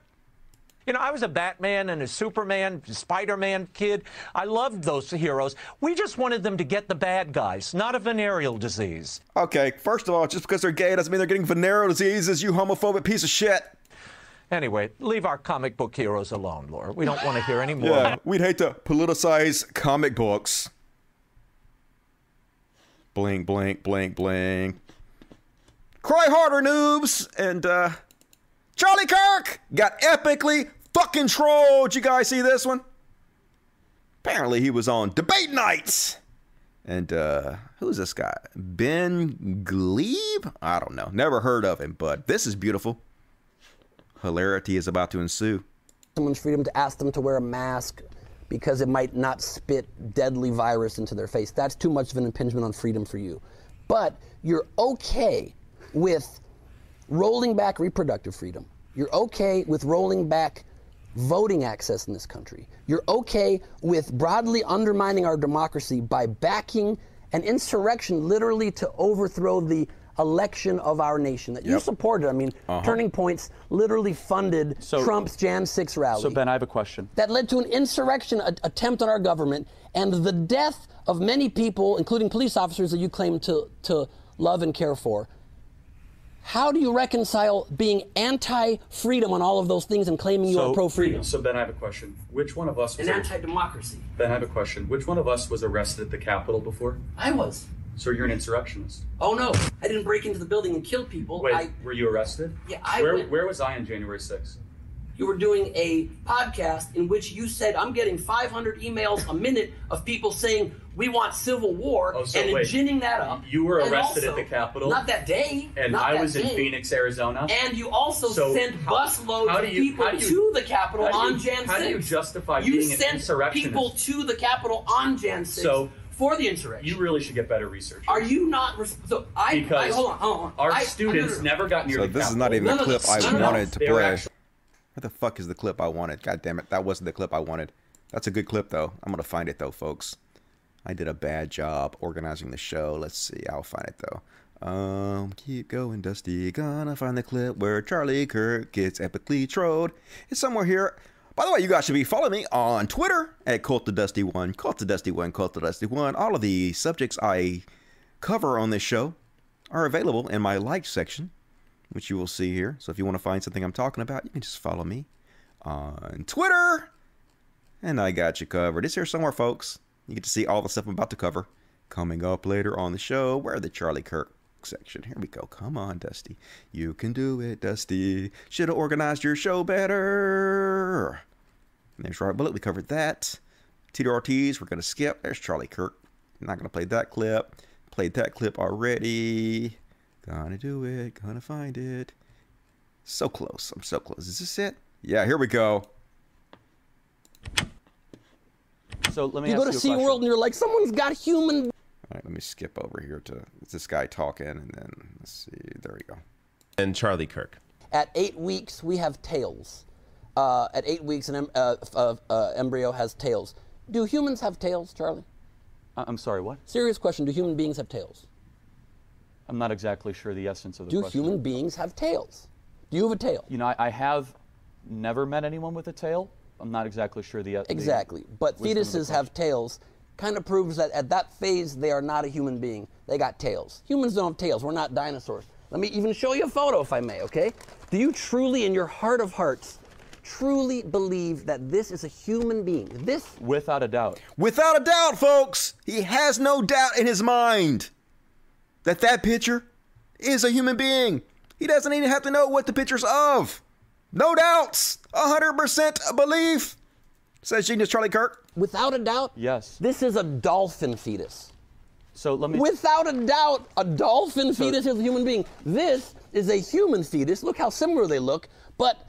You know, I was a Batman and a Superman, Spider-Man kid. I loved those heroes. We just wanted them to get the bad guys, not a venereal disease. Okay, first of all, just because they're gay doesn't mean they're getting venereal diseases, you homophobic piece of shit. Anyway, leave our comic book heroes alone, Laura. We don't want to hear any more. Yeah, we'd hate to politicize comic books. Blink, blink, blink, blink. Cry harder, noobs. And Charlie Kirk got epically fucking trolled. You guys see this one? Apparently he was on debate nights. And who's this guy? Ben Glebe? I don't know. Never heard of him, but this is beautiful. Hilarity is about to ensue. Someone's freedom to ask them to wear a mask because it might not spit deadly virus into their face. That's too much of an impingement on freedom for you. But you're okay with rolling back reproductive freedom. You're okay with rolling back voting access in this country. You're okay with broadly undermining our democracy by backing an insurrection literally to overthrow the election of our nation that you supported. I mean, Turning Point's literally funded Trump's Jan 6 rally. So, Ben, I have a question. That led to an insurrection attempt on our government and the death of many people, including police officers that you claim to love and care for. How do you reconcile being anti-freedom on all of those things and claiming you are pro-freedom? So, Ben, I have a question. Which one of us was... anti-democracy. Ben, I have a question. Which one of us was arrested at the Capitol before? I was. So you're an insurrectionist? Oh, no. I didn't break into the building and kill people. Wait, were you arrested? Yeah, Where was I on January 6th? You were doing a podcast in which you said, I'm getting 500 emails a minute of people saying, we want civil war, ginning that up. You were arrested at the Capitol. Not that day. And I was in Phoenix, Arizona. And you also sent busloads of people to the Capitol on Jan 6. How do you justify being an insurrectionist? You sent people to the Capitol on Jan 6 for the insurrection. You really should get better research. Are you not? Hold on. Our students never got near the Capitol. So this is not even a clip I wanted to play. What the fuck is the clip I wanted? God damn it, that wasn't the clip I wanted. That's a good clip, though. I'm going to find it, though, folks. I did a bad job organizing the show. Let's see. I'll find it, though. Keep going, Dusty. Gonna find the clip where Charlie Kirk gets epically trolled. It's somewhere here. By the way, you guys should be following me on Twitter at CultToDusty1, CultToDusty1, CultToDusty1. All of the subjects I cover on this show are available in my like section, which you will see here. So if you want to find something I'm talking about, you can just follow me on Twitter. And I got you covered. It's here somewhere, folks. You get to see all the stuff I'm about to cover coming up later on the show. Where the Charlie Kirk section. Here we go. Come on, Dusty. You can do it, Dusty. Should have organized your show better. And there's Robert Bullock. We covered that. Tito Ortiz. We're going to skip. There's Charlie Kirk. I'm not going to play that clip. Played that clip already. Gonna do it. Gonna find it. So close. I'm so close. Is this it? Yeah, here we go. So let me ask you a question. You go to SeaWorld and you're like, someone's got human... All right, let me skip over here to... It's this guy talking and then... Let's see. There we go. And Charlie Kirk. At 8 weeks, we have tails. At 8 weeks, an embryo has tails. Do humans have tails, Charlie? I'm sorry, what? Serious question. Do human beings have tails? I'm not exactly sure the essence of the question. Do human beings have tails? Do you have a tail? You know, I have never met anyone with a tail. I'm not exactly sure the... Exactly. But fetuses have tails. Kind of proves that at that phase, they are not a human being. They got tails. Humans don't have tails. We're not dinosaurs. Let me even show you a photo, if I may, okay? Do you truly, in your heart of hearts, truly believe that this is a human being? This... Without a doubt. Without a doubt, folks! He has no doubt in his mind that that picture is a human being. He doesn't even have to know what the picture's of. No doubts, 100% belief, says genius Charlie Kirk. Without a doubt, yes. This is a dolphin fetus. So let me... Without a doubt, a dolphin fetus is a human being. This is a human fetus. Look how similar they look, but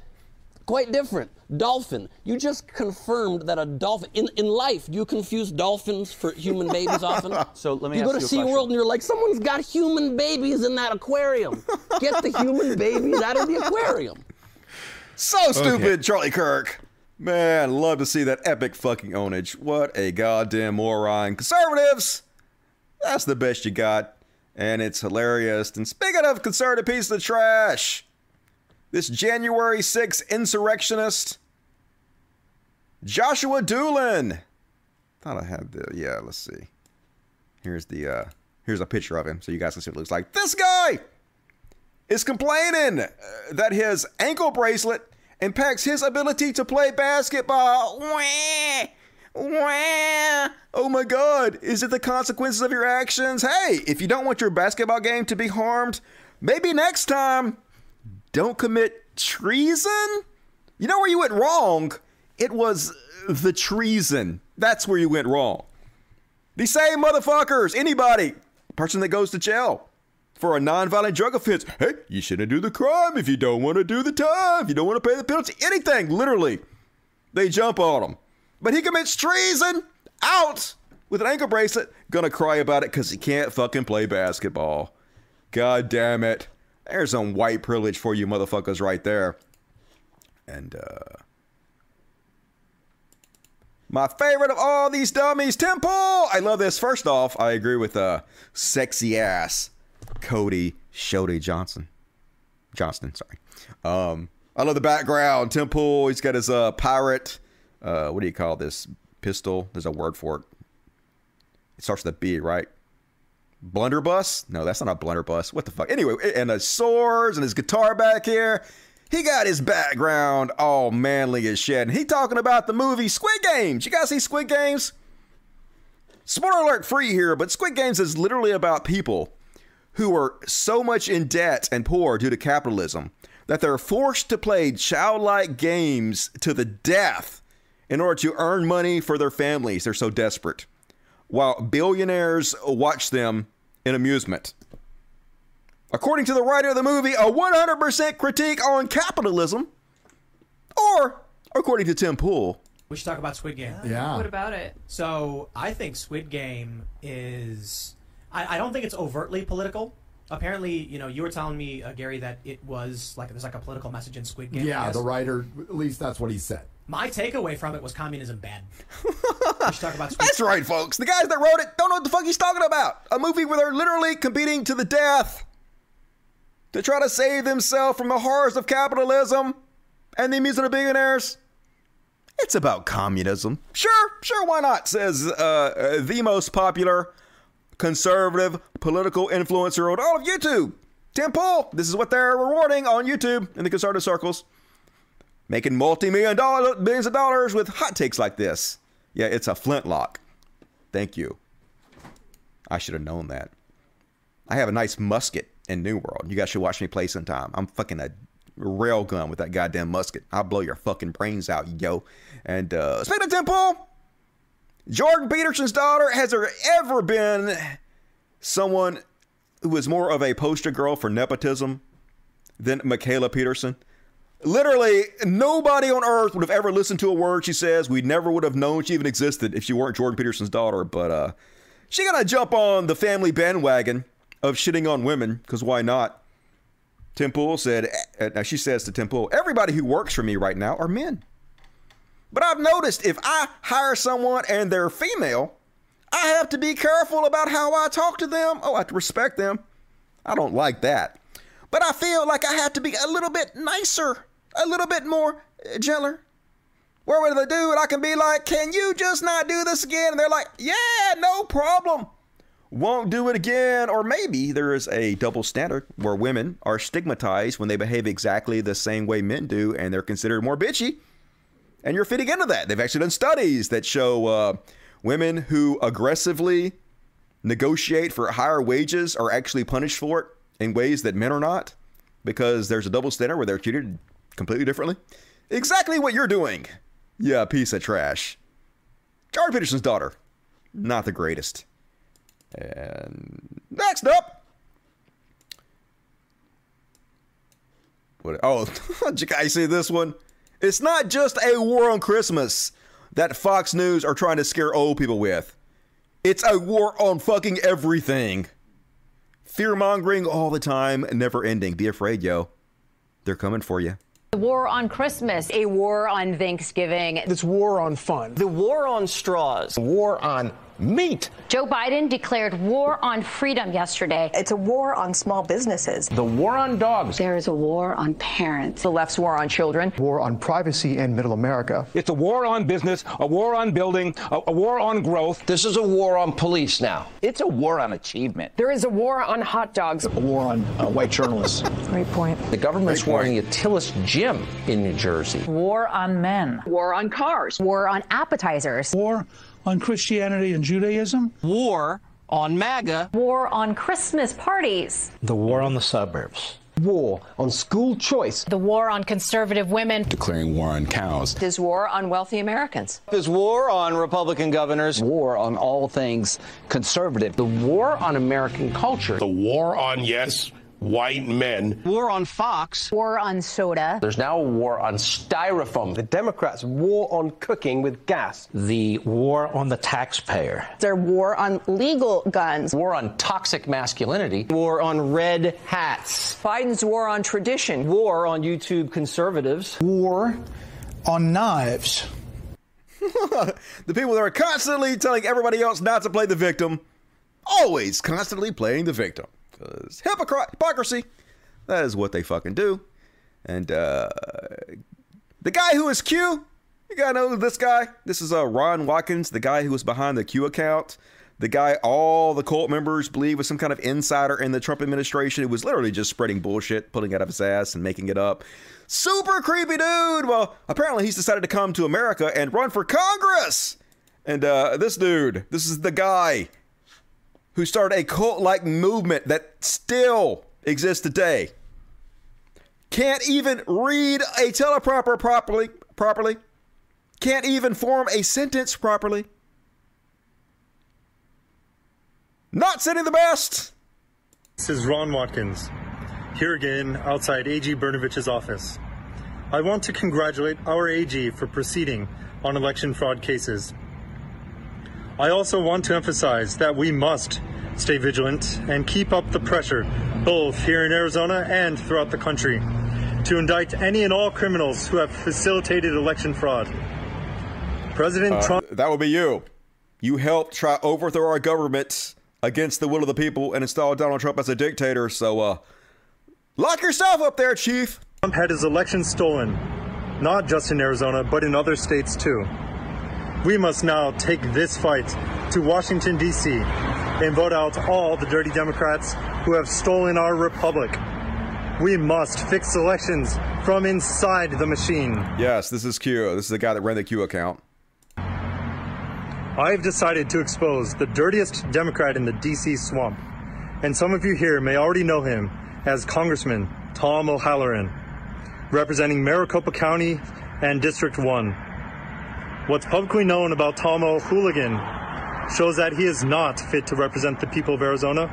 quite different. Dolphin. You just confirmed that a dolphin... In life, do you confuse dolphins for human babies often? So let me ask you a question. You go to SeaWorld and you're like, someone's got human babies in that aquarium. Get the human babies out of the aquarium. So stupid, Charlie Kirk. Man, love to see that epic fucking ownage. What a goddamn moron. Conservatives, that's the best you got. And it's hilarious. And speaking of conservative piece of trash... This January 6th insurrectionist, Joshua Doolin. Thought I had the, let's see. Here's the, here's a picture of him so you guys can see what it looks like. This guy is complaining that his ankle bracelet impacts his ability to play basketball. Wah, wah. Oh my God, is it the consequences of your actions? Hey, if you don't want your basketball game to be harmed, maybe next time, don't commit treason? You know where you went wrong? It was the treason. That's where you went wrong. These same motherfuckers, anybody, person that goes to jail for a nonviolent drug offense. Hey, you shouldn't do the crime if you don't want to do the time. If you don't want to pay the penalty, anything, literally. They jump on him. But he commits treason, out with an ankle bracelet. Gonna cry about it because he can't fucking play basketball. God damn it. There's some white privilege for you motherfuckers right there. And, my favorite of all these dummies, Temple. I love this. First off, I agree with sexy ass Cody Shody Johnson. Johnston, sorry. I love the background. Temple, he's got his pirate. What do you call this? Pistol. There's a word for it. It starts with a B, right? Blunderbuss? No, that's not a blunderbuss. What the fuck? Anyway, and his swords and his guitar back here. He got his background all manly as shit. And he talking about the movie Squid Games. You guys see Squid Games? Spoiler alert free here, but Squid Games is literally about people who are so much in debt and poor due to capitalism that they're forced to play childlike games to the death in order to earn money for their families. They're so desperate. While billionaires watch them in amusement. According to the writer of the movie, a 100% critique on capitalism, or according to Tim Pool. We should talk about Squid Game. Yeah. What about it? So I think Squid Game is, I don't think it's overtly political. Apparently, you know, you were telling me, Gary, that it was like, there's like a political message in Squid Game. Yeah, the writer, at least that's what he said. My takeaway from it was communism bad. We should talk about Squid Game. That's right, folks. The guys that wrote it don't know what the fuck he's talking about. A movie where they're literally competing to the death to try to save themselves from the horrors of capitalism and the amusement of billionaires. It's about communism. Sure, why not, says the most popular conservative political influencer on all of YouTube. Tim Pool, this is what they're rewarding on YouTube in the conservative circles. Making billions of dollars with hot takes like this. Yeah, it's a flintlock. Thank you. I should have known that. I have a nice musket in New World. You guys should watch me play sometime. I'm fucking a rail gun with that goddamn musket. I'll blow your fucking brains out, yo. And speaking of Tim Pool, Jordan Peterson's daughter, has there ever been someone who is more of a poster girl for nepotism than Michaela Peterson? Literally, nobody on earth would have ever listened to a word she says. We never would have known she even existed if she weren't Jordan Peterson's daughter. But she got to jump on the family bandwagon of shitting on women, because why not? Tim Pool said, she says to Tim Pool, everybody who works for me right now are men. But I've noticed if I hire someone and they're female, I have to be careful about how I talk to them. Oh, I have to respect them. I don't like that. But I feel like I have to be a little bit nicer, a little bit more gentler. Where would they do it? I can be like, can you just not do this again? And they're like, yeah, no problem. Won't do it again. Or maybe there is a double standard where women are stigmatized when they behave exactly the same way men do, and they're considered more bitchy. And you're fitting into that. They've actually done studies that show women who aggressively negotiate for higher wages are actually punished for it in ways that men are not, because there's a double standard where they're treated completely differently. Exactly what you're doing. Yeah, piece of trash. Jordan Peterson's daughter, not the greatest. And next up, did you see this one? It's not just a war on Christmas that Fox News are trying to scare old people with. It's a war on fucking everything. Fear mongering all the time, never ending. Be afraid, yo. They're coming for you. The war on Christmas, a war on Thanksgiving. This war on fun, the war on straws, the war on meat. Joe Biden declared war on freedom yesterday. It's a war on small businesses. The war on dogs. There is a war on parents. The left's war on children. War on privacy in middle America. It's a war on business, a war on building, a war on growth. This is a war on police now. It's a war on achievement. There is a war on hot dogs. A war on white journalists. Great point. The government's warring Attilis Gym in New Jersey. War on men. War on cars. War on appetizers. War on Christianity and Judaism. War on MAGA. War on Christmas parties. The war on the suburbs. War on school choice. The war on conservative women. Declaring war on cows. There's war on wealthy Americans. There's war on Republican governors. War on all things conservative. The war on American culture. The war on, yes, white men. War on Fox. War on soda. There's now a war on styrofoam. The Democrats' war on cooking with gas. The war on the taxpayer. Their war on legal guns. War on toxic masculinity. War on red hats. Biden's war on tradition. War on YouTube conservatives. War on knives. The people that are constantly telling everybody else not to play the victim, always constantly playing the victim. Hypocrisy, that is what they fucking do. And the guy who is Q, you gotta know this guy. This is Ron Watkins, the guy who was behind the Q account, the guy all the cult members believe was some kind of insider in the Trump administration. It was literally just spreading bullshit, pulling it out of his ass and making it up. Super creepy dude. Well, apparently he's decided to come to America and run for Congress. And this dude, this is the guy who started a cult-like movement that still exists today. Can't even read a teleprompter properly. Can't even form a sentence properly. Not sending the best. This is Ron Watkins, here again outside AG Brnovich's office. I want to congratulate our AG for proceeding on election fraud cases. I also want to emphasize that we must stay vigilant and keep up the pressure, both here in Arizona and throughout the country, to indict any and all criminals who have facilitated election fraud. President Trump... That would be you. You helped try overthrow our government against the will of the people and install Donald Trump as a dictator, so lock yourself up there, Chief! Trump had his election stolen, not just in Arizona, but in other states too. We must now take this fight to Washington, D.C. and vote out all the dirty Democrats who have stolen our republic. We must fix elections from inside the machine. Yes, this is Q. This is the guy that ran the Q account. I've decided to expose the dirtiest Democrat in the D.C. swamp. And some of you here may already know him as Congressman Tom O'Halloran, representing Maricopa County and District 1. What's publicly known about Tom O'Hooligan shows that he is not fit to represent the people of Arizona.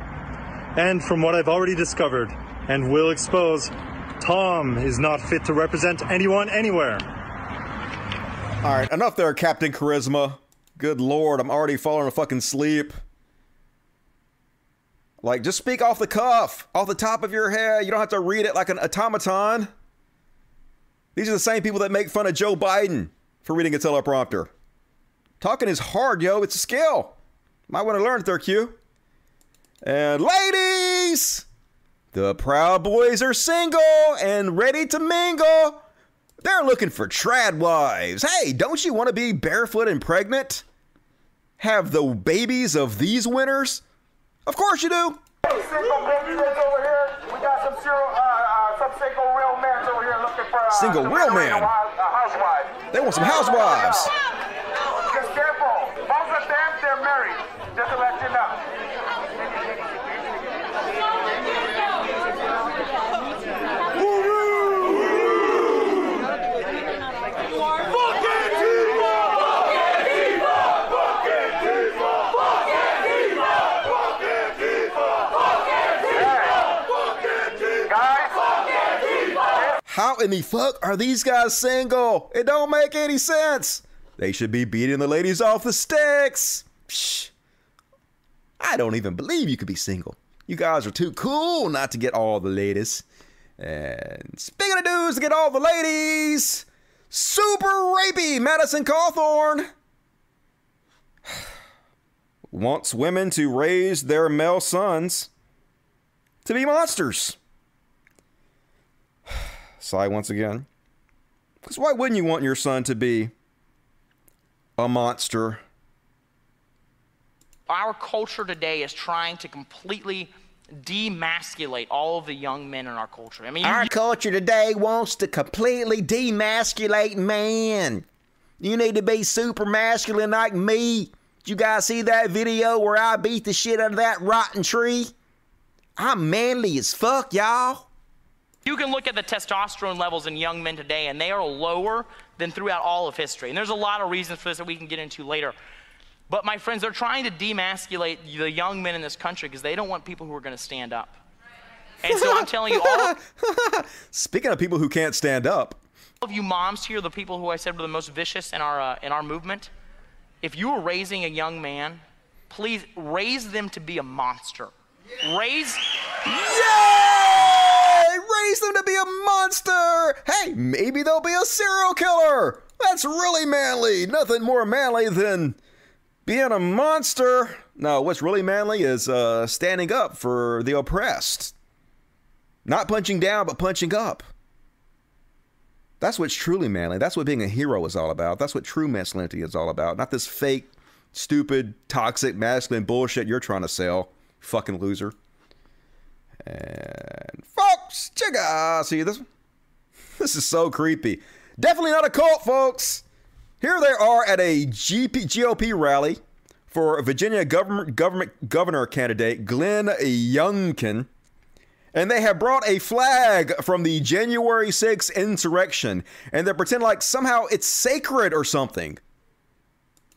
And from what I've already discovered and will expose, Tom is not fit to represent anyone anywhere. All right, enough there, Captain Charisma. Good Lord, I'm already falling to fucking sleep. Like, just speak off the cuff, off the top of your head. You don't have to read it like an automaton. These are the same people that make fun of Joe Biden for reading a teleprompter. Talking is hard, yo. It's a skill. Might want to learn it there, Q. And ladies, the Proud Boys are single and ready to mingle. They're looking for trad wives. Hey, don't you want to be barefoot and pregnant? Have the babies of these winners? Of course you do. Hey, single bitches over here. We got some single real men over here looking for single real man. They want some housewives. Just careful. Most of them, they're married. Just to let you know. How in the fuck are these guys single? It don't make any sense. They should be beating the ladies off the sticks. Psh, I don't even believe you could be single. You guys are too cool not to get all the ladies. And speaking of dudes to get all the ladies, super rapey Madison Cawthorn wants women to raise their male sons to be monsters. Sigh once again. Because why wouldn't you want your son to be a monster? Our culture today is trying to completely demasculate all of the young men in our culture. I mean, our culture today wants to completely demasculate man. You need to be super masculine like me. Did you guys see that video where I beat the shit out of that rotten tree? I'm manly as fuck, y'all. You can look at the testosterone levels in young men today, and they are lower than throughout all of history. And there's a lot of reasons for this that we can get into later. But my friends, they're trying to demasculate the young men in this country because they don't want people who are going to stand up. And so I'm telling you all... Speaking of people who can't stand up. All of you moms here, the people who I said were the most vicious in our movement, if you were raising a young man, please raise them to be a monster. Yeah. Raise them to be a monster. Hey, maybe they'll be a serial killer. That's really manly. Nothing more manly than being a monster. No, what's really manly is standing up for the oppressed. Not punching down, but punching up. That's what's truly manly. That's what being a hero is all about. That's what true masculinity is all about. Not this fake, stupid, toxic, masculine bullshit you're trying to sell. Fucking loser. And folks, check out. See this one? This is so creepy. Definitely not a cult, folks. Here they are at a GOP rally for Virginia governor candidate Glenn Youngkin. And they have brought a flag from the January 6th insurrection. And they pretend like somehow it's sacred or something.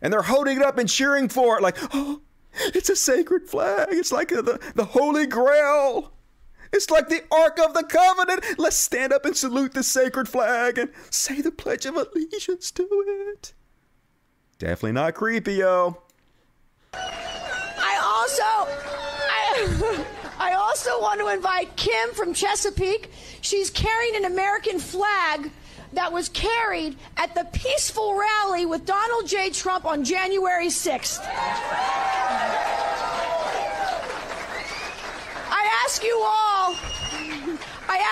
And they're holding it up and cheering for it like, oh, it's a sacred flag. It's like the Holy Grail. It's like the Ark of the Covenant. Let's stand up and salute the sacred flag and say the Pledge of Allegiance to it. Definitely not creepy, yo. I also want to invite Kim from Chesapeake. She's carrying an American flag that was carried at the peaceful rally with Donald J. Trump on January 6th. I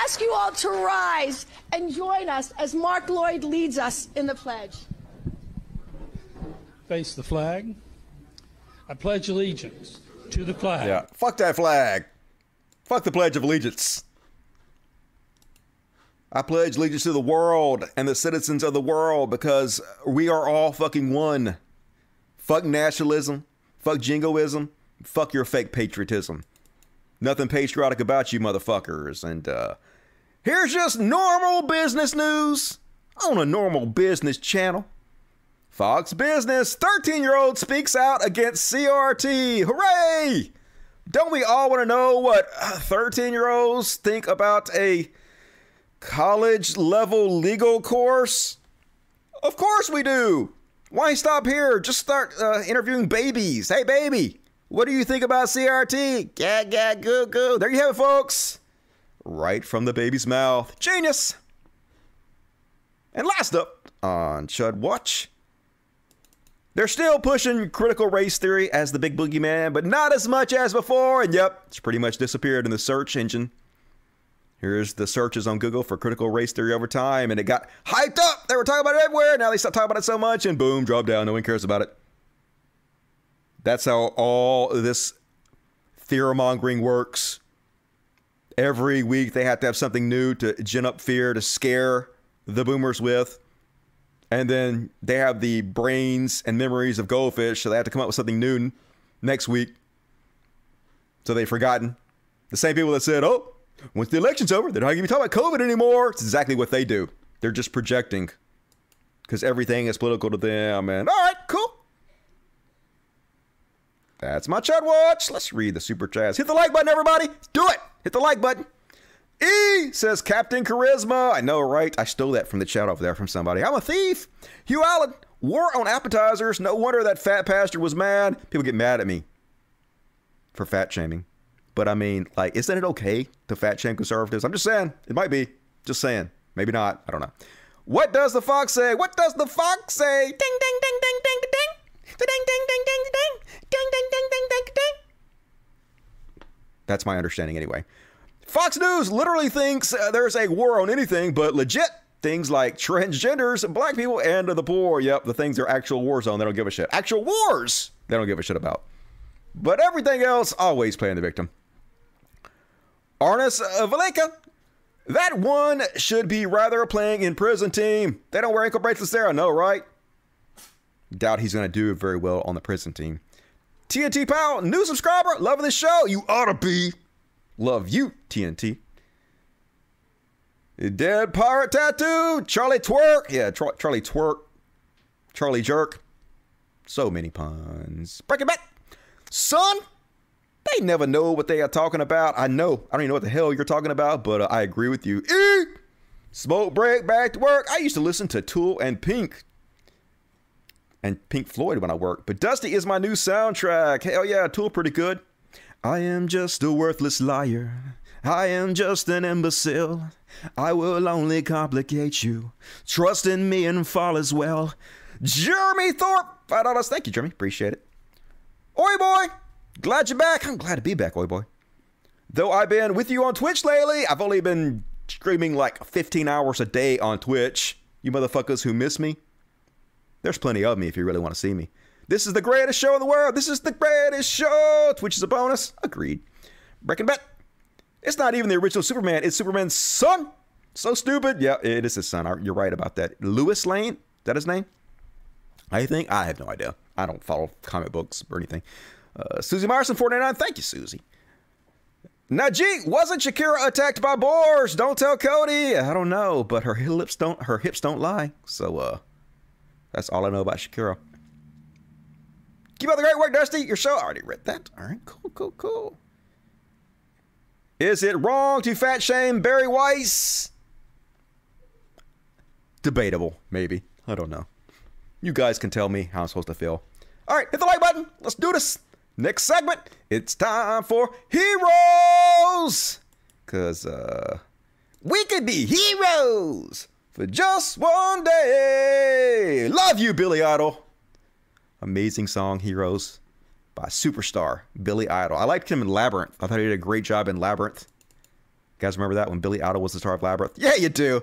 ask you all to rise and join us as Mark Lloyd leads us in the pledge. Face the flag. I pledge allegiance to the flag. Yeah, fuck that flag. Fuck the Pledge of Allegiance. I pledge allegiance to the world and the citizens of the world because we are all fucking one. Fuck nationalism. Fuck jingoism. Fuck your fake patriotism. Nothing patriotic about you motherfuckers. And here's just normal business news on a normal business channel. Fox Business, 13-year-old speaks out against CRT. Hooray! Don't we all want to know what 13-year-olds think about a college-level legal course? Of course we do. Why stop here? Just start interviewing babies. Hey, baby, what do you think about CRT? Gag, gag, goo, goo. There you have it, folks. Right from the baby's mouth. Genius. And last up on Chud Watch. They're still pushing critical race theory as the big boogeyman, but not as much as before. And yep, it's pretty much disappeared in the search engine. Here's the searches on Google for critical race theory over time, and it got hyped up. They were talking about it everywhere. Now they stopped talking about it so much, and boom, drop down. No one cares about it. That's how all this fear-mongering works. Every week they have to have something new to gin up fear, to scare the boomers with. And then they have the brains and memories of goldfish, so they have to come up with something new next week. So they've forgotten. The same people that said, oh, once the election's over, they're not going to be talking about COVID anymore. It's exactly what they do. They're just projecting because everything is political to them. And all right, cool. That's my Chud Watch. Let's read the super chats. Hit the like button, everybody. Do it. Hit the like button. E says, Captain Charisma. I know, right? I stole that from the chat over there from somebody. I'm a thief. Hugh Allen, war on appetizers. No wonder that fat pastor was mad. People get mad at me for fat shaming. But I mean, like, isn't it okay to fat shame conservatives? I'm just saying. It might be. Just saying. Maybe not. I don't know. What does the fox say? What does the fox say? Ding, ding, ding, ding, ding, ding. Ding, ding, ding, ding, ding. Ding, ding, ding, ding, ding, ding. That's my understanding anyway. Fox News literally thinks there's a war on anything but legit things like transgenders, black people, and the poor. Yep, the things are actual wars on. They don't give a shit. Actual wars they don't give a shit about. But everything else, always playing the victim. Arnis Valleca, that one should be rather playing in prison team. They don't wear ankle bracelets there, I know, right? Doubt he's going to do very well on the prison team. TNT Powell, new subscriber, loving this show. You ought to be. Love you, TNT. Dead Pirate Tattoo, Charlie Twerk. Yeah, Charlie Twerk, Charlie Jerk. So many puns. Break it back, son. They never know what they are talking about. I know. I don't even know what the hell you're talking about, but I agree with you. Eek! Smoke break, back to work. I used to listen to Tool and Pink Floyd when I worked, but Dusty is my new soundtrack. Hell yeah, Tool pretty good. I am just a worthless liar. I am just an imbecile. I will only complicate you. Trust in me and fall as well. Jeremy Thorpe, $5. Thank you, Jeremy. Appreciate it. Oi, boy. Glad you're back. I'm glad to be back, oi boy. Though I've been with you on Twitch lately, I've only been streaming like 15 hours a day on Twitch. You motherfuckers who miss me, there's plenty of me if you really want to see me. This is the greatest show in the world. This is the greatest show. Twitch is a bonus. Agreed. Breaking back. It's not even the original Superman. It's Superman's son. So stupid. Yeah, it is his son. You're right about that. Lewis Lane? Is that his name? I think. I have no idea. I don't follow comic books or anything. Susie Myerson, 49. Thank you, Susie. Najee, wasn't Shakira attacked by boars? Don't tell Cody. I don't know, but her hips don't lie. So that's all I know about Shakira. Keep up the great work, Dusty. Your show. I already read that. All right, cool. Is it wrong to fat shame Barry Weiss? Debatable, maybe. I don't know. You guys can tell me how I'm supposed to feel. All right, hit the like button. Let's do this. Next segment, it's time for heroes. Because we could be heroes for just one day. Love you, Billy Idol. Amazing song, Heroes, by superstar Billy Idol. I liked him in Labyrinth. I thought he did a great job in Labyrinth. You guys remember that when Billy Idol was the star of Labyrinth? Yeah, you do.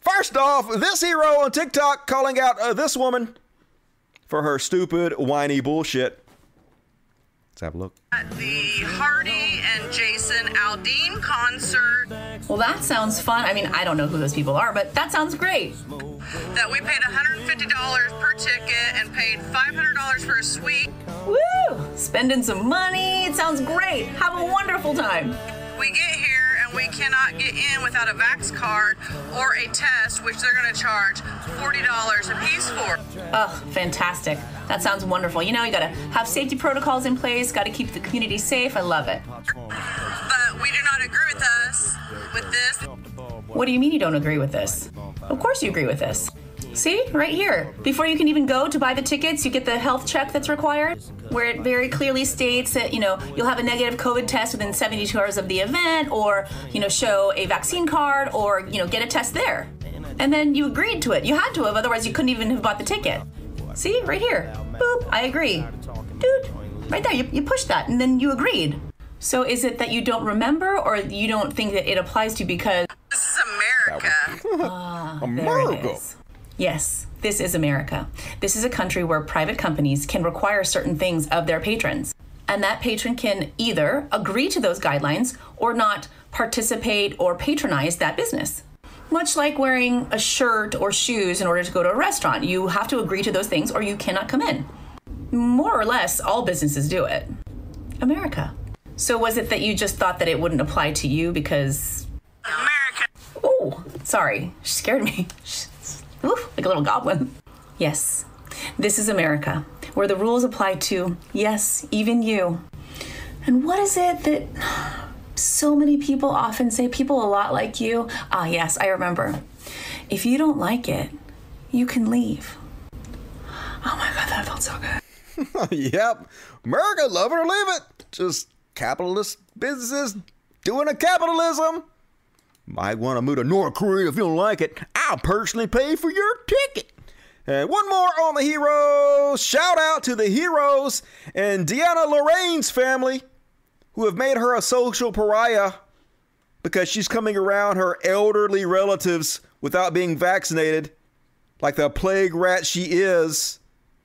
First off, this hero on TikTok calling out this woman for her stupid, whiny bullshit. Let's have a look. At the Hardy and Jason Aldean concert. Well, that sounds fun. I mean, I don't know who those people are, but that sounds great. That we paid $150 per ticket and paid $500 for a suite. Woo! Spending some money. It sounds great. Have a wonderful time. We get here and we cannot get in without a Vax card or a test, which they're going to charge $40 a piece for. Oh, fantastic. That sounds wonderful. You know, you got to have safety protocols in place, got to keep the community safe. I love it. But we do not agree with us with this. What do you mean you don't agree with this? Of course you agree with this. See, right here. Before you can even go to buy the tickets, you get the health check that's required, where it very clearly states that, you know, you'll have a negative COVID test within 72 hours of the event, or, you know, show a vaccine card, or, you know, get a test there. And then you agreed to it. You had to have, otherwise you couldn't even have bought the ticket. See, right here. Boop, I agree. Dude, right there, you pushed that, and then you agreed. So is it that you don't remember, or you don't think that it applies to you because... This is America. America. Yes, this is America. This is a country where private companies can require certain things of their patrons. And that patron can either agree to those guidelines or not participate or patronize that business. Much like wearing a shirt or shoes in order to go to a restaurant. You have to agree to those things or you cannot come in. More or less, all businesses do it. America. So was it that you just thought that it wouldn't apply to you because... America. Oh, sorry. She scared me. Oof, like a little goblin. Yes, this is America, where the rules apply to, yes, even you. And what is it that so many people often say, people a lot like you? Ah, yes, I remember. If you don't like it, you can leave. Oh my God, that felt so good. Yep, America, love it or leave it. Just capitalist businesses doing a capitalism. Might want to move to North Korea if you don't like it. I'll personally pay for your ticket. And one more on the heroes. Shout out to the heroes and Deanna Lorraine's family, who have made her a social pariah because she's coming around her elderly relatives without being vaccinated, like the plague rat she is.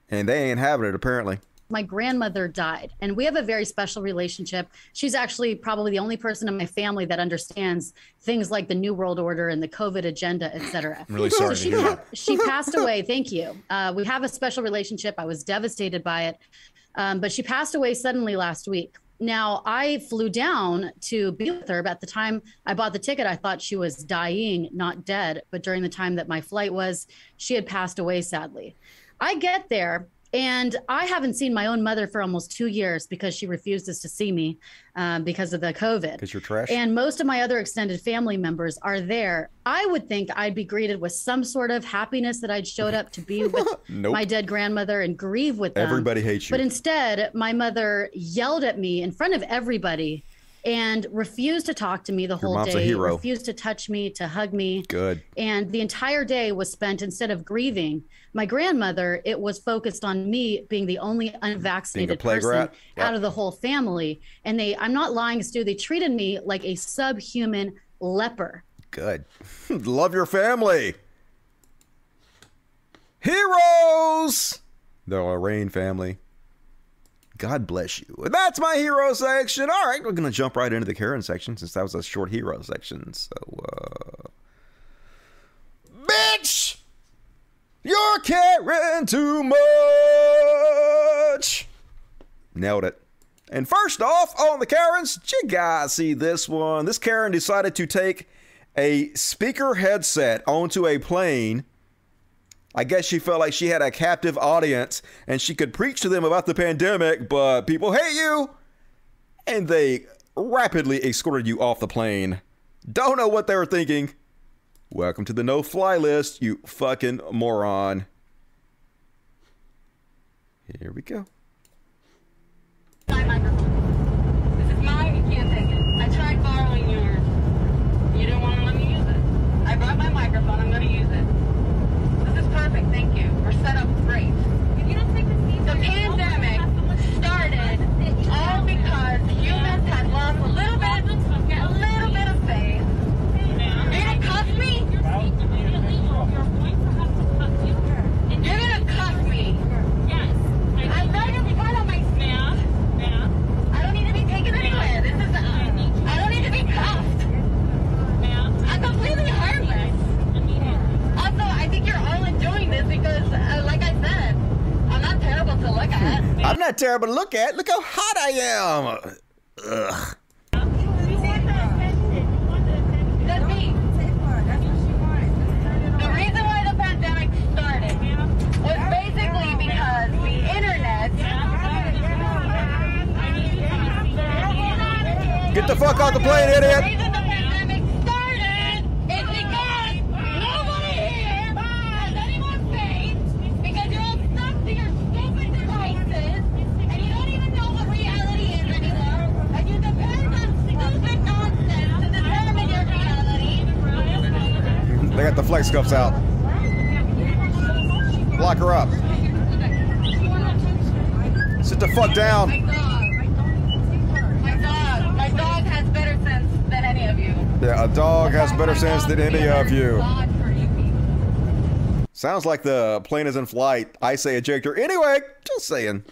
And they ain't having it, apparently. My grandmother died, and we have a very special relationship. She's actually probably the only person in my family that understands things like the New World Order and the COVID agenda, etc. I'm really sorry. So she passed away. Thank you. We have a special relationship. I was devastated by it, but she passed away suddenly last week. Now, I flew down to be with her, but at the time I bought the ticket, I thought she was dying, not dead. But during the time that my flight was, she had passed away, sadly. I get there, and I haven't seen my own mother for almost 2 years because she refuses to see me because of the COVID. Because you're trash. And most of my other extended family members are there. I would think I'd be greeted with some sort of happiness that I'd showed up to be with my dead grandmother and grieve with them. Everybody hates you. But instead, my mother yelled at me in front of everybody and refused to talk to me the whole day. Your mom's a hero. Refused to touch me, to hug me. Good. And the entire day was spent, instead of grieving my grandmother, it was focused on me being the only unvaccinated person out of the whole family. And they, I'm not lying, Stu, they treated me like a subhuman leper. Good. Love your family. Heroes! The Lorraine family. God bless you. That's my hero section. All right, we're going to jump right into the Karen section since that was a short hero section. So, bitch, you're caring too much. Nailed it. And first off, on the Karens, did you guys see this one? This Karen decided to take a speaker headset onto a plane. I guess she felt like she had a captive audience and she could preach to them about the pandemic, but people hate you, and they rapidly escorted you off the plane. Don't know what they were thinking. Welcome to the no-fly list, you fucking moron. Here we go. My microphone. This is mine. You can't take it. I tried borrowing yours. You don't want to let me use it. I brought my microphone. I'm going to use it. Perfect, thank you. We're set up great. If you don't take the pandemic started all because humans had lost a little bit of faith. You're gonna cuff me? You're gonna cuff me? Yes. I'm not gonna be part of my staff. I don't need to be taken anywhere. This is I don't need to be cuffed. I'm completely harmless. Also, I think you're all enjoying this because, like I said, I'm not terrible to look at. I'm not terrible to look at. Look how hot I am. Ugh. You want the attention. You want the attention. That's me. That's what she wanted. The reason why the pandemic started was basically because the internet. Get the fuck off the plane, idiot. They got the flex cuffs out. Lock her up. Sit the fuck down. My dog has better sense than any of you. Yeah, a dog has better sense than any of you. Sounds like the plane is in flight. I say ejector. Anyway, just saying.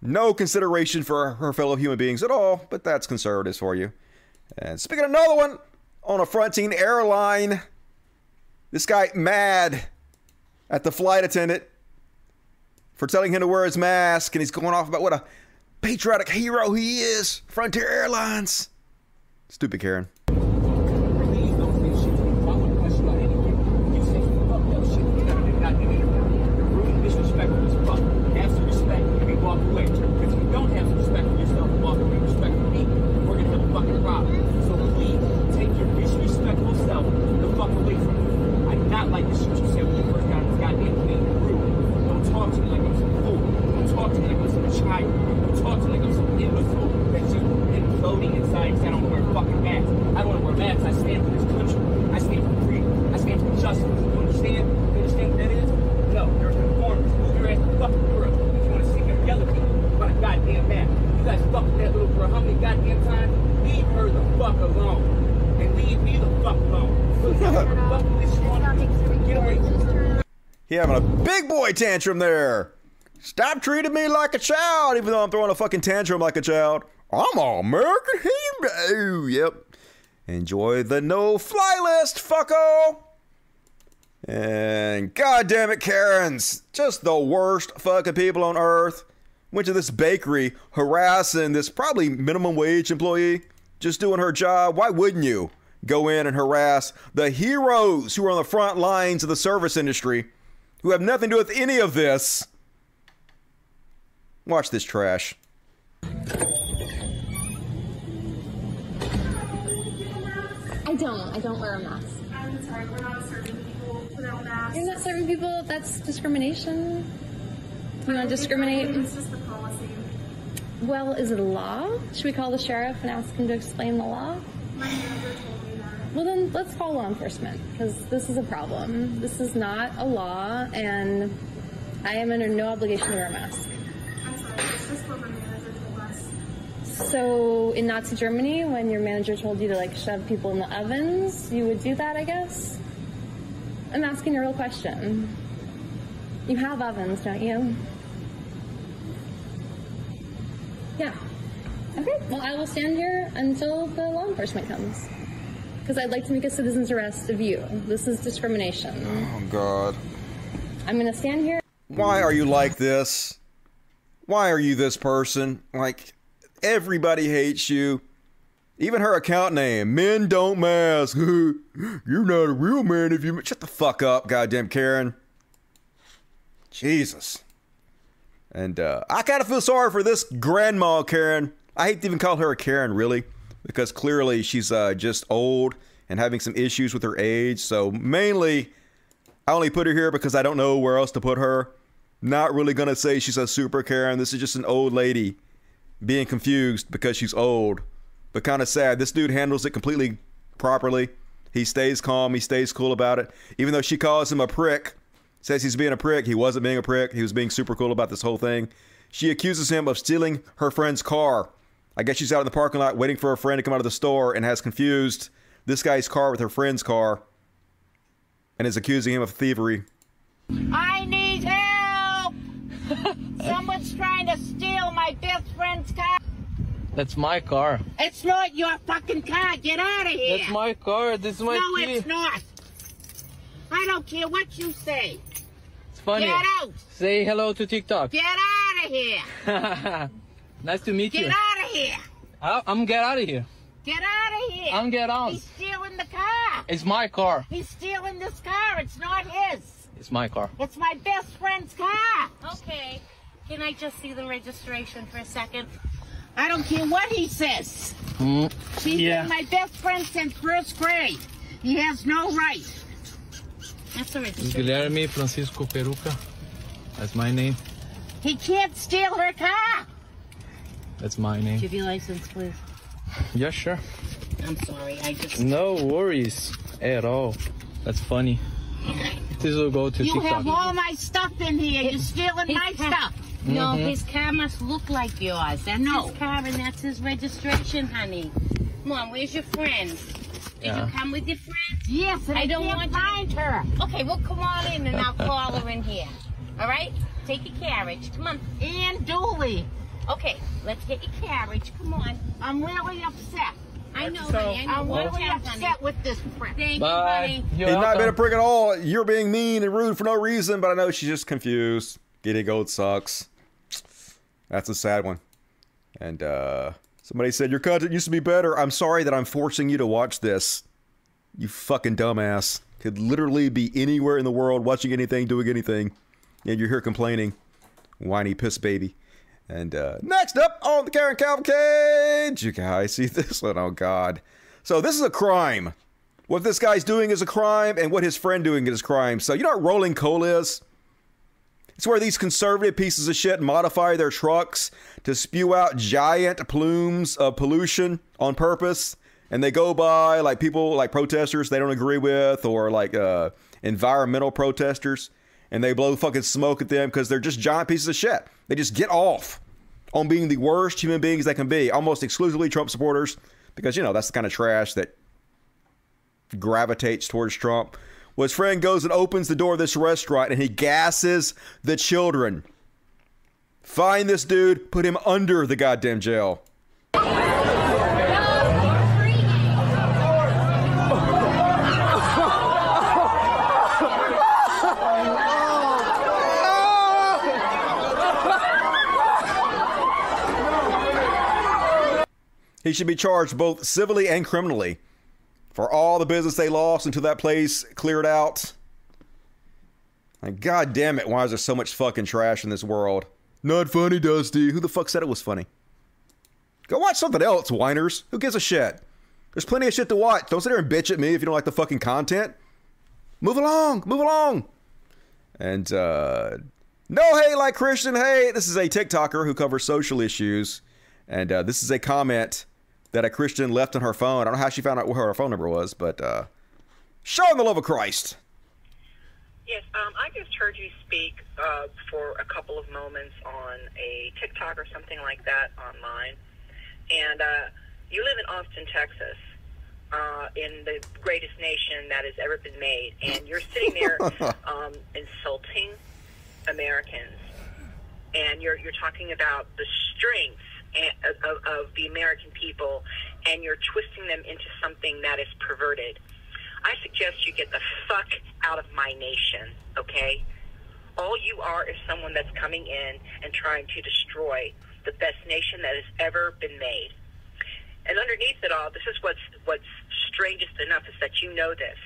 No consideration for her fellow human beings at all, but that's conservatives for you. And speaking of another one, on a Frontier airline, this guy mad at the flight attendant for telling him to wear his mask, and he's going off about what a patriotic hero he is. Frontier Airlines. Stupid Karen. Tantrum there. Stop treating me like a child, even though I'm throwing a fucking tantrum like a child. I'm all American hero. Yep. Enjoy the no-fly list, fucko. And goddamn it, Karens, just the worst fucking people on earth. went to this bakery harassing this probably minimum wage employee, just doing her job. Why wouldn't you go in and harass the heroes who are on the front lines of the service industry, who have nothing to do with any of this? Watch this trash. I don't wear a mask. I'm sorry, we're not serving people without masks. You're not serving people? That's discrimination. You want to discriminate? It's just the policy. Well, is it a law? Should we call the sheriff and ask him to explain the law? My manager told me that. Well, then let's call law enforcement, because this is a problem. This is not a law, and I am under no obligation to wear a mask. I'm sorry, it's just what my manager told us. So in Nazi Germany, when your manager told you to like shove people in the ovens, you would do that, I guess? I'm asking a real question. You have ovens, don't you? Yeah. Okay, well, I will stand here until the law enforcement comes, because I'd like to make a citizen's arrest of you. This is discrimination. Oh, God. I'm going to stand here. Why are you like this? Why are you this person? Like, everybody hates you. Even her account name, Men Don't Mask. You're not a real man if you... Shut the fuck up, goddamn Karen. Jesus. And I kind of feel sorry for this grandma Karen. I hate to even call her a Karen, really, because clearly she's just old and having some issues with her age. So mainly, I only put her here because I don't know where else to put her. Not really going to say she's a super Karen. This is just an old lady being confused because she's old, but kind of sad. This dude handles it completely properly. He stays calm. He stays cool about it. Even though she calls him a prick, says he's being a prick. He wasn't being a prick. He was being super cool about this whole thing. She accuses him of stealing her friend's car. I guess she's out in the parking lot waiting for her friend to come out of the store and has confused this guy's car with her friend's car and is accusing him of thievery. I need help! Someone's trying to steal my best friend's car. That's my car. It's not your fucking car. Get out of here. That's my car. This is my key. No, it's not. I don't care what you say. It's funny. Get out. Say hello to TikTok. Get out of here. Nice to meet you. Get out of here. I'm get out of here. Get out of here. I'm get out. He's stealing the car. It's my car. He's stealing this car. It's not his. It's my car. It's my best friend's car. Okay. Can I just see the registration for a second? I don't care what he says. She's been my best friend since first grade. He has no right. That's the registration. Guilherme Francisco Peruca. That's my name. He can't steal her car. That's my name. Give your license, please. Yeah, sure. I'm sorry, I just... No worries at all. That's funny. This will go to TikTok. You have all my stuff in here. You're stealing my stuff. No, his car must look like yours. That's his car, and that's his registration, honey. Come on, where's your friend? Did you come with your friend? Yes, and I don't want to find her. Okay, well, come on in, and I'll call her in here. All right? Take your carriage. Come on. And Dooley. Okay, let's get your carriage. Come on. I'm really upset. I know, honey. I'm really upset with this prick. Thank you, honey. He's not been a prick at all. You're being mean and rude for no reason, but I know she's just confused. Getting old sucks. That's a sad one. And somebody said, your content used to be better. I'm sorry that I'm forcing you to watch this. You fucking dumbass. Could literally be anywhere in the world watching anything, doing anything. And you're here complaining. Whiny piss baby. And next up on the Karen Cavalcade, you guys see this one. Oh, God. So this is a crime. What this guy's doing is a crime, and what his friend doing is a crime. So you know what rolling coal is? It's where these conservative pieces of shit modify their trucks to spew out giant plumes of pollution on purpose. And they go by like people, like protesters they don't agree with, or like environmental protesters. And they blow fucking smoke at them because they're just giant pieces of shit. They just get off on being the worst human beings they can be. Almost exclusively Trump supporters. Because, you know, that's the kind of trash that gravitates towards Trump. Well, his friend goes and opens the door of this restaurant and he gasses the children. Find this dude. Put him under the goddamn jail. He should be charged both civilly and criminally for all the business they lost until that place cleared out. And God damn it, why is there so much fucking trash in this world? Not funny, Dusty. Who the fuck said it was funny? Go watch something else, whiners. Who gives a shit? There's plenty of shit to watch. Don't sit there and bitch at me if you don't like the fucking content. Move along. Move along. And, no hate like Christian hate. This is a TikToker who covers social issues. And this is a comment that a Christian left on her phone. I don't know how she found out what her phone number was, but showing the love of Christ. Yes, I just heard you speak for a couple of moments on a TikTok or something like that online. And you live in Austin, Texas, in the greatest nation that has ever been made. And you're sitting there insulting Americans. And you're talking about the strength of the American people, and you're twisting them into something that is perverted. I suggest you get the fuck out of my nation, okay? All you are is someone that's coming in and trying to destroy the best nation that has ever been made. And underneath it all, this is what's strangest enough is that you know this.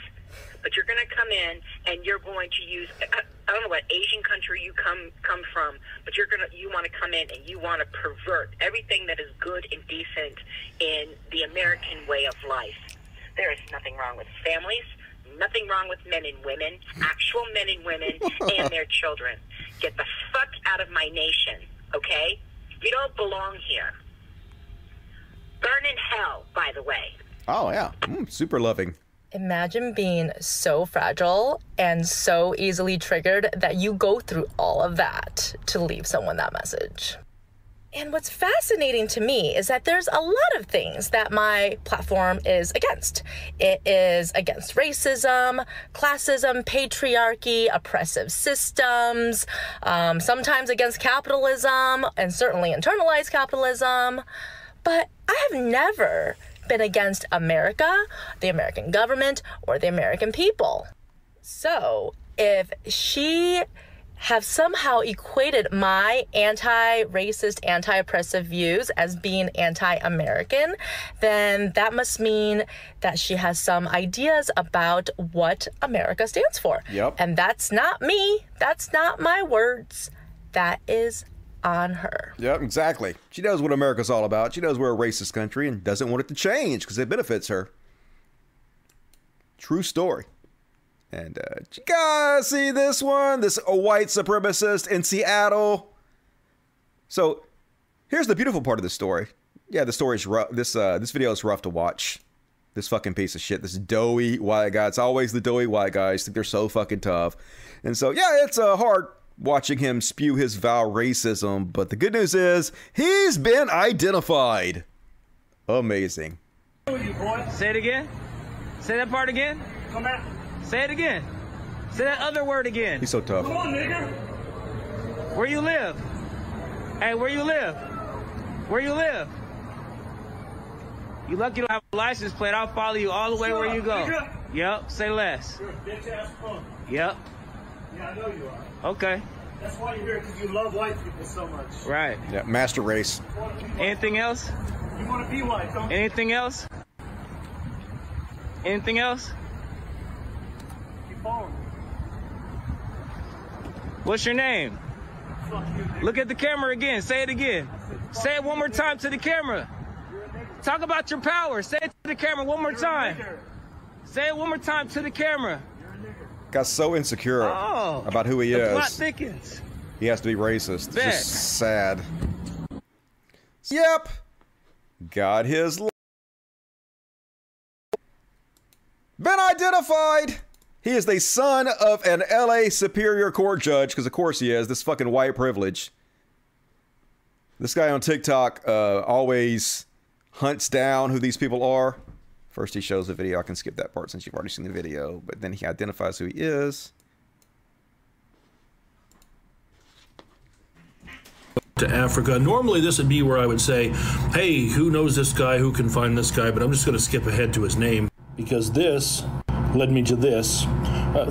But you're going to come in and you're going to use, I don't know what Asian country you come from, but you want to come in and you want to pervert everything that is good and decent in the American way of life. There is nothing wrong with families, nothing wrong with men and women, actual men and women and their children. Get the fuck out of my nation, okay? You don't belong here. Burn in hell, by the way. Oh, yeah. Super loving. Imagine being so fragile and so easily triggered that you go through all of that to leave someone that message. And what's fascinating to me is that there's a lot of things that my platform is against. It is against racism, classism, patriarchy, oppressive systems, sometimes against capitalism, and certainly internalized capitalism. But I have never been against America, the American government, or the American people. So if she have somehow equated my anti-racist, anti-oppressive views as being anti-American, then that must mean that she has some ideas about what America stands for. Yep. And that's not me. That's not my words. That is on her. Yep, exactly. She knows what America's all about. She knows we're a racist country and doesn't want it to change because it benefits her. True story. And you guys see this one? This white supremacist in Seattle. So here's the beautiful part of the story. Yeah, the story's rough. This video is rough to watch. This fucking piece of shit. This doughy white guy. It's always the doughy white guys. Think they're so fucking tough. And so, yeah, it's hard watching him spew his vile racism. But the good news is he's been identified. Amazing. Say it again. Say that part again. Come back. Say it again. Say that other word again. He's so tough. Come on, nigga. Where you live? Hey, where you live? Where you live? You lucky you don't have a license plate. I'll follow you all the way where you go. Nigga. Yep, say less. You're a bitch-ass punk. Yep. Yeah, I know you are. Okay. That's why you're here, because you love white people so much. Right. Yeah, master race. Anything else? You want to be white, don't you? Anything else? Anything else? What's your name? Look at the camera again. Say it again. Say it one more time to the camera. Talk about your power. Say it to the camera one more time. Say it one more time to the camera. Got so insecure about who he is. The plot thickens. He has to be racist. It's just sad. Yep. Got his life. Been identified. He is the son of an L.A. Superior Court judge, because of course he is. This fucking white privilege. This guy on TikTok always hunts down who these people are. First he shows the video. I can skip that part since you've already seen the video. But then he identifies who he is. To Africa. Normally this would be where I would say, hey, who knows this guy? Who can find this guy? But I'm just going to skip ahead to his name. Because this led me to this,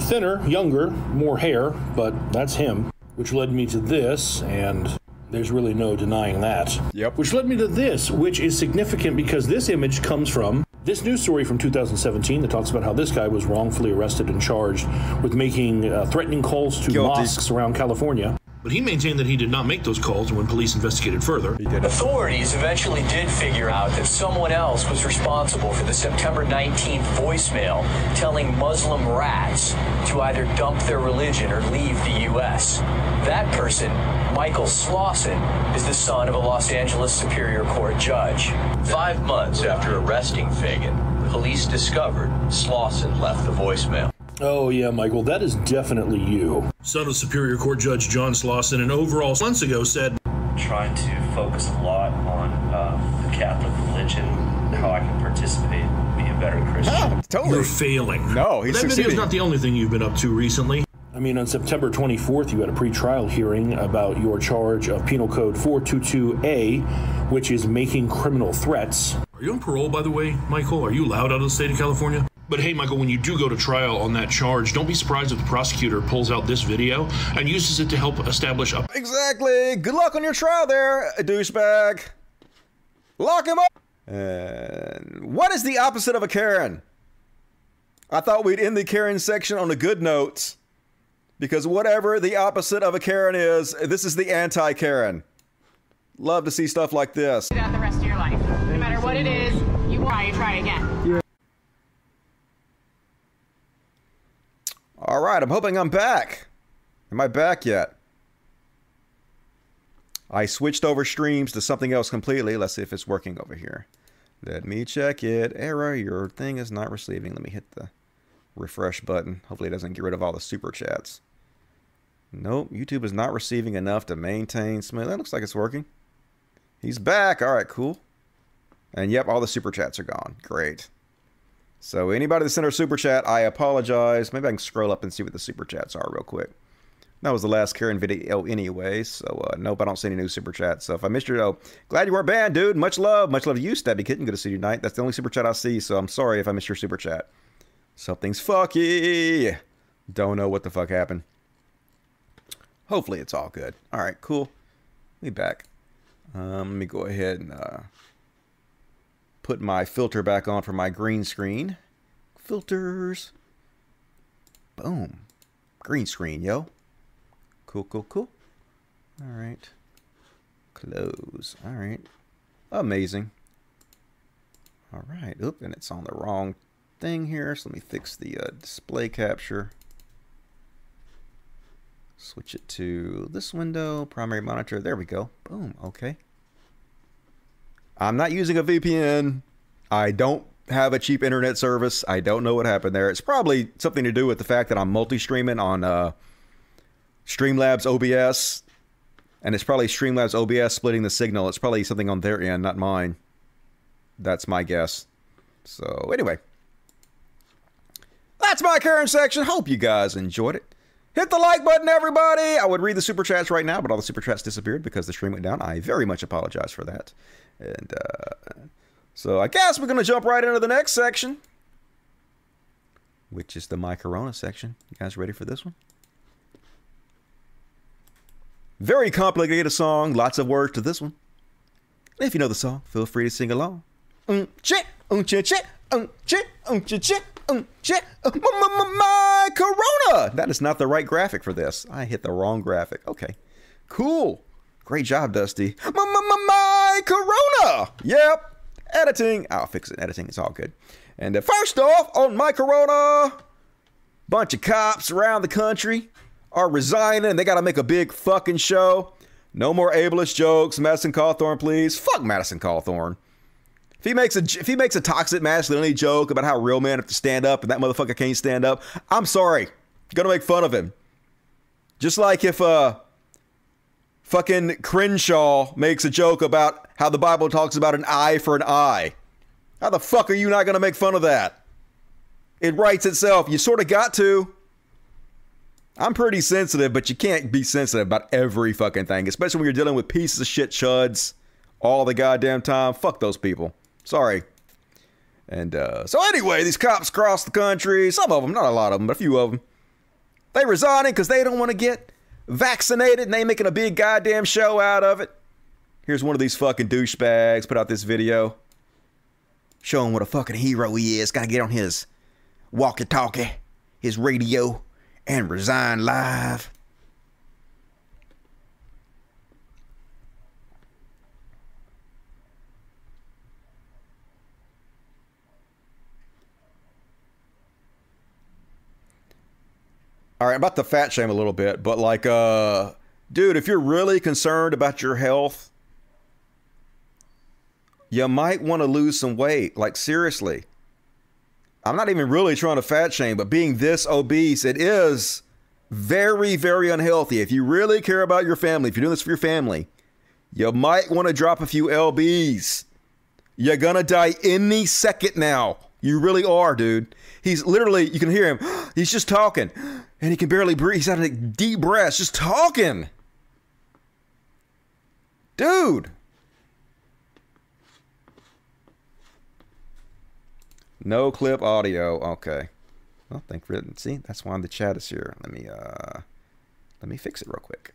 thinner, younger, more hair, but that's him, which led me to this, and There's really no denying that. Yep. Which led me to this, which is significant because this image comes from this news story from 2017 that talks about how this guy was wrongfully arrested and charged with making threatening calls to mosques around California. But he maintained that he did not make those calls when police investigated further. He did. Authorities eventually did figure out that someone else was responsible for the September 19th voicemail telling Muslim rats to either dump their religion or leave the U.S. That person, Michael Slauson, is the son of a Los Angeles Superior Court judge. 5 months after arresting Fagan, police discovered Slauson left the voicemail. Oh, yeah, Michael, that is definitely you. Son of Superior Court Judge John Slauson, and overall months ago said, trying to focus a lot on the Catholic religion, how I can participate, be a better Christian. Oh, totally. You're failing. No, he's succeeding. That video's not the only thing you've been up to recently. I mean, on September 24th, you had a pretrial hearing about your charge of Penal Code 422A, which is making criminal threats. Are you on parole, by the way, Michael? Are you allowed out of the state of California? But hey, Michael, when you do go to trial on that charge, don't be surprised if the prosecutor pulls out this video and uses it to help establish a... Exactly. Good luck on your trial there, douchebag. Lock him up. And what is the opposite of a Karen? I thought we'd end the Karen section on a good note, because whatever the opposite of a Karen is, this is the anti-Karen. Love to see stuff like this. Out the rest of your life. No matter what it is, you try again. Yeah. All right, I'm hoping I'm back. Am I back yet? I switched over streams to something else completely. Let's see if it's working over here. Let me check it. Error, your thing is not receiving. Let me hit the refresh button. Hopefully it doesn't get rid of all the super chats. Nope, YouTube is not receiving enough to maintain. That looks like it's working. He's back. All right, cool. And yep, all the super chats are gone. Great. So anybody that sent her super chat, I apologize. Maybe I can scroll up and see what the super chats are real quick. That was the last Karen video anyway, so nope, I don't see any new super chats. So if I missed your glad you were banned, dude. Much love to you, Stabby Kitten. Good to see you tonight. That's the only super chat I see, so I'm sorry if I missed your super chat. Something's fucky. Don't know what the fuck happened. Hopefully it's all good. All right, cool. Be back. Let me go ahead and... put my filter back on for my green screen. Filters. Boom. Green screen, yo. Cool, cool, cool. All right. Close. All right. Amazing. All right. Oop, and it's on the wrong thing here. So let me fix the display capture. Switch it to this window. Primary monitor. There we go. Boom. Okay. I'm not using a VPN. I don't have a cheap internet service. I don't know what happened there. It's probably something to do with the fact that I'm multi-streaming on Streamlabs OBS. And it's probably Streamlabs OBS splitting the signal. It's probably something on their end, not mine. That's my guess. So anyway, that's my current section. Hope you guys enjoyed it. Hit the like button, everybody. I would read the super chats right now, but all the super chats disappeared because the stream went down. I very much apologize for that. And so I guess we're going to jump right into the next section, which is the My Corona section. You guys ready for this one? Very complicated song. Lots of words to this one. If you know the song, feel free to sing along. Chit, chit, chit, chit, chit, chit, chit. My Corona. That is not the right graphic for this. I hit the wrong graphic. Okay, cool. Great job, Dusty. My Corona. Yep. Editing. I'll fix it. Editing. It's all good. And first off, on My Corona, bunch of cops around the country are resigning. They got to make a big fucking show. No more ableist jokes. Madison Cawthorn, please. Fuck Madison Cawthorn. If he makes a toxic masculinity joke about how real men have to stand up and that motherfucker can't stand up, I'm sorry. Gonna make fun of him. Just like if fucking Crenshaw makes a joke about how the Bible talks about an eye for an eye. How the fuck are you not going to make fun of that? It writes itself. You sort of got to. I'm pretty sensitive, but you can't be sensitive about every fucking thing, especially when you're dealing with pieces of shit chuds all the goddamn time. Fuck those people. Sorry. And so anyway, these cops across the country, some of them, not a lot of them, but a few of them, they resigning because they don't want to get vaccinated, and they making a big goddamn show out of it. Here's one of these fucking douchebags put out this video. Show him what a fucking hero he is. Gotta get on his walkie-talkie, his radio, and resign live. All right, I'm about to fat shame a little bit, but like, dude, if you're really concerned about your health, you might want to lose some weight. Like, seriously. I'm not even really trying to fat shame, but being this obese, it is very, very unhealthy. If you really care about your family, if you're doing this for your family, you might want to drop a few lbs. You're going to die any second now. You really are, dude. He's literally, you can hear him. He's just talking. And he can barely breathe. He's out of a deep breath. Just talking. Dude. No clip audio. Okay. I don't think written. See, that's why the chat is here. Let me fix it real quick.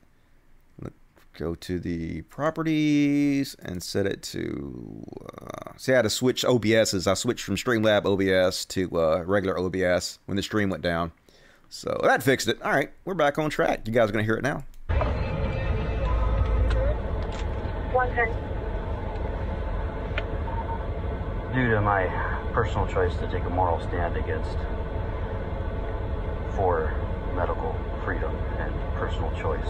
Let's go to the properties and set it to... see, I had to switch OBSs. I switched from Streamlab OBS to regular OBS when the stream went down. So that fixed it. All right, we're back on track. You guys are going to hear it now. 110. Due to my personal choice to take a moral stand against for medical freedom and personal choice.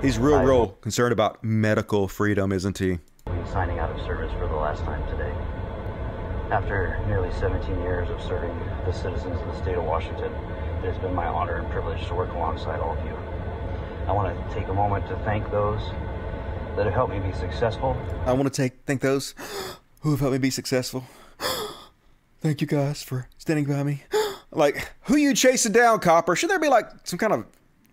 He's real concerned about medical freedom, isn't he? I'm signing out of service for the last time today. After nearly 17 years of serving the citizens of the state of Washington, it has been my honor and privilege to work alongside all of you. I want to take a moment to thank those that have helped me be successful. I want to thank those who have helped me be successful. Thank you guys for standing by me. Like, who you chasing down, copper? Should there be like some kind of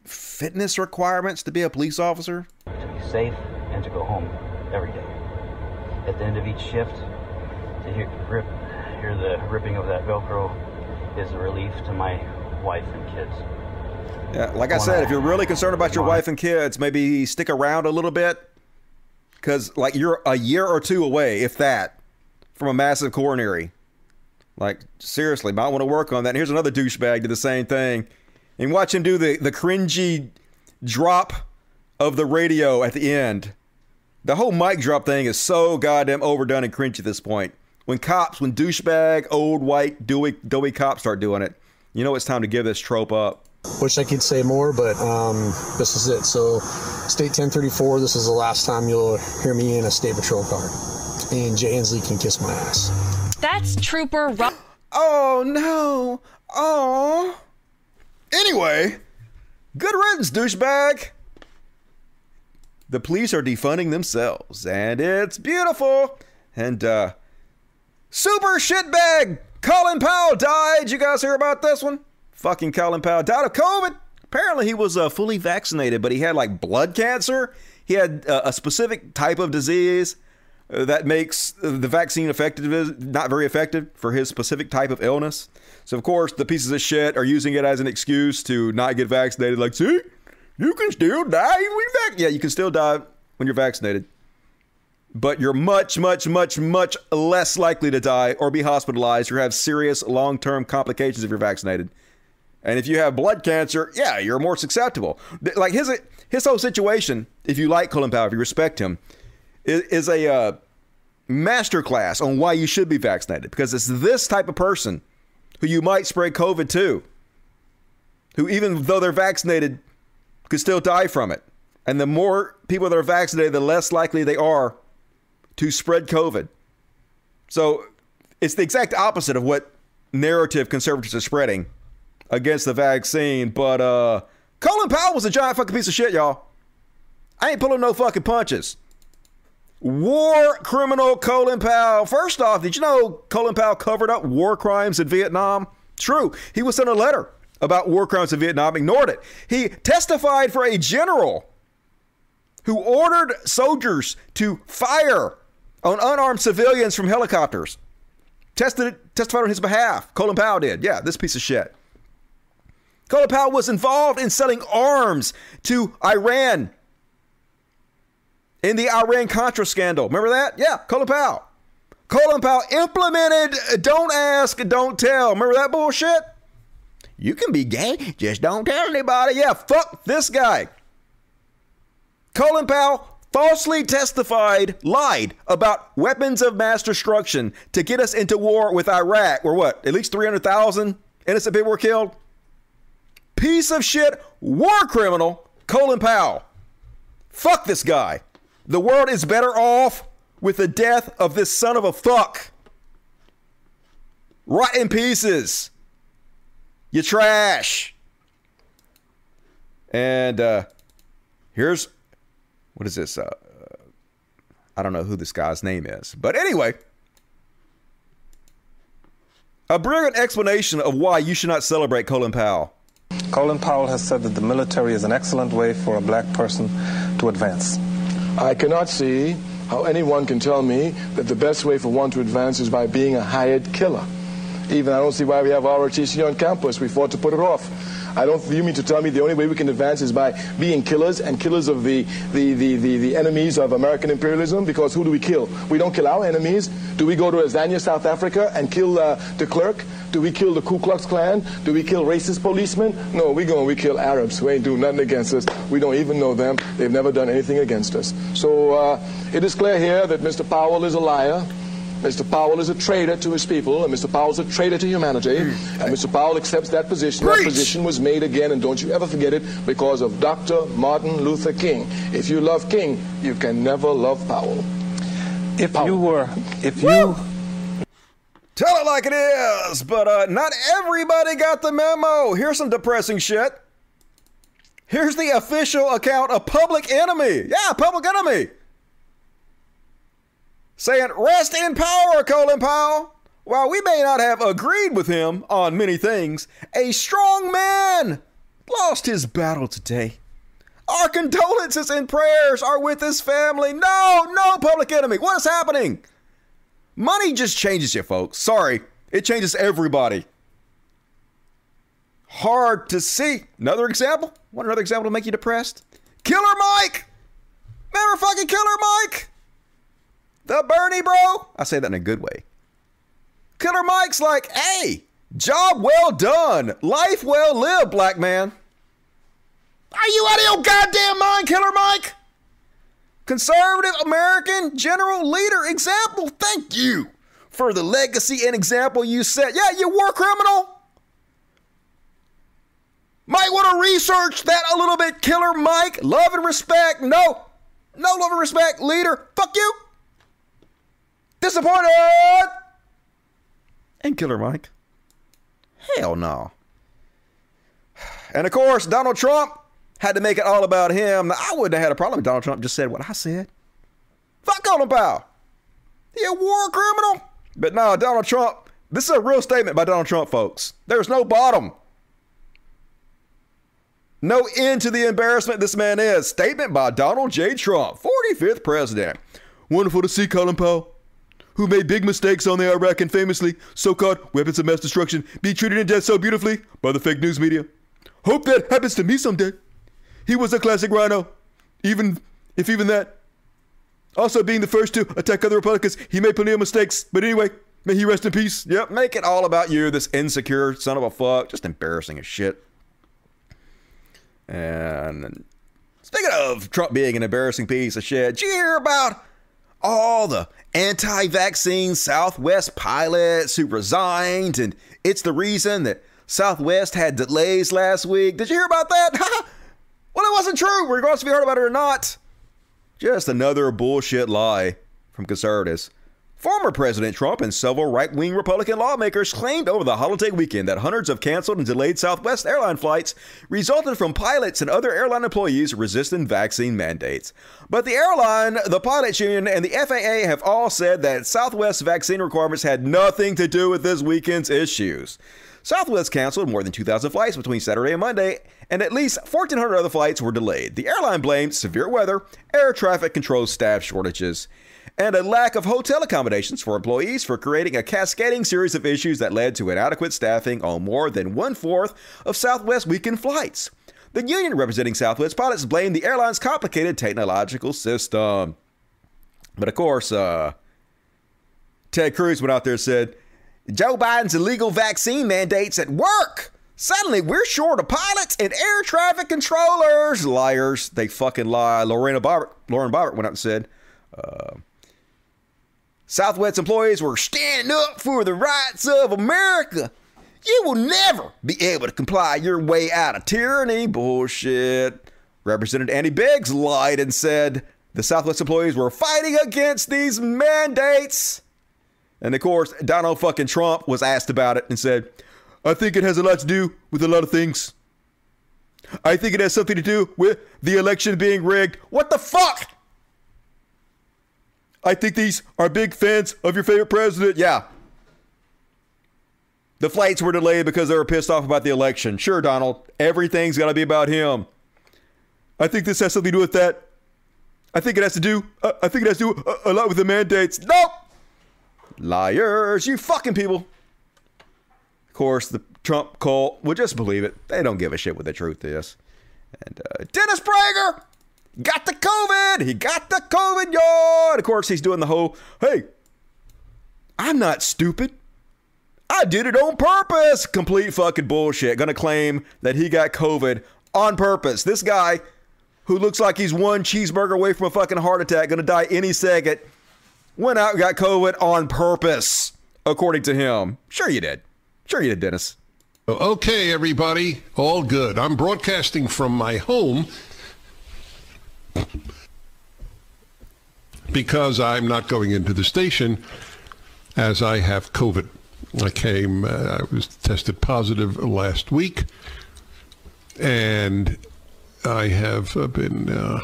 fitness requirements to be a police officer? To be safe and to go home every day. At the end of each shift, to hear the ripping of that Velcro is a relief to my wife and kids. Yeah, like I said, if you're really concerned about your wife and kids, maybe stick around a little bit. Because like you're a year or two away, if that, from a massive coronary. Like, seriously, might want to work on that. And here's another douchebag did the same thing. And watch him do the cringy drop of the radio at the end. The whole mic drop thing is so goddamn overdone and cringy at this point. When cops, when douchebag, old, white, doughy cops start doing it, you know it's time to give this trope up. Wish I could say more, but this is it. So, State 1034, this is the last time you'll hear me in a state patrol car. And Jay Inslee can kiss my ass. That's Trooper Rob. Oh, no. Oh. Anyway, good riddance, douchebag. The police are defunding themselves, and it's beautiful. And, super shitbag Colin Powell died. You guys hear about this one? Fucking Colin Powell died of COVID. Apparently, he was fully vaccinated, but he had, like, blood cancer. He had a specific type of disease that makes the vaccine effective, not very effective for his specific type of illness. So, of course, the pieces of shit are using it as an excuse to not get vaccinated. Like, see, you can still die. Yeah, you can still die when you're vaccinated. But you're much, much, much, much less likely to die or be hospitalized or have serious long-term complications if you're vaccinated. And if you have blood cancer, yeah, you're more susceptible. Like, his whole situation, if you like Colin Powell, if you respect him, is a masterclass on why you should be vaccinated, because it's this type of person who you might spread COVID to, who even though they're vaccinated could still die from it. And the more people that are vaccinated, the less likely they are to spread COVID. So it's the exact opposite of what narrative conservatives are spreading against the vaccine. But Colin Powell was a giant fucking piece of shit, y'all. I ain't pulling no fucking punches. War criminal Colin Powell. First off, did you know Colin Powell covered up war crimes in Vietnam? True. He was sent a letter about war crimes in Vietnam, ignored it. He testified for a general who ordered soldiers to fire on unarmed civilians from helicopters. Testified on his behalf. Colin Powell did. Yeah, this piece of shit. Colin Powell was involved in selling arms to Iran in the Iran-Contra scandal. Remember that? Yeah, Colin Powell. Colin Powell implemented don't ask, don't tell. Remember that bullshit? You can be gay, just don't tell anybody. Yeah, fuck this guy. Colin Powell falsely testified, lied about weapons of mass destruction to get us into war with Iraq, where what? At least 300,000 innocent people were killed? Piece of shit, war criminal, Colin Powell. Fuck this guy. The world is better off with the death of this son of a fuck. Rot in pieces. You trash. And here's, what is this? I don't know who this guy's name is. But anyway, a brilliant explanation of why you should not celebrate Colin Powell. Colin Powell has said that the military is an excellent way for a black person to advance. I cannot see how anyone can tell me that the best way for one to advance is by being a hired killer. Even I don't see why we have ROTC on campus. We fought to put it off. I don't. You mean to tell me the only way we can advance is by being killers and killers of the enemies of American imperialism? Because who do we kill? We don't kill our enemies. Do we go to Tanzania, South Africa, and kill de Klerk? Do we kill the Ku Klux Klan? Do we kill racist policemen? No, we go and we kill Arabs who ain't doing nothing against us. We don't even know them. They've never done anything against us. So it is clear here that Mr. Powell is a liar. Mr. Powell is a traitor to his people, and Mr. Powell is a traitor to humanity, and Mr. Powell accepts that position. Preach. That position was made again, and don't you ever forget it, because of Dr. Martin Luther King. If you love King, you can never love Powell. If Powell. You were, if Woo! You... Tell it like it is, but not everybody got the memo. Here's some depressing shit. Here's the official account of Public Enemy. Yeah, Public Enemy. Saying, rest in power, Colin Powell. While we may not have agreed with him on many things, a strong man lost his battle today. Our condolences and prayers are with his family. No, no, Public Enemy. What is happening? Money just changes you, folks. Sorry. It changes everybody. Hard to see. Another example? Want another example to make you depressed? Killer Mike. Remember fucking Killer Mike? The Bernie bro? I say that in a good way. Killer Mike's like, hey, job well done. Life well lived, black man. Are you out of your goddamn mind, Killer Mike? Conservative American general leader example. Thank you for the legacy and example you set. Yeah, you war criminal. Might want to research that a little bit, Killer Mike. Love and respect. No. No love and respect, leader. Fuck you. Disappointed! And Killer Mike. Hell no. And of course, Donald Trump had to make it all about him. Now, I wouldn't have had a problem if Donald Trump just said what I said. Fuck Colin Powell. He a war criminal. But no, Donald Trump, this is a real statement by Donald Trump, folks. There's no bottom. No end to the embarrassment this man is. Statement by Donald J. Trump, 45th president. Wonderful to see Colin Powell, who made big mistakes on the Iraq and famously so-called weapons of mass destruction, be treated in death so beautifully by the fake news media. Hope that happens to me someday. He was a classic rhino, even if even that. Also being the first to attack other Republicans, he made plenty of mistakes. But anyway, may he rest in peace. Yep, make it all about you, this insecure son of a fuck. Just embarrassing as shit. And speaking of Trump being an embarrassing piece of shit, did you hear about all the anti-vaccine Southwest pilots who resigned, and it's the reason that Southwest had delays last week? Did you hear about that? Well, it wasn't true, regardless if you heard about it or not. Just another bullshit lie from conservatives. Former President Trump and several right-wing Republican lawmakers claimed over the holiday weekend that hundreds of canceled and delayed Southwest airline flights resulted from pilots and other airline employees resisting vaccine mandates. But the airline, the pilots union, and the FAA have all said that Southwest vaccine requirements had nothing to do with this weekend's issues. Southwest canceled more than 2,000 flights between Saturday and Monday, and at least 1,400 other flights were delayed. The airline blamed severe weather, air traffic control staff shortages, and a lack of hotel accommodations for employees for creating a cascading series of issues that led to inadequate staffing on more than one-fourth of Southwest weekend flights. The union representing Southwest pilots blamed the airline's complicated technological system. But of course, Ted Cruz went out there and said, Joe Biden's illegal vaccine mandates at work. Suddenly, we're short of pilots and air traffic controllers. Liars. They fucking lie. Lauren Boebert went out and said, Southwest employees were standing up for the rights of America. You will never be able to comply your way out of tyranny. Bullshit. Representative Andy Biggs lied and said the Southwest employees were fighting against these mandates. And of course, Donald fucking Trump was asked about it and said, I think it has a lot to do with a lot of things. I think it has something to do with the election being rigged. What the fuck? I think these are big fans of your favorite president. Yeah. The flights were delayed because they were pissed off about the election. Sure, Donald. Everything's got to be about him. I think this has something to do with that. I think it has to do a lot with the mandates. Nope. Liars. You fucking people. Of course, the Trump cult will just believe it. They don't give a shit what the truth is. And Dennis Prager got the COVID. He got the COVID, y'all. And of course, he's doing the whole, hey, I'm not stupid. I did it on purpose. Complete fucking bullshit. Gonna claim that he got COVID on purpose. This guy who looks like he's one cheeseburger away from a fucking heart attack, gonna die any second, went out and got COVID on purpose, according to him. Sure you did. Sure you did, Dennis. Okay, everybody. All good. I'm broadcasting from my home because I'm not going into the station as I have COVID. I was tested positive last week, and I have been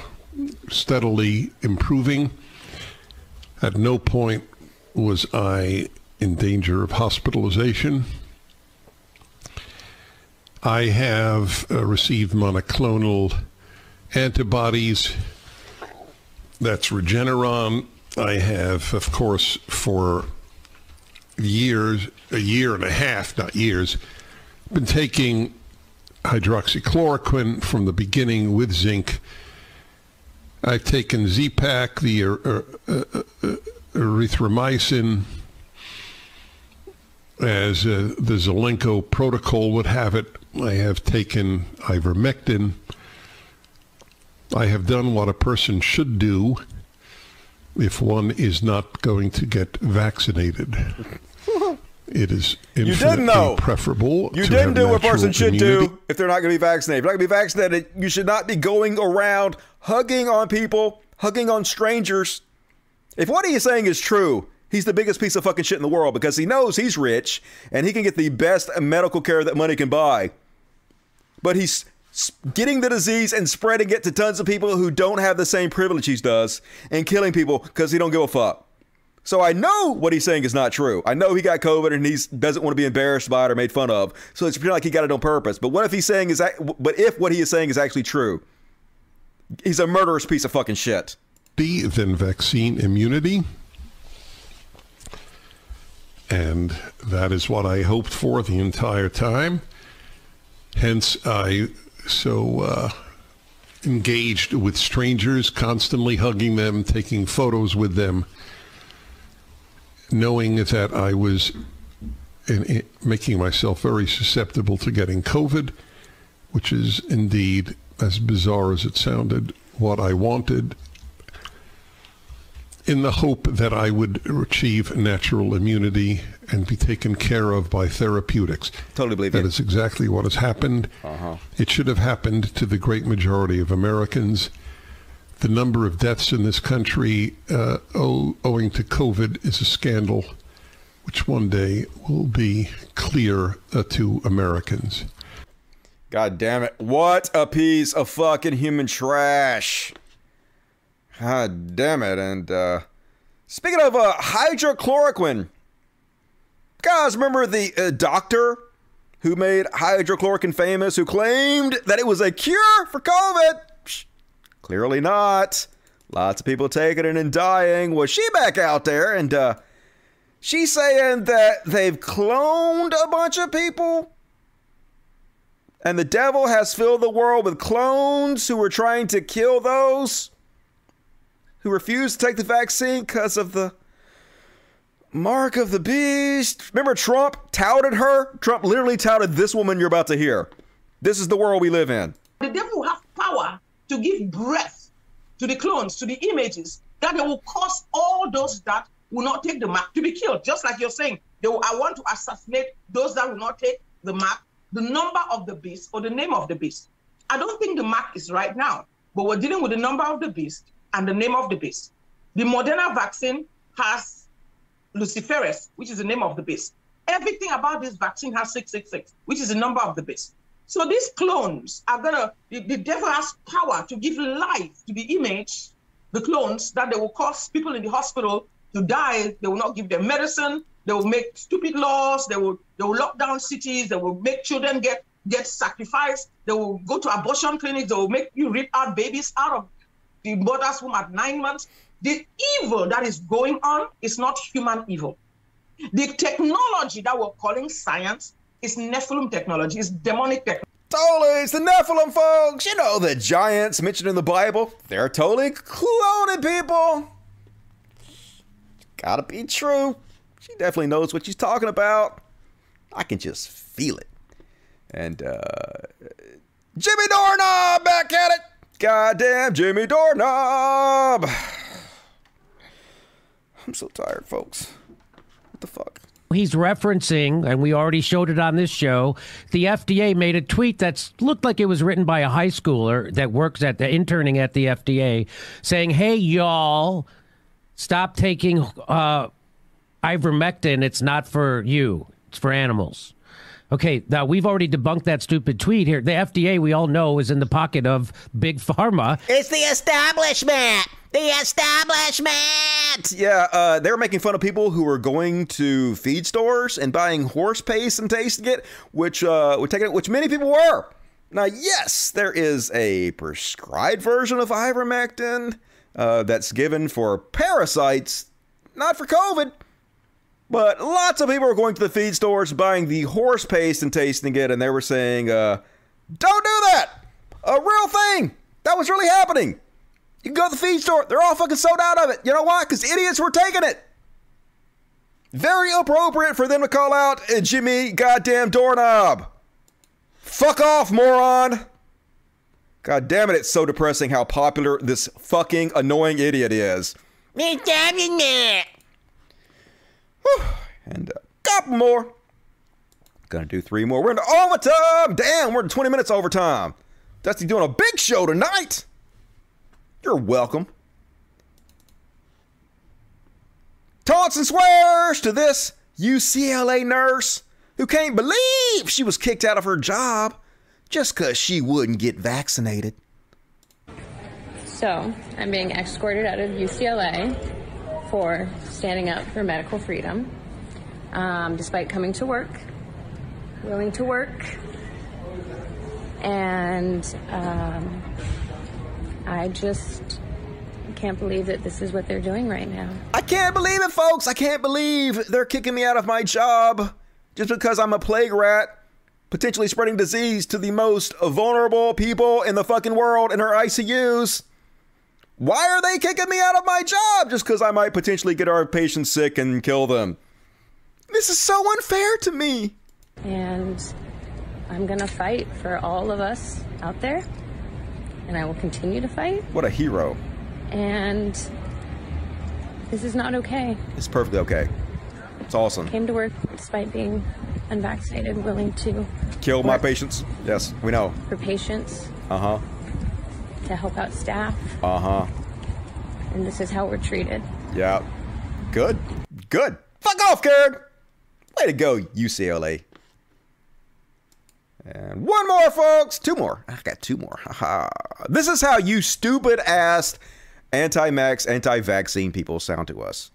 steadily improving. At no point was I in danger of hospitalization. I have received monoclonal antibodies. That's Regeneron. I have, of course, for years, a year and a half, not years, been taking hydroxychloroquine from the beginning with zinc. I've taken Z-Pak, the erythromycin, as the Zelenko protocol would have it. I have taken ivermectin. I have done what a person should do if one is not going to get vaccinated. It is infinitely preferable. You didn't do what a person should do if they're not going to be vaccinated. If you're not going to be vaccinated, you should not be going around hugging on people, hugging on strangers. If what he is saying is true, he's the biggest piece of fucking shit in the world because he knows he's rich and he can get the best medical care that money can buy. But he's getting the disease and spreading it to tons of people who don't have the same privilege he does and killing people because he don't give a fuck. So I know what he's saying is not true. I know he got COVID and he doesn't want to be embarrassed by it or made fun of. So it's pretty like he got it on purpose. But what if he's saying is, but if what he is saying is actually true, he's a murderous piece of fucking shit. B, then vaccine immunity. And that is what I hoped for the entire time. Hence, I engaged with strangers, constantly hugging them, taking photos with them, knowing that I was making myself very susceptible to getting COVID, which is indeed, as bizarre as it sounded, what I wanted, in the hope that I would achieve natural immunity and be taken care of by therapeutics. Totally believe that. That is exactly what has happened. Uh-huh. It should have happened to the great majority of Americans. The number of deaths in this country owing to COVID is a scandal, which one day will be clear to Americans. God damn it. What a piece of fucking human trash. God damn it. And speaking of hydrochloroquine, guys, remember the doctor who made hydrochloroquine famous, who claimed that it was a cure for COVID? Psh, clearly not. Lots of people taking it and dying. Well, she back out there, and she's saying that they've cloned a bunch of people. And the devil has filled the world with clones who are trying to kill those who refuse to take the vaccine because of the mark of the beast. Remember, Trump touted her? Trump literally touted this woman you're about to hear. This is the world we live in. The devil will have power to give breath to the clones, to the images, that they will cause all those that will not take the mark to be killed. Just like you're saying, I want to assassinate those that will not take the mark, the number of the beast, or the name of the beast. I don't think the mark is right now, but we're dealing with the number of the beast and the name of the beast. The Moderna vaccine has Luciferase, which is the name of the beast. Everything about this vaccine has 666, which is the number of the beast. So these clones are gonna, the devil has power to give life to the image, the clones, that they will cause people in the hospital to die. They will not give them medicine. They will make stupid laws. They will lock down cities. They will make children get sacrificed. They will go to abortion clinics. They will make you rip out babies out of the mother's womb at 9 months. The evil that is going on is not human evil. The technology that we're calling science is Nephilim technology. It's demonic technology. Totally, it's the Nephilim folks. You know, the giants mentioned in the Bible. They're totally cloning people. Gotta be true. She definitely knows what she's talking about. I can just feel it. And Jimmy Doorknob back at it. Goddamn Jimmy Doorknob. I'm so tired, folks. What the fuck? He's referencing, and we already showed it on this show, the FDA made a tweet that looked like it was written by a high schooler that works at the interning at the FDA, saying, hey, y'all, stop taking ivermectin. It's not for you. It's for animals. Okay, now we've already debunked that stupid tweet here. The FDA, we all know, is in the pocket of Big Pharma. It's the establishment. The establishment. Yeah, they were making fun of people who were going to feed stores and buying horse paste and tasting it, which many people were. Now, yes, there is a prescribed version of ivermectin that's given for parasites, not for COVID. But lots of people were going to the feed stores, buying the horse paste and tasting it, and they were saying, don't do that! A real thing! That was really happening! You can go to the feed store, they're all fucking sold out of it! You know why? Because idiots were taking it! Very appropriate for them to call out Jimmy goddamn Doorknob! Fuck off, moron! God damn it, it's so depressing how popular this fucking annoying idiot is. And a couple more. Gonna do 3 more. We're into overtime. Damn, we're in 20 minutes overtime. Dusty doing a big show tonight. You're welcome. Taunts and swears to this UCLA nurse who can't believe she was kicked out of her job just because she wouldn't get vaccinated. So, I'm being escorted out of UCLA for standing up for medical freedom, despite coming to work, willing to work, and I just can't believe that this is what they're doing right now. I can't believe it, folks. I can't believe they're kicking me out of my job just because I'm a plague rat, potentially spreading disease to the most vulnerable people in the fucking world in her ICUs. Why are they kicking me out of my job just because I might potentially get our patients sick and kill them? This is so unfair to me. And I'm going to fight for all of us out there. And I will continue to fight. What a hero. And this is not okay. It's perfectly okay. It's awesome. Came to work despite being unvaccinated, willing to kill my patients. Yes, we know. For patients. Uh-huh. To help out staff. Uh-huh. And this is how we're treated. Yeah. Good. Good. Fuck off, Karen. Way to go, UCLA. And one more, folks. 2 more. I got 2 more. Haha. This is how you stupid-ass anti-max, anti-vaccine people sound to us.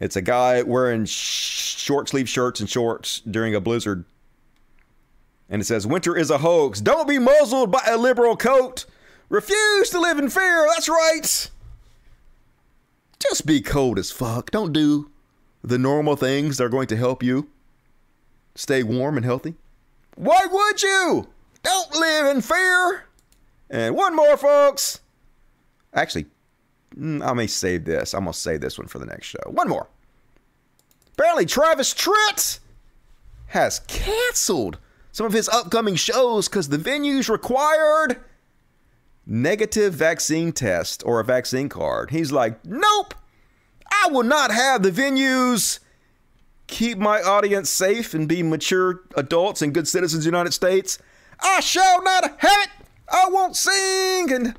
It's a guy wearing short-sleeve shirts and shorts during a blizzard. And it says, winter is a hoax. Don't be muzzled by a liberal coat. Refuse to live in fear. That's right. Just be cold as fuck. Don't do the normal things that are going to help you stay warm and healthy. Why would you? Don't live in fear. And one more, folks. Actually, I may save this. I'm going to save this one for the next show. One more. Apparently, Travis Tritt has canceled some of his upcoming shows because the venues required negative vaccine test or a vaccine card. He's like, nope, I will not have the venues keep my audience safe and be mature adults and good citizens of the United States. I shall not have it. I won't sing. And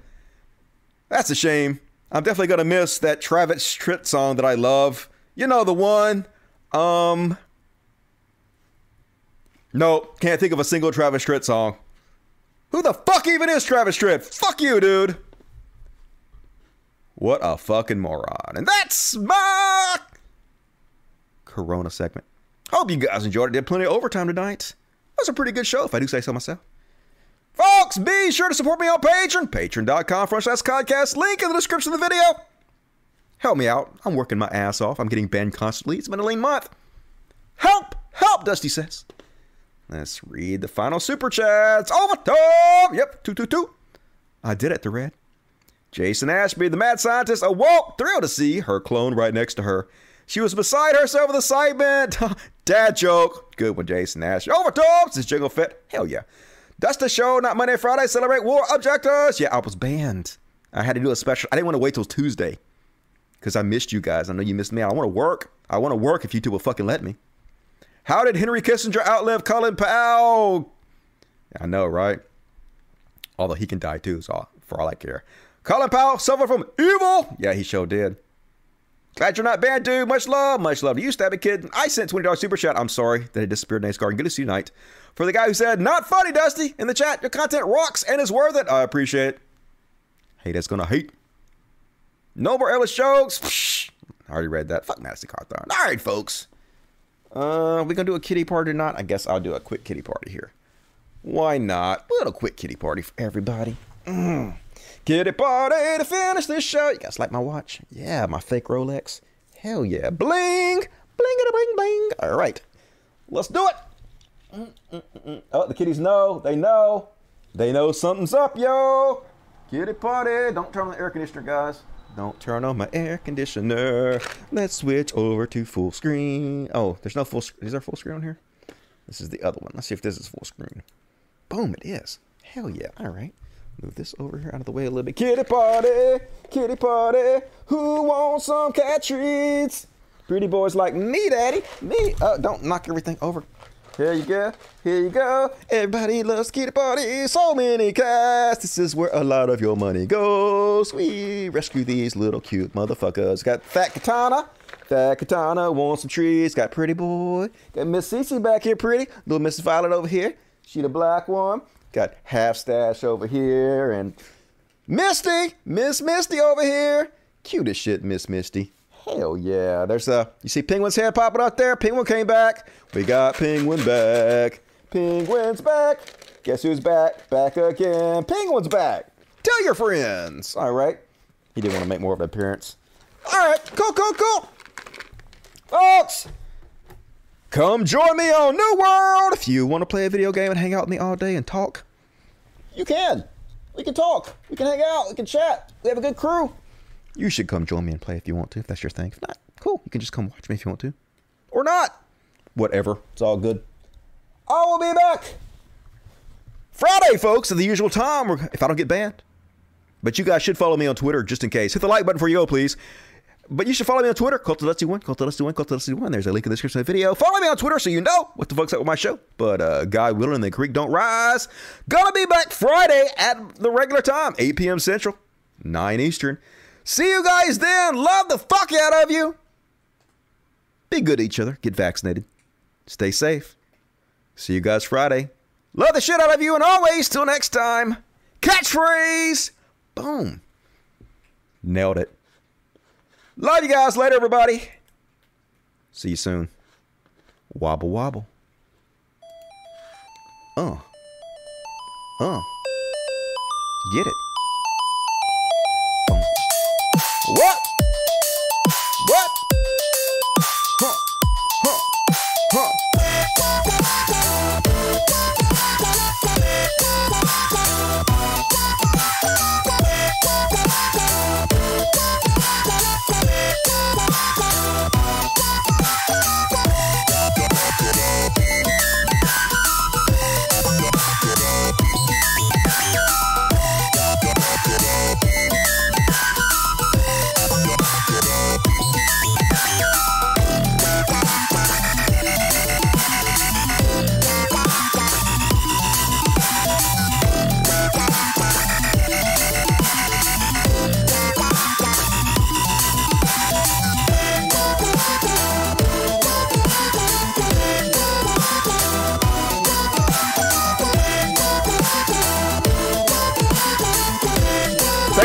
that's a shame. I'm definitely going to miss that Travis Tritt song that I love. You know, the one. Nope, can't think of a single Travis Tritt song. Who the fuck even is Travis Tritt? Fuck you, dude. What a fucking moron. And that's my Corona segment. Hope you guys enjoyed it. Did plenty of overtime tonight. That was a pretty good show, if I do say so myself. Folks, be sure to support me on Patreon. Patreon.com/podcast. Link in the description of the video. Help me out. I'm working my ass off. I'm getting banned constantly. It's been a lean month. Help! Help, Dusty says. Let's read the final super chats. Overtime! Yep, 222. I did it, the red. Jason Ashby, the mad scientist, awoke, thrilled to see her clone right next to her. She was beside herself with excitement. Dad joke. Good one, Jason Ashby. Overtime! Says Jiggle Fit. Hell yeah. That's the show, not Monday, Friday. Celebrate war objectives. Yeah, I was banned. I had to do a special. I didn't want to wait till Tuesday because I missed you guys. I know you missed me. I want to work. I want to work if you two will fucking let me. How did Henry Kissinger outlive Colin Powell? I know, right? Although he can die too, so for all I care. Colin Powell suffered from evil. Yeah, he sure did. Glad you're not banned, dude. Much love. Much love to you, Stabby Kid. I sent $20 super chat. I'm sorry that it disappeared in Ace Garden. Good to see you tonight. For the guy who said, not funny, Dusty, in the chat. Your content rocks and is worth it. I appreciate it. Hey, that's gonna hate. No more Ellis jokes. I already read that. Fuck Madison Cawthorn. All right, folks. We gonna do a kitty party or not? I guess I'll do a quick kitty party here. Why not? A little quick kitty party for everybody. Kitty party to finish this show. You guys like my watch? Yeah, my fake Rolex. Hell yeah. Bling! Bling-a-bling-bling. All right. Let's do it. Oh, the kitties know. They know. They know something's up, yo. Kitty party. Don't turn on the air conditioner, guys. Don't turn on my air conditioner. Let's switch over to full screen. Oh, there's no full screen. Is there full screen on here? This is the other one. Let's see if this is full screen. Boom, it is. Hell yeah. All right. Move this over here out of the way a little bit. Kitty party. Kitty party. Who wants some cat treats? Pretty boys like me, daddy. Me. Don't knock everything over. Here you go. Here you go. Everybody loves kitty party. So many cats. This is where a lot of your money goes. We rescue these little cute motherfuckers. Got Fat Katana. Fat Katana wants some treats. Got Pretty Boy. Got Miss Cece back here, pretty. Little Miss Violet over here. She the black one. Got Half Stash over here. And Misty. Miss Misty over here. Cute as shit, Miss Misty. Hell yeah. There's you see Penguin's head popping out there? Penguin came back. We got Penguin back. Penguin's back. Guess who's back? Back again. Penguin's back. Tell your friends. All right. He didn't want to make more of an appearance. All right. Cool, cool, cool. Folks, come join me on New World. If you want to play a video game and hang out with me all day and talk, you can. We can talk. We can hang out. We can chat. We have a good crew. You should come join me and play if you want to, if that's your thing. If not, cool. You can just come watch me if you want to. Or not. Whatever. It's all good. I will be back Friday, folks, at the usual time, if I don't get banned. But you guys should follow me on Twitter just in case. Hit the like button before you go, please. But you should follow me on Twitter. CultDusty1, CultDusty1, CultDusty1. There's a link in the description of the video. Follow me on Twitter so you know what the fuck's up with my show. But God willing, the creek don't rise. Gonna be back Friday at the regular time, 8 p.m. Central, 9 Eastern. See you guys then. Love the fuck out of you. Be good to each other. Get vaccinated. Stay safe. See you guys Friday. Love the shit out of you. And always, till next time, catchphrase. Boom. Nailed it. Love you guys. Later, everybody. See you soon. Wobble, wobble. Get it.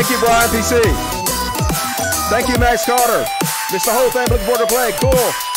Thank you, Brian PC. Thank you, Max Carter. Mr. Whole Family, looking forward to play. Cool.